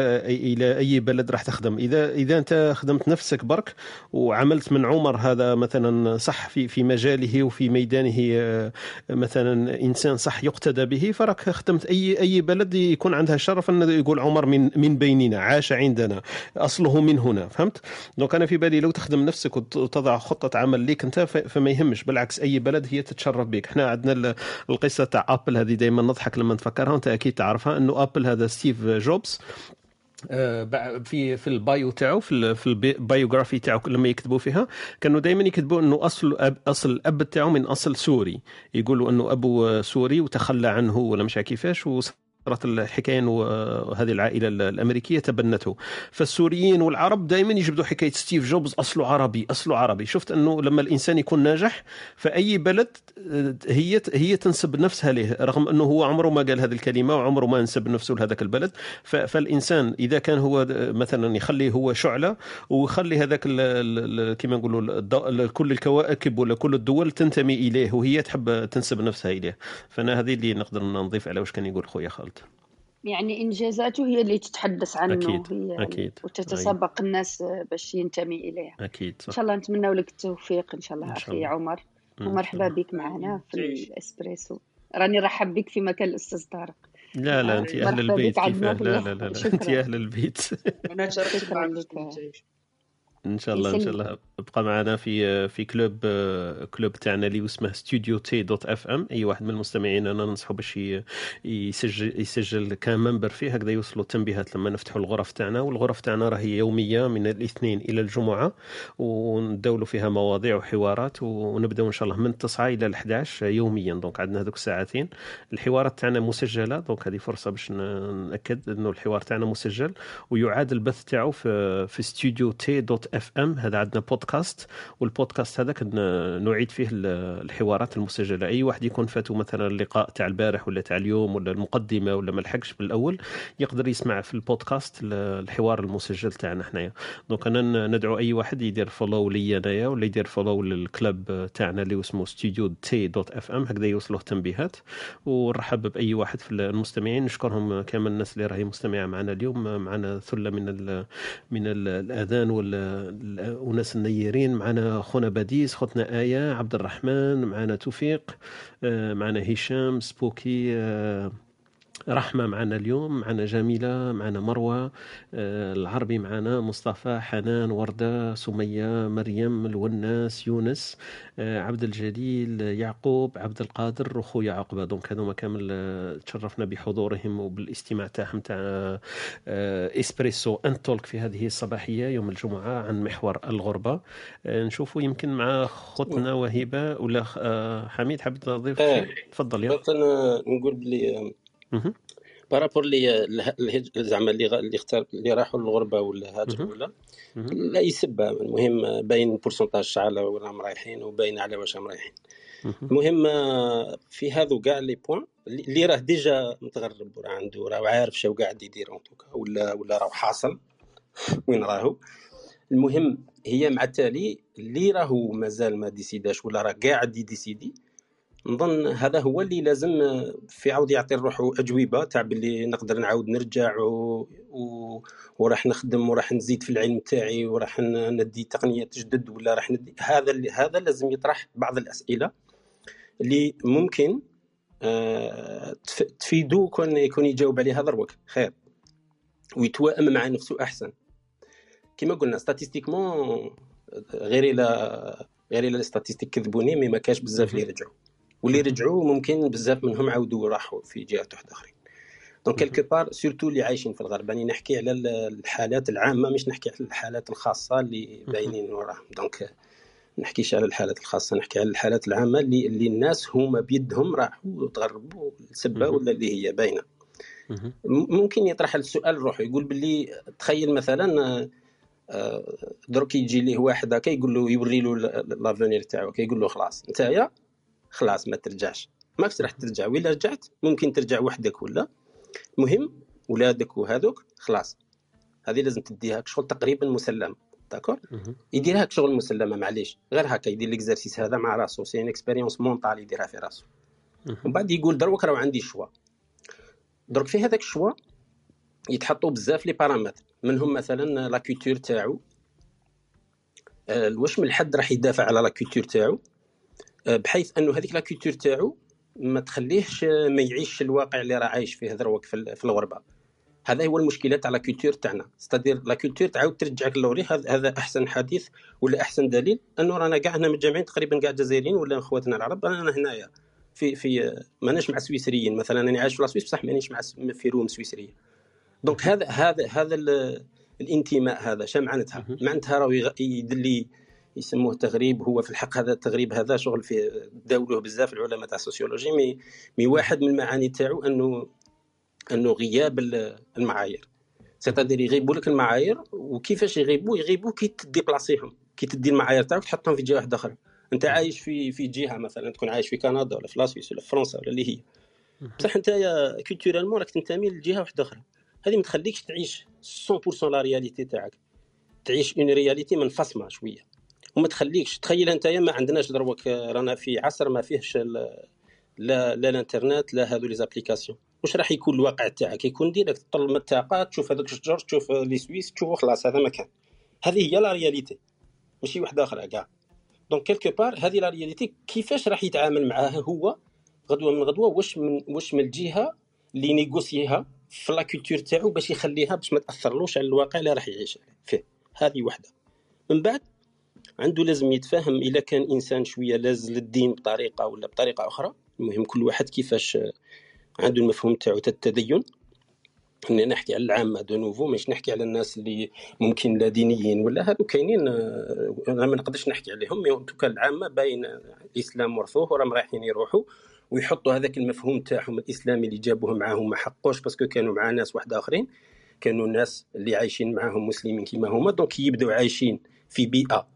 الى اي بلد راح تخدم، اذا اذا انت خدمت نفسك برك وعملت من عمر هذا مثلا صح في في مجاله وفي ميدانه، مثلا انسان صح يقتدى به، فراك خدمت اي اي بلد يكون عندها الشرف ان يقول عمر من من بيننا، عاش عندنا، اصله من هنا. فهمت؟ دونك انا في بالي لو تخدم نفسك وتضع خطه عمل ليك انت فما يهمش، بالعكس اي بلد هي تتشرف بك. احنا عندنا القصه تاع ابل هذه دائما نضحك لما نفكرها، انت اكيد تعرفها، انه ابل هذا ستيف جوبز في في البايو تاعو في في البايوغرافي تاعو لما يكتبوا فيها كانوا دائما يكتبوا انه اصل أب اصل الاب تاعو من اصل سوري، يقولوا انه ابو سوري وتخلى عنه ولا مش عارف كيفاش، الحكاية وهذه العائلة الأمريكية تبنته. فالسوريين والعرب دائما يجبدوا حكاية ستيف جوبز أصله عربي أصله عربي. شفت أنه لما الإنسان يكون ناجح فأي بلد هي هي تنسب نفسها له، رغم أنه هو عمره ما قال هذه الكلمة وعمره ما نسب نفسه لهذاك البلد. فالإنسان إذا كان هو مثلا يخليه هو شعلة ويخلي هذاك كما نقولوا كل الكواكب ولا كل الدول تنتمي إليه وهي تحب تنسب نفسها إليه. فأنا هذه اللي نقدر نضيف على واش كان يقول خويا خالد. يعني إنجازاته هي اللي تتحدث عنه. أكيد. هي أكيد. وتتسابق أيه. الناس باش ينتمي إليها. أكيد. صح. إن شاء الله نتمنى لك التوفيق إن شاء الله أخي عمر، ومرحبا بك معنا في الإسبريسو. راني رحب بك في مكان الأستاذ طارق. لا لا أنت أهل البيت كيفاه. لا لا لا أنت أهل البيت. أنا شاركت معك. ان شاء الله ان شاء الله ابقى معنا في في كلوب كلوب تاعنا اللي اسمه ستوديو تي دوت اف ام. اي واحد من المستمعين انا ننصحه باش يسجل يسجل كممبر فيه، هكذا يوصلوا التنبيهات لما نفتحوا الغرف تاعنا. والغرف تاعنا راهي يوميه من الاثنين الى الجمعه، ونداولوا فيها مواضيع وحوارات، ونبداو ان شاء الله من تسعة الى الحادية عشر يوميا. دونك عندنا هذوك الساعتين الحوارات تاعنا مسجله. دونك هذه فرصه باش ناكد انه الحوار تاعنا مسجل ويعاد البث تاعو في في ستوديو تي دوت اف ام. هذا عندنا بودكاست، والبودكاست هذا كنا نعيد فيه الحوارات المسجله. اي واحد يكون فاتو مثلا اللقاء تاع البارح ولا تاع اليوم ولا المقدمه ولا ما لحقش بالاول يقدر يسمع في البودكاست الحوار المسجل تاعنا حنايا. دونك انا ندعو اي واحد يدير فولو ليا انايا ولا يدير فولو للكلاب تاعنا اللي اسمه ستوديو تي دوت اف ام، هكذا يوصلوه تنبيهات. ونرحب باي واحد في المستمعين، نشكرهم كامل الناس اللي راهي مستمعه معنا اليوم. معنا ثله من ال من ال الاذان وال وناس النيرين. معنا خونا بديس، خوتنا آية، عبد الرحمن، معنا توفيق، معنا هشام، سبوكي، رحمة معنا اليوم، معنا جميلة، معنا مروة، العربي معنا، مصطفى، حنان، وردة، سمية، مريم، الوناس، يونس، عبد الجليل، يعقوب، عبد القادر، وخويا عقبة. دونك هذوما كامل تشرفنا بحضورهم وبالاستماع تاعهم تاع اسبريسو ان تولك في هذه الصباحية يوم الجمعة عن محور الغربة. نشوفوا يمكن مع خوتنا وهبة ولا حميد حاب تضيف شيء. تفضل يا. نقول بلي بارابور لي زعما اللي اللي اختار اللي راحوا للغربه ولا هاجروا ولا لا يسبها. المهم باين بورسنتاج تاع ولا رايحين وباين على واش رايحين. المهم في هذو كاع لي بوين اللي راه ديجا متغرب وراه عنده راه عارف شنو قاعد يدير ولا ولا راه حاصل وين راهو. المهم هي مع التالي اللي راهو مازال ما ديسيداش ولا راه قاعد يديسيدي، نظن هذا هو اللي لازم في عاود يعطي روحه أجوبة تاع باللي نقدر نعاود نرجع و... و... وراح نخدم وراح نزيد في العلم تاعي وراح ندي تقنية تجدد ولا راح ندي هذا اللي... هذا لازم يطرح بعض الأسئلة اللي ممكن آه... تف... تفيدو كون يكون يجاوب عليها دروك خير ويتوائم مع نفسه أحسن. كما قلنا ستاتيستيكمون غير إلى غير إلى الستاتيستيك كذبوني مي ما كاش بزاف اللي يرجعوا، واللي رجعوا ممكن بزاف منهم عاودوا وراحوا في جهات واحدة أخرين. دونك كلكو بار سورتو اللي عايشين في الغرب، يعني نحكي على الحالات العامة مش نحكي على الحالات الخاصة اللي باينين وراهم. دونك نحكيش على الحالات الخاصة، نحكي على الحالات العامة اللي اللي الناس هما بيدهم راحوا وتغربوا السبة ولا اللي هي باينة. ممكن يطرح السؤال روحه، يقول باللي تخيل مثلا دروك يجي ليه واحد هكا يقول له يوري له لافونير تاعو، كيقول له خلاص نتايا خلاص ما ترجعش، ماكش راح ترجع، ولا رجعت ممكن ترجع وحدك ولا مهم ولادك وهذوك خلاص. هذه لازم تديها شغل تقريبا مسلم داكور يديرها شغل مسلمه معليش غير هكا يدير ليكزارسيس هذا مع راسو سي ان اكسبيريونس مونطال يديرها في راسو. ومن بعد يقول دروك راه عندي شوا. دروك في هذاك الشوا يتحطوا بزاف لي بارامتر، منهم مثلا لا كولتور تاعو واش من الحد راح يدافع على لا كولتور تاعو بحيث انه هذيك لا كولتور تاعو ما تخليهش ما يعيش الواقع اللي راه عايش فيه دروك في الغربه. هذا هو المشكله تاع لا كولتور تاعنا، استدير لا كولتور تعاود ترجعك للوري. هذا احسن حديث ولا احسن دليل انه رانا كاع هنا متجمعين تقريبا كاع جزائريين ولا اخواتنا العرب. رانا هنايا في في ماناش مع سويسريين مثلا، انا عايش في لا سويس بصح مانيش مع في روم سويسريه. دونك هذا هذا هذا الانتماء هذا شنو معناتها؟ معناتها راه يدلي يسموه تغريب. هو في الحق هذا التغريب هذا شغل في داولوه بزاف العلماء تاع السوسيولوجي، مي مي واحد من المعاني تاعو انه انه غياب المعايير، سيتادير يغيبوا لك المعايير. وكيفاش يغيبوا؟ يغيبوا كي تدي بلاصيهم، كي تدي المعايير تاعك تحطهم في جهه واحده اخرى. انت عايش في في جهه مثلا، تكون عايش في كندا ولا في لاسويس ولا في فرنسا ولا اللي هي، بصح انت كولتورالمون راك تنتمي لجهه واحده اخرى. هذه ما تخليكش تعيش مية بالمية لا رياليتي تاعك، تعيش اون رياليتي منفصله شويه. وما تخليكش تخيل انت ما عندناش دروك، رانا في عصر ما فيهش لا لا الانترنت لا هذو لي زابليكاسيون. واش راح يكون الواقع تاعك؟ يكون ديريكت تطلب من الطاقه، تشوف هذوك الشجر، تشوف لي سويس، تشوف خلاص هذا مكان. هذه هي لا رياليتي، ماشي وحده اخرى كاع. دونك كيلكو بار هذه لا رياليتي كيفاش راح يتعامل معاها هو غدوه من غدوه. واش من واش من الجهه اللي نيغوسيها في لا كولتور تاعو باش يخليها باش ما تاثرلوش على الواقع اللي راح يعيش فيه. هذه وحده. من بعد عنده لازم يتفاهم، الا كان انسان شويه لاز للدين بطريقه ولا بطريقه اخرى. المهم كل واحد كيفاش عنده المفهوم تاعو تاع التدين. انا نحكي على العامه دو نوفو، مش نحكي على الناس اللي ممكن لا دينيين ولا هادو كاينين، انا ما نقدرش نحكي عليهم. مي توكا العامه باين الاسلام ورثوه وراهم رايحين يروحوا ويحطوا هذاك المفهوم تاعهم الاسلامي اللي جابوه معاهم، ما حقوش باسكو كانوا مع ناس واحد اخرين، كانوا الناس اللي عايشين معاهم مسلمين كيما هما. دونك يبداو عايشين في بيئه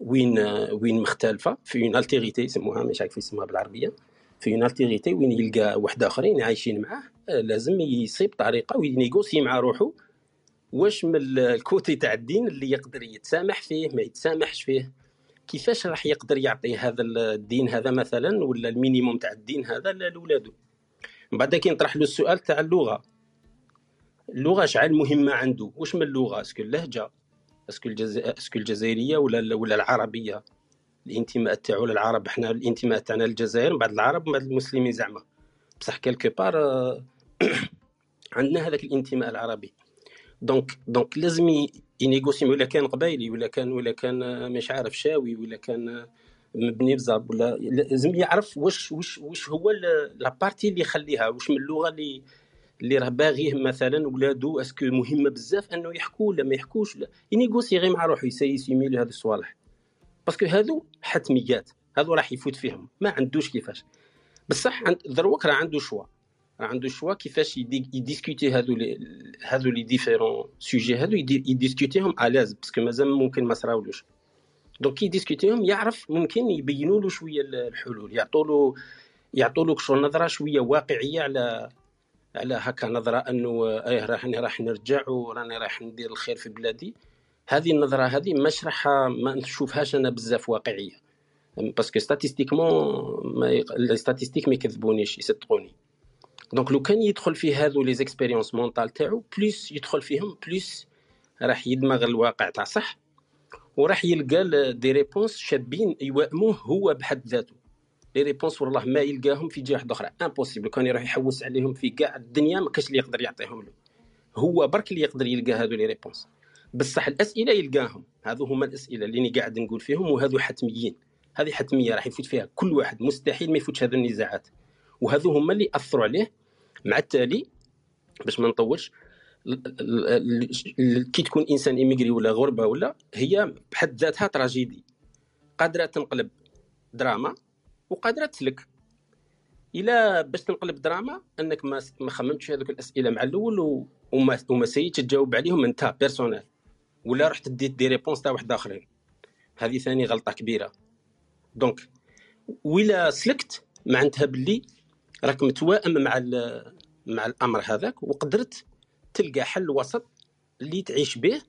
وين وين مختلفه، في اون التيريتي يسموها، مش عارف يسموها بالعربيه، في اون التيريتي وين يلقى واحد اخرين عايشين معاه. لازم يصيب طريقه وينيغوسي مع روحه واش من الكوتي تاع الدين اللي يقدر يتسامح فيه ما يتسامحش فيه، كيفاش راح يقدر يعطي هذا الدين هذا مثلا ولا المينيموم تاع الدين هذا لولاده. من بعد كي نطرح له السؤال تاع اللغه، اللغه شحال مهمه عنده؟ واش من اللغه؟ اسكو اللهجه، اسكو الجزائر، اسكو الجزائريه ولا ولا العربيه، الانتماء تاعو للعرب. حنا الانتماء تاعنا للجزائر، من بعد العرب، من بعد المسلمين زعما. بصح كالكو بار عندنا هذاك الانتماء العربي. دونك دونك لازم ينيغوسي، ولا كان قبايلي ولا كان ولا كان مش عارف شاوي ولا كان مبني بزاب، ولا لازم يعرف واش واش واش هو لا بارتي اللي يخليها، واش من اللغه اللي اللي راه باغيه مثلا ولادو، اسكو مهمه بزاف انه يحكوا ولا ما يحكوش. ينيغوسي غير مع روحو، يسيمي له هذو الصوالح باسكو هذو حتميات، هذو راح يفوت فيهم، ما عندوش كيفاش. بصح دروك راه عنده شوا، راه عنده شوا كيفاش يديسكوتي هذو لي هذو لي ديفيرون سوجي، هذو يديسكوتيهم الاز باسكو مازال ممكن ما صراولوش. دونك كي يديسكوتيهم يعرف ممكن يبينوا له شويه الحلول، يعطوا له يعطوا له شو نظره شويه واقعيه على على هكا نظره انه ايه راني راح نرجع وراني راح ندير الخير في بلادي. هذه النظره هذه مش راح ما نشوفهاش انا بزاف واقعيه باسكو ستاتيستيكمون لي ستاتيستيك ما يكذبونيش، يصدقوني. دونك لو كان يدخل في هذو لي زيكسبيريونس مونطال تاعو بليس، يدخل فيهم بليس راح يدمغ الواقع تاع صح، وراح يلقى دي ريبونس شابين يوائموه هو بحد ذاته. لي ريبونس والله ما يلقاهم في جهه اخرى، امبوسيبل. كان يروح يحوس عليهم في كاع الدنيا ما كاش اللي يقدر يعطيهم له، هو برك اللي يقدر يلقى هذو لي ريبونس. بصح الاسئله يلقاهم، هذو هما الاسئله اللي انا قاعد نقول فيهم، وهذو حتميين. هذه حتميه راح يفوت فيها كل واحد، مستحيل ما يفوتش هذو النزاعات، وهذو هما اللي اثروا عليه. مع التالي باش ما نطولش، كي تكون انسان اميغري ولا غربه ولا، هي بحد ذاتها تراجيدي، قادره تنقلب دراما وقادره تسلك. الا باش تنقلب دراما انك ما خممتش هذوك الاسئله مع الاول وما وما سيتش تجاوب عليهم انت بيرسونيل، ولا رحت ديت دي ريبونس تاع واحد اخرين، هذه ثاني غلطه كبيره. دونك ولا سلكت معناتها باللي راك متوائم مع مع الامر هذاك، وقدرت تلقى حل وسط اللي تعيش به،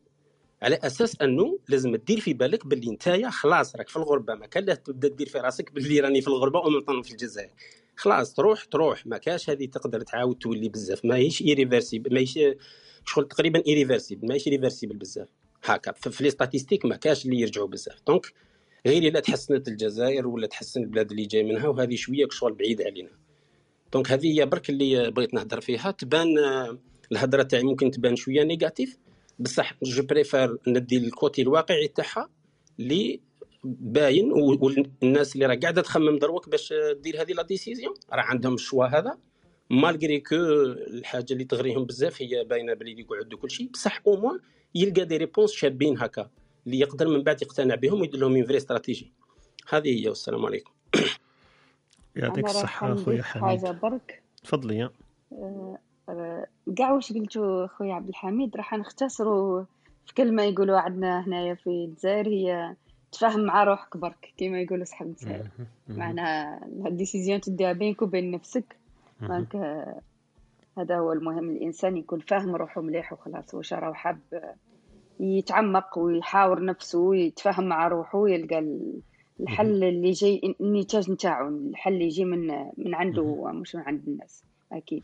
على اساس انه لازم تدير في بالك باللي نتايا خلاص راك في الغربه. ما كان لا تبدا دير في راسك باللي راني في الغربه ومنطن في الجزائر، خلاص تروح تروح ما كاش هذه. تقدر تعاود تولي بزاف، ماهيش ايريفيرسيبل، ماهيش شغل تقريبا ايريفيرسيبل، ماهيش ريفيرسيبل بزاف هكا في لي ستاتيستيك، ما كاش اللي يرجعوا بزاف. دونك غير الا تحسنت الجزائر ولا تحسن البلاد اللي جاي منها، وهذه شويه شغل بعيد علينا. دونك هذه هي برك اللي بغيت نهضر فيها. تبان الهضره تاعي ممكن تبان شويه نيجاتيف، بصح جو بريفير ندي الكوتي الواقعي تاعها اللي باين، والناس اللي راه قاعده تخمم دروك باش دير هذه لا ديسيزيون راه عندهم الشوا هذا، مالغري كو الحاجه اللي تغريهم بزاف هي باينه بلي يقعدوا كل شيء. بصح او موان يلقى دي ريبونس شابين هكا اللي يقدر من بعد يقتنع بهم ويدير لهم فري استراتيجي. هذه هي، والسلام عليكم. يعطيك الصحه اخويا حميد. حاجه برك تفضلي. كاع واش قلتو خويا عبد الحميد راح نختصروا في كلمه يقولوا عندنا هنايا في الجزائر، هي تفاهم مع روحك برك كما يقولوا صحاب الجزائر. معناها الديسيزيون تديها بينك وبين نفسك، دونك هذا هو المهم، الانسان يكون فاهم روحه مليح وخلاص واش راه حاب يتعمق ويحاور نفسه ويتفاهم مع روحه ويلقى الحل اللي جاي، النتاج نتاعو، الحل اللي يجي من من عنده ومش من عند الناس. اكيد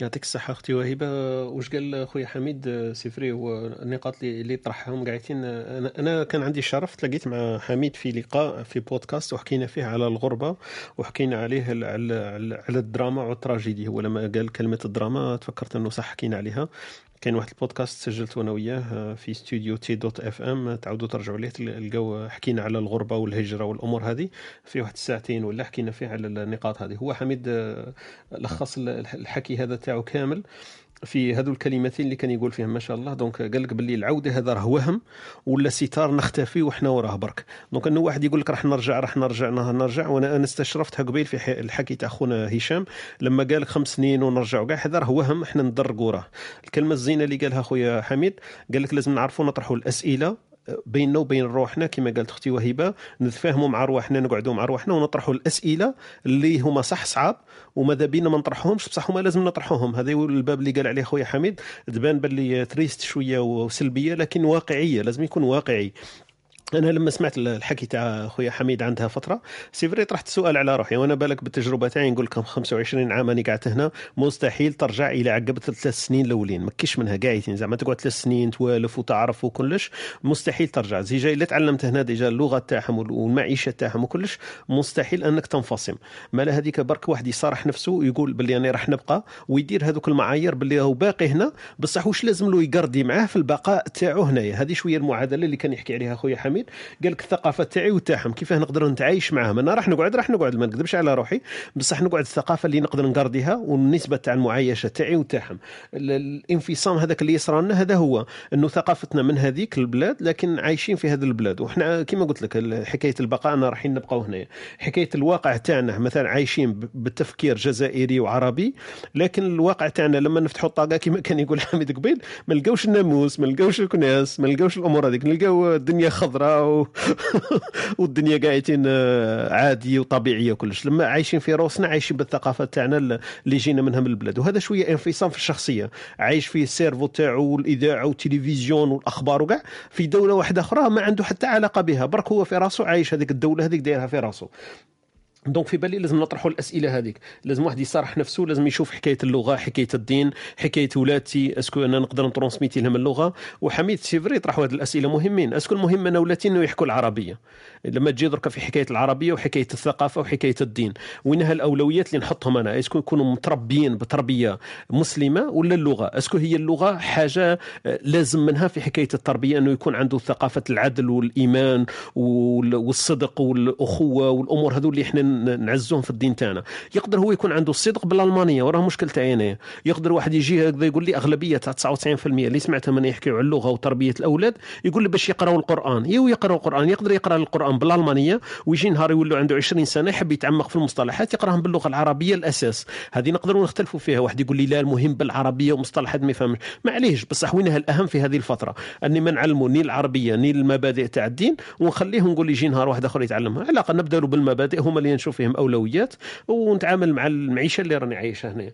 يعطيك الصحة أختي وهبة. واش قال خويا حميد سيفري والنقاط اللي طرحهم قاعدين. أنا كان عندي الشرف تلاقيت مع حميد في لقاء في بودكاست وحكينا فيه على الغربة وحكينا عليه على على الدراما والتراجيدي. هو لما قال كلمة الدراما تفكرت أنه صح حكينا عليها. كان واحد البودكاست سجلت وانا وياه في استوديو تي دوت اف ام، تعودوا ترجعوا ليه تلقاو حكينا على الغربه والهجره والامور هذه في واحد الساعتين ولا حكينا فيها على النقاط هذه. هو حميد لخص الحكي هذا تاعو كامل في هذو الكلمتين اللي كان يقول فيهم ما شاء الله. دونك قال لك باللي العوده هذا راه وهم ولا ستار نختفي وحنا وراه برك. دونك انه واحد يقول لك راح نرجع راح نرجع نرجع وانا انا استشرفتها قبيل في الحكي تاع خونا هشام لما قال لك خمس سنين ونرجعوا كاع، هذا راه وهم، احنا ندرقوا راه. الكلمه الزينه اللي قالها خويا حميد قال لك لازم نعرفوا نطرحوا الاسئله بيننا وبين روحنا كما قالت اختي وهبه، نتفاهموا مع روحنا، نقعدوا مع روحنا ونطرحوا الاسئله اللي هما صح صعاب وماذا بينا ما نطرحهمش بصح هما لازم نطرحوهم. هذا هو الباب اللي قال عليه خويا حميد، تبان باللي تريست شويه وسلبيه لكن واقعيه، لازم يكون واقعي. انا لما سمعت الحكي تاع خويا حميد عندها فتره سيفري طرحت سؤال على روحي وانا بالك بالتجربه تاعي نقول لكم خمسة وعشرين عام انا قعدت هنا مستحيل ترجع الى عقب ثلاث سنين الاولين، ما كاينش منها قاعدين زعما تقعد ثلاث سنين توالف وتعرف وكلش، مستحيل ترجع. زي جاي اللي تعلمت هنا ديجا اللغه تاعهم والمعيشه تاعهم وكلش، مستحيل انك تنفصم. مال هذيك برك واحد يصارح نفسه ويقول باللي انا راح نبقى ويدير هذوك المعايير باللي هو باقي هنا بصح واش لازم له يقردي معاه في البقاء تاعو هنايا. هذه شويه المعادله اللي كان يحكي عليها خويا حميد. قال لك الثقافه تاعي وتاعهم كيفاه نقدر نتعايش معاهم. انا راح نقعد راح نقعد ما نكذبش على روحي بصح نقعد الثقافه اللي نقدر نقرديها والنسبه تاع المعايشه تاعي وتاعهم. الانفصام هذاك اللي يصرى لنا هذا هو انه ثقافتنا من هذيك البلاد لكن عايشين في هذا البلاد وحنا كما قلت لك حكايه البقاء انا رايحين نبقاو هنا. حكايه الواقع تاعنا مثلا عايشين بالتفكير جزائري وعربي لكن الواقع تاعنا لما نفتحوا الطاقه كما كان يقول حميد قبيل ما نلقاوش الناموس، ما نلقاوش الكناس، ما نلقاوش الامور هذيك، نلقاو الدنيا خضراء والدنيا قاعدين عادية وطبيعية كلش. لما عايشين في روسنا عايشين بالثقافة تاعنا اللي جينا منها من البلاد، وهذا شوية انفصام في الشخصية، عايش في السيرفو تاعو والإذاعة والتلفزيون والأخبار وكاع في دولة واحدة أخرى ما عنده حتى علاقة بها، برك هو في راسه عايش هذيك الدولة هذيك دايرها في راسه. دونك في بالي لازم نطرحوا الاسئله هذيك، لازم واحد يصرح نفسه، لازم يشوف حكايه اللغه، حكايه الدين، حكايه ولادتي، اسكو انا نقدر نترانسميتي لهم اللغه. وحميد سيفري طرحوا هاد الاسئله مهمين، اسكو المهم انا ولادتي انه يحكوا العربيه لما تجي درك في حكايه العربيه وحكايه الثقافه وحكايه الدين، وينها الاولويات اللي نحطهم انا، اسكو يكونوا متربيين بتربيه مسلمه ولا اللغه، اسكو هي اللغه حاجه لازم منها في حكايه التربيه انه يكون عنده ثقافه العدل والايمان والصدق والاخوه والامور هذو اللي احنا نعزوهم في الدين تاعنا. يقدر هو يكون عنده الصدق بالالمانيه وراه مشكل تاعنا، يقدر واحد يجي هكذا يقول لي اغلبيه تاع تسعة وتسعين بالمئة اللي سمعتها من يحكيوا على اللغه وتربيه الاولاد يقول لي باش يقراوا القران، يو يقراوا القران، يقدر يقرا القران بالالمانيه ويجي نهار يولوا عنده عشرين سنه يحب يتعمق في المصطلحات يقراهم باللغه العربيه الاساس. هذه نقدروا نختلفوا فيها، واحد يقول لي لا المهم بالعربيه ومصطلحات ما يفهمش، معليش بصح وينها الاهم في هذه الفتره اني ما نعلموا ني العربيه ني المبادئ تاع الدين ونخليه نقول يجي نهار واحد اخر يتعلمها، على الاقل نبداو بالمبادئ هما اللي نشوف فيهم أولويات ونتعامل مع المعيشة اللي راني عايشة هنا.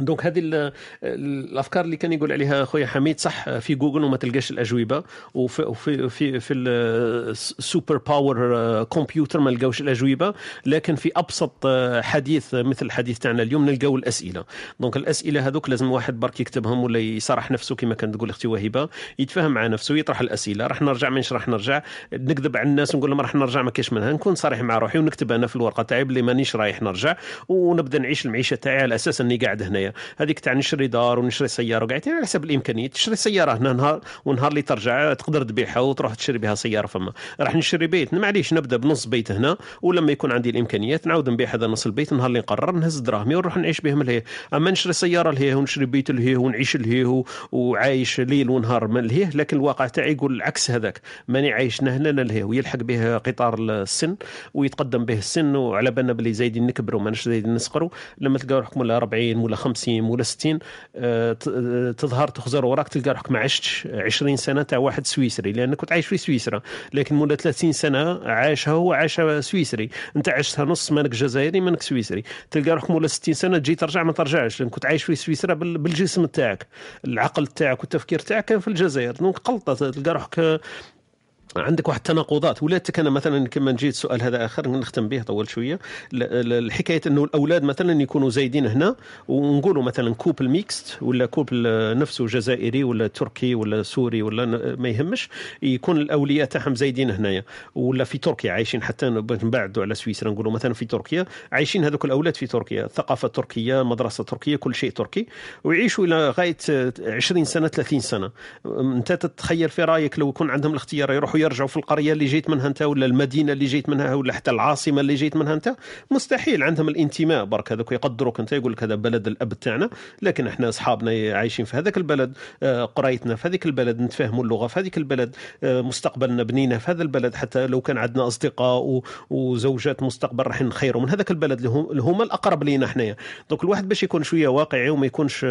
دونك هذه الافكار اللي كان يقول عليها خويا حميد صح في جوجل وما تلقاش الاجوبه، وفي في في, في السوبر باور كمبيوتر ما لقاوش الاجوبه، لكن في ابسط حديث مثل الحديث تاعنا اليوم نلقاو الاسئله. دونك الاسئله هذوك لازم واحد برك يكتبهم ولا يصرح نفسه كما كانت تقول اختي وهبه، يتفاهم مع نفسه، يطرح الاسئله، راح نرجع منش راح نرجع، نكذب على الناس ونقول لهم راح نرجع ما كاش منها، نكون صريح مع روحي ونكتب انا في الورقه تاعي بلي مانيش رايح نرجع ونبدا نعيش المعيشه تاعي على اساس اني قاعد هنا. هذيك تاع نشري دار ونشري سياره وقعدت على حسب الامكانيات، تشري سياره هنا نهار ونهار اللي ترجع تقدر تبيعها وتروح تشري بها سياره فما. راح نشري بيت، معليش نبدا بنص بيت هنا ولما يكون عندي الامكانيات نعاود نبيع هذا نص البيت، نهار اللي نقرر نهز دراهمي ونروح نعيش بهم لهيه. اما نشري سياره لهيه ونشري بيت لهيه ونعيش لهيه وعايش ليل ونهار من لهيه، لكن الواقع تاعي يقول العكس هذاك، ماني عايش هنا لهيه، ويلحق به قطار السن ويتقدم به السن وعلى بالنا بلي زايدين نكبروا ماناش زايدين نسقروا. لما تلقاو حكم ال أربعين ولا خمسين ولا ستين تظهر تخزر وراك تلقى روحك ما عشتش عشرين سنة تاع واحد سويسري، لأنك كنت عايش في سويسرا، لكن مولا ثلاثين سنة عاشها هو عاشها سويسري، أنت عشتها نص مانك جزائري مانك سويسري. تلقى روحك مولا ستين سنة تجي ترجع ما ترجعش، لأن كنت عايش في سويسرا بالجسم تاعك، العقل تاعك والتفكير تاعك كان في الجزائر. دونك قلطة، تلقى روحك عندك واحد التناقضات. ولادتك انا مثلا كما نجي السؤال هذا اخر نختم به طول شويه، الحكايه انه الاولاد مثلا يكونوا زايدين هنا ونقولوا مثلا كوبل ميكست ولا كوبل نفسه جزائري ولا تركي ولا سوري ولا ما يهمش، يكون الاولياء تاعهم زايدين هنايا ولا في تركيا عايشين، حتى نبعدوا على سويسرا نقولوا مثلا في تركيا عايشين هذوك الاولاد في تركيا، ثقافه تركيه، مدرسه تركيه، كل شيء تركي، ويعيشوا الى غايه عشرين سنه ثلاثين سنه. انت تتخيل في رايك لو يكون عندهم الاختيار يروحوا يرجعوا في القرية اللي جيت منها أنت ولا المدينة اللي جيت منها ولا حتى العاصمة اللي جيت منها أنت؟ مستحيل. عندهم الانتماء برك، هذاك يقدروك أنت، يقول لك هذا بلد الأب تاعنا، لكن إحنا أصحابنا عايشين في هذاك البلد، قرايتنا في هذيك البلد، نتفاهموا اللغة في هذيك البلد، مستقبلنا بنينا في هذا البلد، حتى لو كان عندنا أصدقاء وزوجات مستقبل راح نخيروا من هذاك البلد اللي هما الأقرب لينا حنايا. دونك الواحد باش يكون شوية واقعي وما يكونش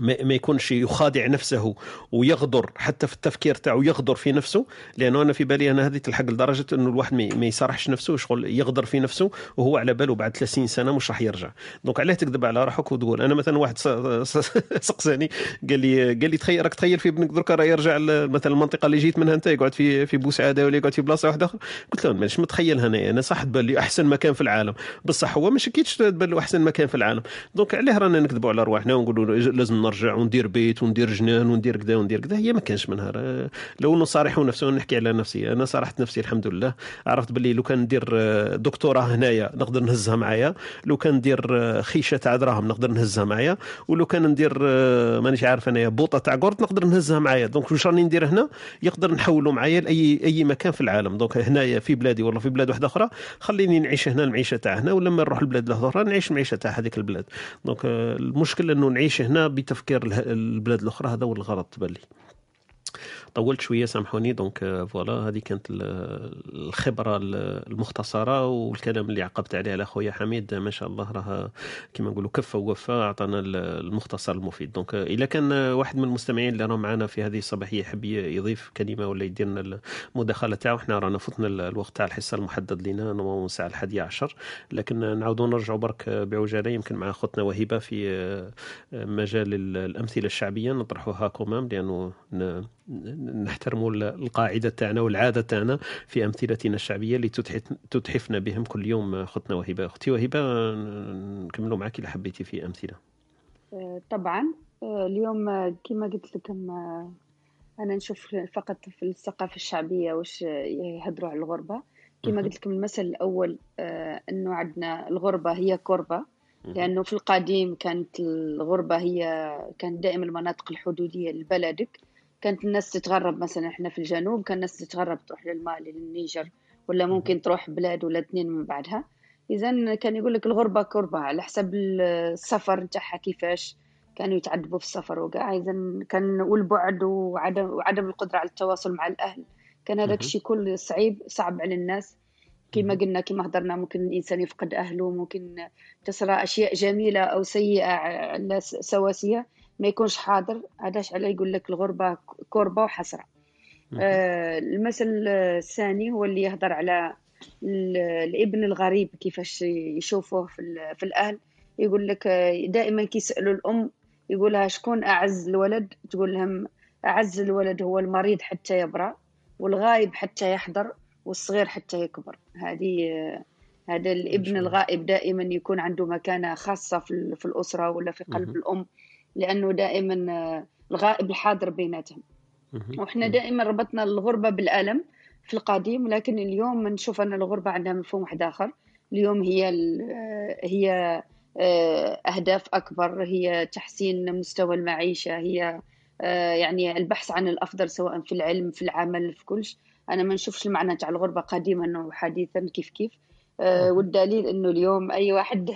ما يكونش يخادع نفسه ويغدر حتى في التفكير تاعو، يغدر في نفسه، لأنه أنا في بالي أنا هذه تلحق لدرجة أنه الواحد ما يصرحش نفسه شغل يغدر في نفسه وهو على باله بعد ثلاثين سنة مش راح يرجع. دونك علاه تكذب على روحك وتقول؟ أنا مثلا واحد سقساني قال لي قال لي تخيل راك تخيل في ابنك درك راه يرجع مثلا المنطقة اللي جيت منها أنت، يقعد في في بوسعادة ولا يقعد في بلاصة واحدة أخرى. قلت له مانيش متخيلها أنا، أنا صح تبان لي أحسن مكان في العالم، بصح هو ماشي كيتش تبان له أحسن مكان في العالم. دونك علاه رانا نكذبوا على رواحنا ونقولوا لازم نرجع وندير بيت وندير جنان وندير كذا وندير كذا؟ هي ما كانش منها. لو نصارحوا نفسنا ونحكي على نفسي، انا صارحت نفسي الحمد لله، عرفت باللي لو كان ندير دكتوراه هنايا نقدر نهزها معايا، لو كان ندير خيشه تاع دراهم نقدر نهزها معايا، ولو كان ندير مانيش عارف انايا بوطه تاع قرط نقدر نهزها معايا. دونك واش راني ندير هنا يقدر نحولو معايا لاي اي مكان في العالم. دونك هنايا في بلادي ولا في بلاد واحده اخرى خليني نعيش هنا المعيشه تاع هنا، ولما نروح لبلاد اخرى نعيش المعيشه تاع هذيك البلاد. دونك المشكل انه نعيش هنا بتفكير البلاد الأخرى، هذا هو الغلط تبلي. طولت شوية سامحوني. دونك فوالا هذه كانت الخبرة المختصرة والكلام اللي عقبت عليه على خويا حميد، ما شاء الله راه كما نقولوا كفة ووفاء، أعطانا المختصر المفيد. دونك إذا كان واحد من المستمعين اللي راهو معنا في هذه الصباحية يحب يضيف كلمة ولا يديرنا المداخلة تاعو، حنا رانا فوتنا الوقت تاع الحصة المحدد لنا نو الساعة الحادية عشر، لكن نعاودوا نرجعوا برك بعجالة يمكن مع أختنا وهبة في مجال الأمثلة الشعبية نطرحوها كومام، لأنه نحترموا القاعدة تاعنا والعادة تاعنا في أمثلتنا الشعبية اللي تتحفنا بهم كل يوم. أختنا وهبة، أختي وهبة نكملوا معك إذا حبيتي في أمثلة. طبعا اليوم كما قلت لكم أنا نشوف فقط في الثقافة الشعبية واش يهدروا على الغربة. كما قلت لكم المثل الأول أنه عندنا الغربة هي كربة، لأنه في القديم كانت الغربة هي كانت دائما المناطق الحدودية لبلدك، كانت الناس تتغرب. مثلا احنا في الجنوب كان الناس تتغرب تروح للمالي للنيجر ولا ممكن تروح بلاد ولا اثنين من بعدها. إذن كان يقول لك الغربة كربة على حسب السفر نتاعها كيفاش كانوا يتعذبوا في السفر وكاع. إذن كان والبعد وعدم وعدم القدرة على التواصل مع الأهل، كان هذاك الشيء كل صعيب صعب على الناس. كما قلنا كما هضرنا ممكن الإنسان يفقد أهله، ممكن تصرى أشياء جميلة أو سيئة سواسية ما يكونش حاضر. علاش على يقول لك الغربة كربة وحسرة. آه المثل الثاني هو اللي يهضر على الابن الغريب كيفاش يشوفوه في, في الأهل. يقول لك دائما كيسألوا الأم يقولها شكون أعز الولد، تقول لهم أعز الولد هو المريض حتى يبرأ، والغائب حتى يحضر، والصغير حتى يكبر. هذه هذا الابن الغائب دائما يكون عنده مكانة خاصة في, في الأسرة ولا في قلب الأم، لأنه دائما الغائب الحاضر بيناتهم. وإحنا دائما ربطنا الغربة بالألم في القديم، لكن اليوم نشوف أن الغربة عندها مفهوم واحد آخر. اليوم هي هي أهداف أكبر، هي تحسين مستوى المعيشة، هي يعني البحث عن الأفضل سواء في العلم في العمل في كل شيء. أنا ما نشوفش المعنى تاع الغربة قديما وحديثا كيف كيف. أه والدليل أنه اليوم أي واحد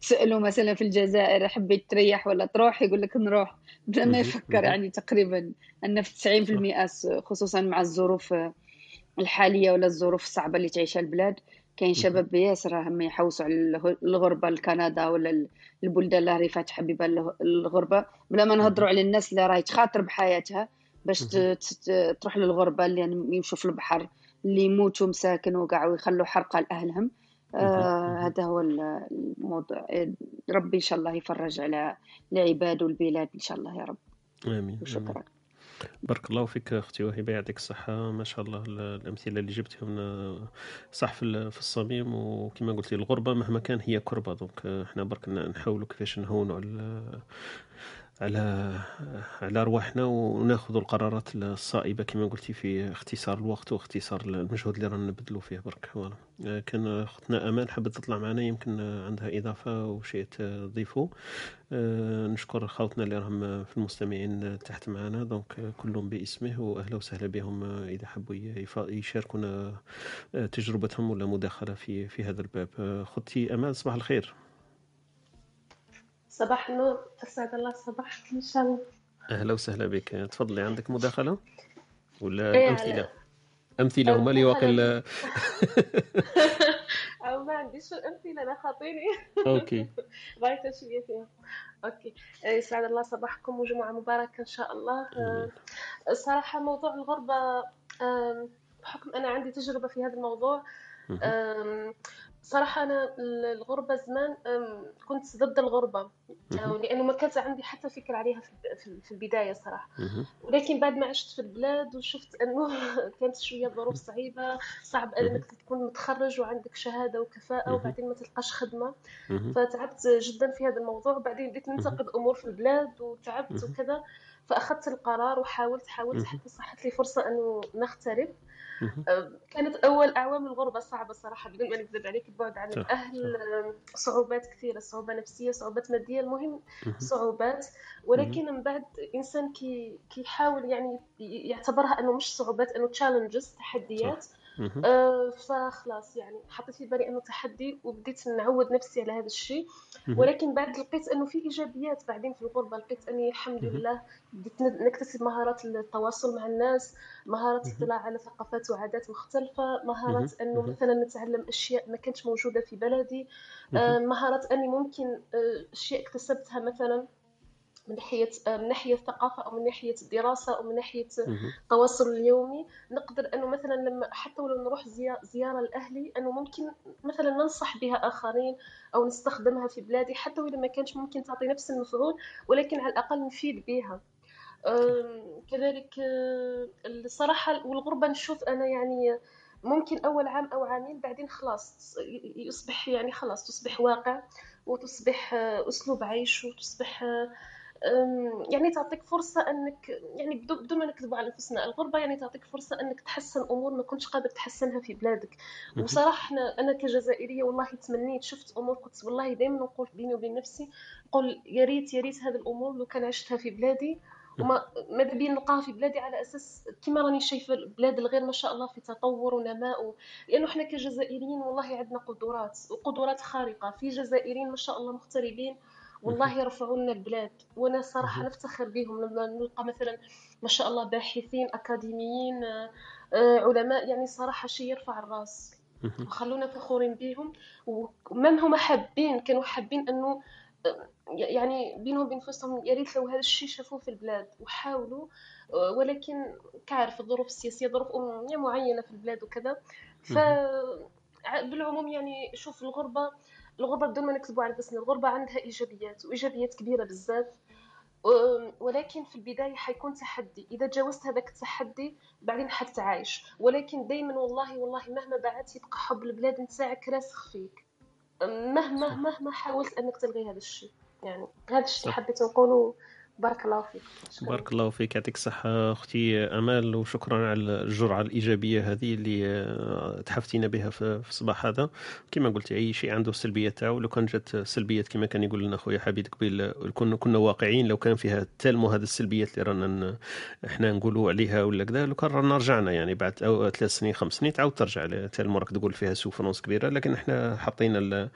تسأله مثلا في الجزائر حبيت تريح ولا تروح يقول لك نروح بلا ما يفكر. يعني تقريبا أن في تسعين بالمئة خصوصا مع الظروف الحالية ولا الظروف الصعبة اللي تعيشها البلاد، كاين شباب بياسر راهم يحوسوا على الغربه لكندا ولا البلدان اللي راهي فاتحه بيبان الغربه، بلا ما نهضروا على الناس اللي راهي تخاطر بحياتها باش تروح للغربه، اللي يعني يمشوا في البحر، اللي يموتوا مساكن وكاع ويخلوا حرقه لاهلهم. آه هذا هو الموضوع. ربي ان شاء الله يفرج على العباد والبلاد ان شاء الله يا رب. امين. وشكرا. بارك الله فيك اختي وهبه، يعطيك الصحه. ما شاء الله الامثله اللي جبتهم صح في في الصميم، وكما قلت لي الغربه مهما كان هي كربه، دونك احنا برك نحاولوا كيفاش نهونوا على على على رواحنا وناخذ القرارات الصائبه كما قلتي في اختصار الوقت واختصار المجهود اللي رانا نبذلوا فيه برك. فوالا كان اختنا امان حابه تطلع معنا، يمكن عندها اضافه وشيء تضيفه. أه نشكر خوتنا اللي راهم في المستمعين تحت معنا، دونك كلهم باسمه واهلا وسهلا بهم اذا حبوا يشاركونا تجربتهم ولا مداخله في في هذا الباب. اختي امان صباح الخير. صباح النور، أسعد الله صباحك إن شاء الله. أهلا وسهلا بك، تفضلي عندك مداخلة ولا إيه أمثلة؟ أمثلة هما اللي واقل أو ما عنديش الأمثلة أنا خاطيني. أوكي. بايتة شوية فيها. أوكي، أسعد الله صباحكم وجمعة مباركة إن شاء الله. الصراحة موضوع الغربة بحكم أنا عندي تجربة في هذا الموضوع. صراحة أنا الغربة زمان كنت ضد الغربة لأنه ما كانت عندي حتى فكرة عليها في البداية صراحة، ولكن بعد ما عشت في البلاد وشفت أنه كانت شوية ظروف صعيبة، صعب أنك تكون متخرج وعندك شهادة وكفاءة وبعدين ما تلقاش خدمة، فتعبت جدا في هذا الموضوع. بعدين بديت ننتقد أمور في البلاد وتعبت وكذا، فأخذت القرار وحاولت حاولت حتى صحت لي فرصة أنه نغترب. كانت أول أعوام الغربة صعبة صراحة بدون ما نكذب عليك، البعد عن الأهل، صعوبات كثيرة، صعوبة نفسية، صعوبات مادية، المهم صعوبات. ولكن من بعد إنسان كي كيحاول يعني يعتبرها أنه مش صعوبات، أنه تشالنجز، تحديات. آه فخلاص يعني حطيت في بالي أنه تحدي وبديت نعود نفسي على هذا الشيء. ولكن بعد لقيت أنه في إيجابيات بعدين في الغربة، لقيت أني الحمد لله بديت نكتسب مهارات التواصل مع الناس، مهارات الاطلاع على ثقافات وعادات مختلفة، مهارات أنه مثلا نتعلم أشياء ما كانت موجودة في بلدي، آه مهارات أني ممكن أشياء آه اكتسبتها مثلا من ناحية من ناحية الثقافة أو من ناحية الدراسة أو من ناحية التواصل اليومي. نقدر أنه مثلا لما حتى ولو نروح زيارة لأهلي أنه ممكن مثلا ننصح بها آخرين أو نستخدمها في بلادي، حتى ولو ما كانش ممكن تعطي نفس المفعول ولكن على الأقل نفيد بها. كذلك الصراحة والغربة نشوف أنا يعني ممكن أول عام أو عامين بعدين خلاص يصبح يعني خلاص تصبح واقع وتصبح أسلوب عيش وتصبح يعني تعطيك فرصة أنك يعني بدون ما نكذب على نفسنا الغربة يعني تعطيك فرصة أنك تحسن أمور ما كنتش قادر تحسنها في بلادك. وصراحة أنا كجزائرية والله تمنيت شفت أمور قلت والله دائما نقول بيني وبين نفسي قل يا ريت يا ريت هذه الأمور لو كان عشتها في بلادي وما ماذا بين نلقاها في بلادي على أساس كما راني شايفة البلاد الغير ما شاء الله في تطور ونماء، لأنه إحنا كجزائريين والله عندنا قدرات وقدرات خارقة، في جزائريين ما شاء الله مغتربين والله يرفعوا لنا البلاد، وانا صراحه نفتخر بهم لما نلقى مثلا ما شاء الله باحثين اكاديميين علماء، يعني صراحه شيء يرفع الراس وخلونا فخورين بهم. ومن هما حابين كانوا حابين انه يعني بينهم بين نفسهم يا ريت لو هذا الشيء شافوه في البلاد وحاولوا، ولكن كعرف الظروف السياسيه ظروف امميه معينه في البلاد وكذا. ف بالعموم يعني شوف الغربه الغربة بدون ما نكذبوا على نفسنا الغربة عندها إيجابيات وإيجابيات كبيرة بزاف، ولكن في البداية حيكون تحدي، إذا تجاوزت هذاك التحدي بعدين حتعايش. ولكن دايما والله والله مهما بعدت يبقى حب البلاد نتاعك راسخ فيك مهما مهما حاولت أنك تلغي هذا الشيء. يعني هذا الشيء حبيت نقوله. بارك الله فيك. بارك الله فيك، يعطيك الصحة أختي أمال، وشكرا على الجرعة الإيجابية هذه اللي تحفتينا بها في الصباح هذا. كما قلت أي شيء عنده سلبية تاعو، لو كان جات سلبية كما كان يقول لنا خويا حبيب قبيل كنا كنا واقعيين، لو كان فيها تلمو هذه السلبيات اللي رانا احنا نقولوا عليها ولا كذا لو كان رانا رجعنا يعني بعد أو ثلاث سنين خمس سنين تعاود ترجع تلمو راك تقول فيها سوفرونس كبيرة. لكن احنا حطينا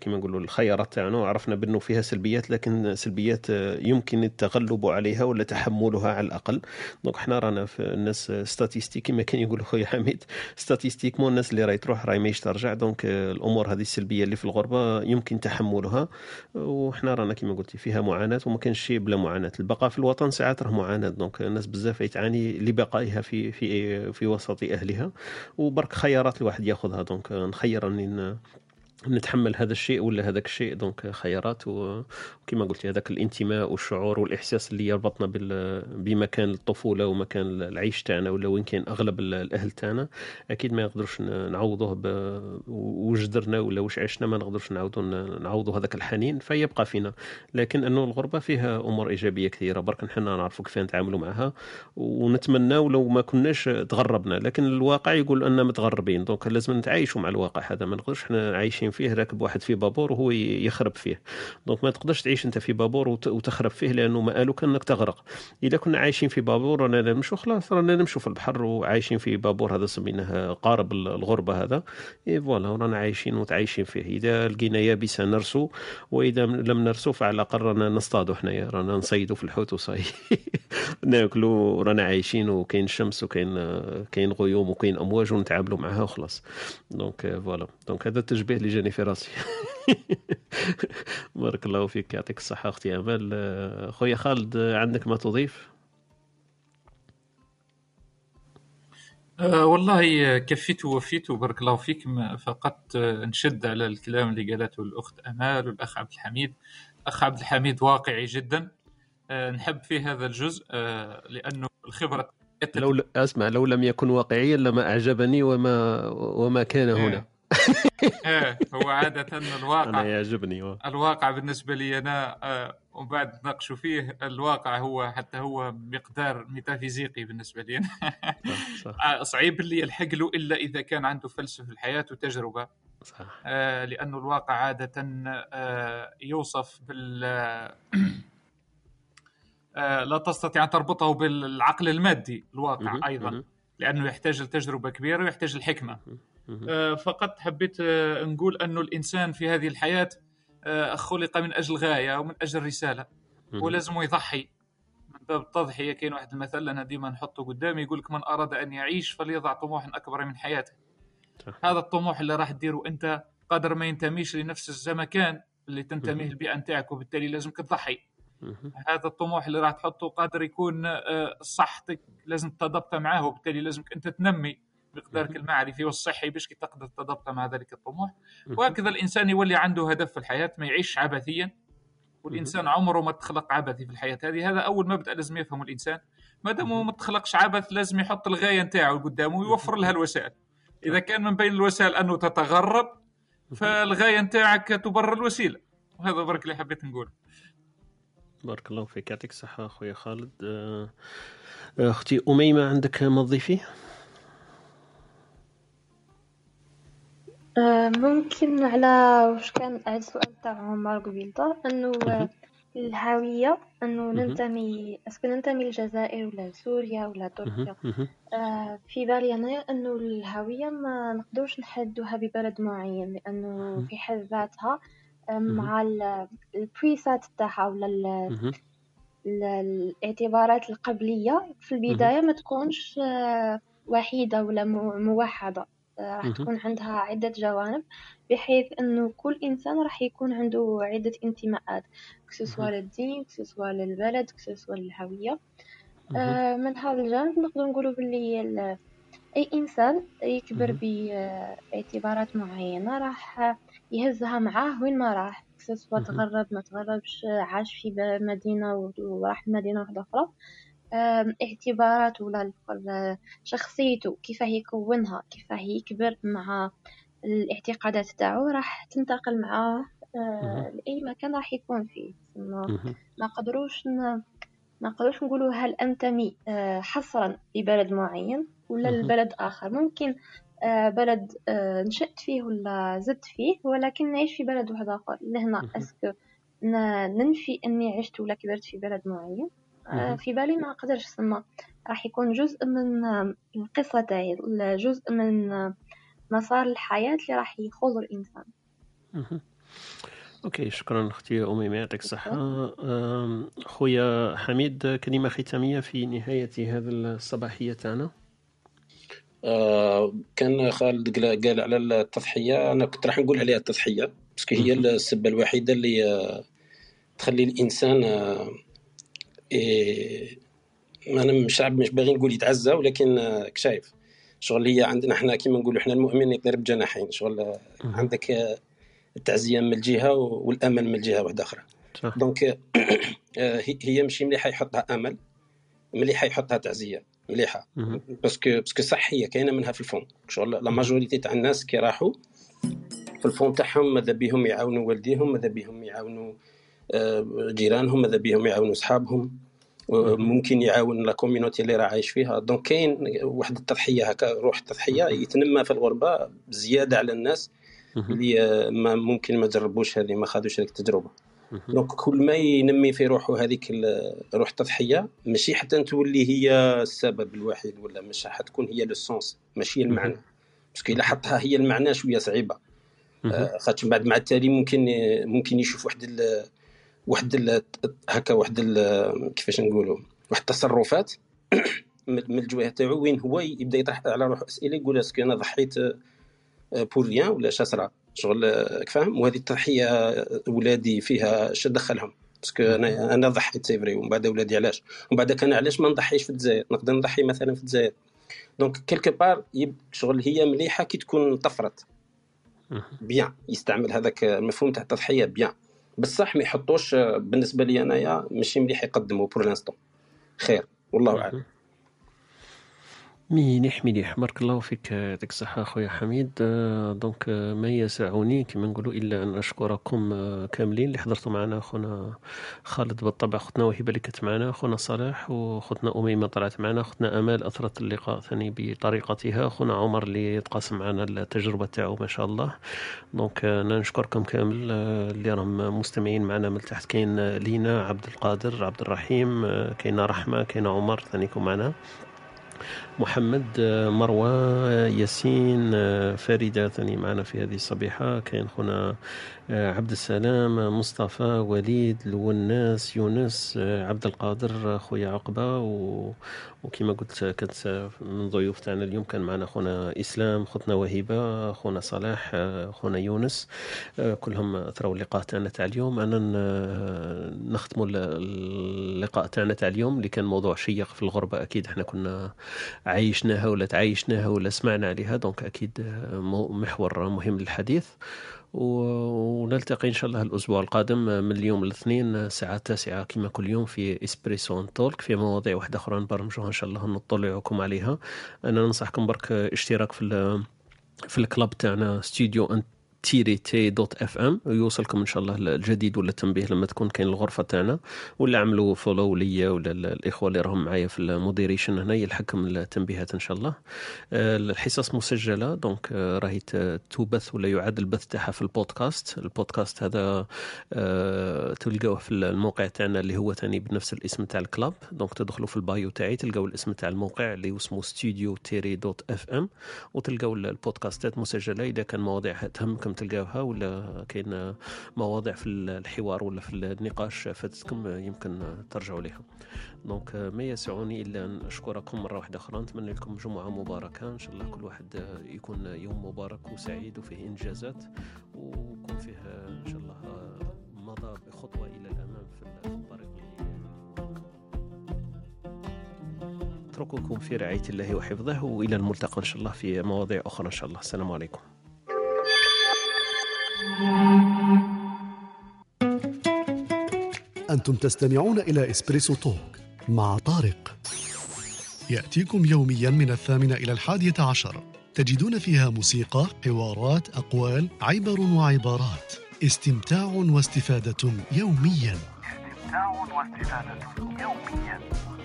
كما نقولوا الخيارات تاعنا وعرفنا بأنه فيها سلبيات، لكن سلبيات يمكن يمكن التغلب عليها ولا تحملها على الاقل. دونك حنا رانا في الناس ستاتيستيك كما كان يقول خويا حميد، ستاتيستيكمون الناس اللي راهي تروح راهي مايش ترجع. دونك الامور هذه السلبيه اللي في الغربه يمكن تحملها، وحنا رانا كما قلتي فيها معاناه، وما كانش شيء بلا معاناه. البقاء في الوطن ساعات راه معاناه، دونك الناس بزاف يتعاني لبقائها في في في وسط اهلها، وبرك خيارات الواحد ياخذها. دونك نخير اني نتحمل هذا الشيء ولا هذاك الشيء، دونك خيارات. وكما قلت هذاك الانتماء والشعور والاحساس اللي يربطنا بمكان الطفوله ومكان العيش تاعنا ولا وين كاين اغلب الاهل تاعنا، اكيد ما نقدروش نعوضوه بوش درنا ولا وش عشنا، ما نقدروش نعاودوا نعوضوا هذاك الحنين فيبقى فينا. لكن انه الغربه فيها امور ايجابيه كثيره، برك حنا نعرفوا كيف نتعاملوا معها، ونتمناو لو ما كناش تغربنا، لكن الواقع يقول اننا متغربين. دونك لازم نتعايشوا مع الواقع هذا، ما نقدروش حنا عايشين فيه راكب واحد في بابور وهو يخرب فيه. دونك ما تقدرش تعيش انت في بابور وتخرب فيه، لانه مآلك انك تغرق. اذا كنا عايشين في بابور رانا نمشوا، خلاص رانا نمشوا في البحر وعايشين في بابور، هذا سميناه قارب الغربه هذا، اي فوالا رانا عايشين وتعايشين فيه. اذا لقينا يابسه نرسو، واذا لم نرسو فعلى الاقل رانا نصطادوا، حنايا رانا نصيدوا في الحوت وصاي ناكلوا، رانا عايشين وكاين شمس وكاين كاين غيوم وكاين امواج ونتعاملوا معها وخلاص. دونك فوالا، دونك هذا التشبيه اللي جاني في راسي. بارك الله فيك، يعطيك الصحة أختي أمال. خويا خالد عندك ما تضيف؟ أه والله كفيت ووفيت وبارك الله فيك. فقط نشد على الكلام اللي قالته الأخت أمال والأخ عبد الحميد. الأخ عبد الحميد واقعي جدا، أه نحب فيه هذا الجزء، أه لأنه الخبرة لو أسمع لو لم يكن واقعيا لما أعجبني وما وما كان هنا. أه. إيه هو عادة الواقع أنا يعجبني و... الواقع بالنسبة لي أنا، آه وبعد نقشوا فيه الواقع هو حتى هو مقدار ميتافيزيقي بالنسبة لي أنا. صح. صعيب اللي يلحق له إلا إذا كان عنده فلسفة الحياة وتجربة. صح. آه لأنه الواقع عادة آه يوصف بال آه لا تستطيع أن تربطه بالعقل المادي الواقع أيضا، لأنه يحتاج لتجربة كبيرة ويحتاج الحكمة. فقط حبيت نقول أنه الإنسان في هذه الحياة خلق من أجل غاية ومن أجل رسالة، ولازم يضحي. من باب التضحية كاين واحد المثل أنا ديما نحطه قدامي، يقولك من أراد أن يعيش فليضع طموحا أكبر من حياته. هذا الطموح اللي راح تديره أنت قدر ما ينتميش لنفس الزمكان اللي تنتميه البيئة نتاعك، وبالتالي لازم تضحي. هذا الطموح اللي راح تحطه قادر يكون صحتك لازم تتضبط معاه، وبالتالي لازم أنت تنمي مقدارك المعرفي والصحي باش كي تقدر تتضبط مع ذلك الطموح. وهكذا الانسان يولي عنده هدف في الحياه، ما يعيش عبثيا، والانسان عمره ما تخلق عبثي في الحياه هذه. هذا اول مبدا لازم يفهمه الانسان، ما دام ما تخلقش عبث لازم يحط الغايه نتاعو قدامه ويوفر لها الوسائل. اذا كان من بين الوسائل انه تتغرب، فالغايه نتاعك تبرر الوسيله. وهذا برك اللي حبيت نقوله. بارك الله فيك، يعطيك الصحه اخويا خالد. اختي اميمه عندك ما تضيفي؟ ممكن على واش كان السؤال تاع عمر قبيلته، انه الهويه انه ننتمي اسكن ننتمي للجزائر ولا سوريا ولا تركيا. في بالي انا انه الهويه ما نقدرش نحدوها ببلد معين، لانه في حد ذاتها مع البريسات تاعها ولا الاعتبارات القبليه في البدايه ما تكونش وحيده ولا موحده، راح تكون عندها عدة جوانب، بحيث أنه كل إنسان راح يكون عنده عدة انتماءات، كسوسوا للدين، كسوسوا للبلد، كسوسوا للهوية. آه من هذا الجانب نقدر نقوله باللي أي إنسان يكبر باعتبارات معينة راح يهزها معاه وين ما راح، كسوسوا تغرب ما تغربش، عاش في مدينة وراح لمدينة واحدة أخرى، اعتباراته ولا شخصيته كيفاه يكونها كيفاه يكبر مع الاعتقادات تاعو راح تنتقل معاه لاي مكان راح يكون فيه. ما قدروش ما قدروش نقولوا هل انتمي حصرا لبلد معين ولا لبلد اخر. ممكن بلد نشأت فيه ولا زدت فيه، ولكن نعيش في بلد واحد اخر. لهنا اسكو ننفي اني عشت ولا كبرت في بلد معين؟ في بالي ما قدرش سما راح يكون جزء من القصة تاعي، جزء من مسار الحياة اللي راح يخوض الإنسان. اوكي، شكرا اختي اميمه، يعطيك الصحه. أم، خويا حميد، كلمه ختاميه في نهايه هذا الصباحيه تاعنا. آه، كان خالد قال على التضحيه، انا كنت راح نقول عليها التضحيه باسكو هي السبه الوحيده اللي تخلي الانسان آه، إيه، انا مش عاب مش باغي نقول يتعزى، ولكن آه، كشايف شغل هي عندنا احنا كيما نقولوا احنا المؤمن يطير بجناحين، شغل عندك آه، التعزيه من الجهه والامل من الجهه واحده اخرى. دونك آه، هي ماشي مليحه يحطها امل، مليحه يحطها تعزيه مليحه، باسكو باسكو صح هي كاينه منها في الفون. شغل لا ماجوريتي تاع الناس كي راحوا في الفون تاعهم، ماذا بهم يعاونوا والديهم، ماذا بهم يعاونوا جيرانهم، ماذا بهم يعاونوا صحابهم، ممكن يعاون لا كوميونيتي اللي راه عايش فيها. دونك كاين واحد التضحيه هكا، روح التضحيه يتنمى في الغربه زياده على الناس اللي ما ممكن ما جربوش هذه، ما خدوش هذيك التجربه. دونك كل ما ينمي في روحه هذيك روح التضحيه، ماشي حتى تولي هي السبب الوحيد، ولا مش حتكون هي لو سونس، ماشي المعنى، باسكو الا حطها هي المعنى شويه صعيبه، خاطر بعد مع التالي ممكن ممكن يشوف واحد ال واحد ال هكا واحد كيفاش نقولوا واحد التصرفات من الجوه تاعو، وين هو يبدا يطرح على روحه اسئله، يقول اسكو انا ضحيت بور ريان ولا شاسرا شغل كفاهم، وهذه التضحيه ولادي فيها اش دخلهم، باسكو انا انا ضحيت سيفري، ومن بعد ولادي علاش، ومن بعد كان علاش ما نضحيش في الجزائر، نقدر نضحي مثلا في الجزائر. دونك كلكو بار شغل هي مليحه كي تكون طفرت بيان، يستعمل هذاك المفهوم تاع التضحيه بيان، بصح ما يحطوش. بالنسبه لي انايا ماشي مليح يقدموا بور لانستون، خير والله اعلم. مليح مليح، بارك الله فيك، يعطيك الصحة خويا حميد. دونك ما يسعني كما نقولوا إلا أن أشكركم كاملين اللي حضرتوا معنا، خونا خالد بالطبع، خوتنا وهبة اللي كانت معنا، خونا صالح وخوتنا أميمة طلعت معنا، خوتنا أمال أثرت اللقاء ثاني بطريقتها، خونا عمر اللي تقاسم معنا التجربة تاعو ما شاء الله. دونك أنا نشكركم كامل اللي راهم مستمعين معنا من تحت، كاين لينا، عبد القادر، عبد الرحيم، كاين رحمة، كاين عمر ثانيكم معنا، محمد، مروة، ياسين، فريدة ثاني معنا في هذه الصبيحة، كاين خونا عبد السلام، مصطفى، وليد، لوناس، يونس، عبد القادر، خويا عقبة، و... وكما قلت كانت من ضيوف تاعنا اليوم كان معنا خونا إسلام، خوتنا وهبة، خونا صلاح، خونا يونس، كلهم أثروا اللقاء تاعنا تاع اليوم. أنا نختم اللقاء تاعنا تاع اليوم اللي كان موضوع شيق في الغربة، أكيد احنا كنا عايشناها ولا تعايشناها ولا سمعنا عليها، دونك أكيد محور مهم للحديث، ونلتقي إن شاء الله الأسبوع القادم من اليوم الاثنين الساعة التاسعة كما كل يوم في إسبريسو تولك، في مواضيع واحدة أخرى نبرمجوها إن شاء الله نطلعكم عليها. أنا ننصحكم برك اشتراك في في الكلاب تاعنا ستوديو أنت تيري تي دوت اف ام، يوصلكم ان شاء الله الجديد ولا التنبيه لما تكون كاين الغرفه تاعنا، ولا عملوا فولو ليا ولا الاخوه اللي راهم معايا في الموديريشن هنا يلحقكم التنبيهات ان شاء الله. الحصص مسجله، دونك راهي تبث ولا يعاد البث تاعها في البودكاست. البودكاست هذا تلقاوه في الموقع تاعنا اللي هو ثاني بنفس الاسم تاع الكلاب، دونك تدخلوا في البايو تاعي تلقاو الاسم تاع الموقع اللي اسمه ستوديو تيري دوت اف ام، وتلقاو البودكاستات مسجله اذا كان مواضيع تهمكم تلقاوها، ولا كاين مواضيع في الحوار ولا في النقاش فاتتكم يمكن ترجعوا لها. دونك ما يسعني الا ان اشكركم مره واحده اخرى، نتمنى لكم جمعه مباركه ان شاء الله، كل واحد يكون يوم مبارك وسعيد وفيه انجازات، ويكون فيه ان شاء الله مضى بخطوه الى الامام في الطريق. اترككم في رعايه الله وحفظه، والى الملتقى ان شاء الله في مواضيع اخرى ان شاء الله. السلام عليكم. أنتم تستمعون إلى إسبريسو توك مع طارق، يأتيكم يوميا من الثامنة إلى الحادية عشر، تجدون فيها موسيقى، حوارات، أقوال، عبر وعبارات، استمتاع واستفادة يوميا. استمتاع واستفادة يوميا.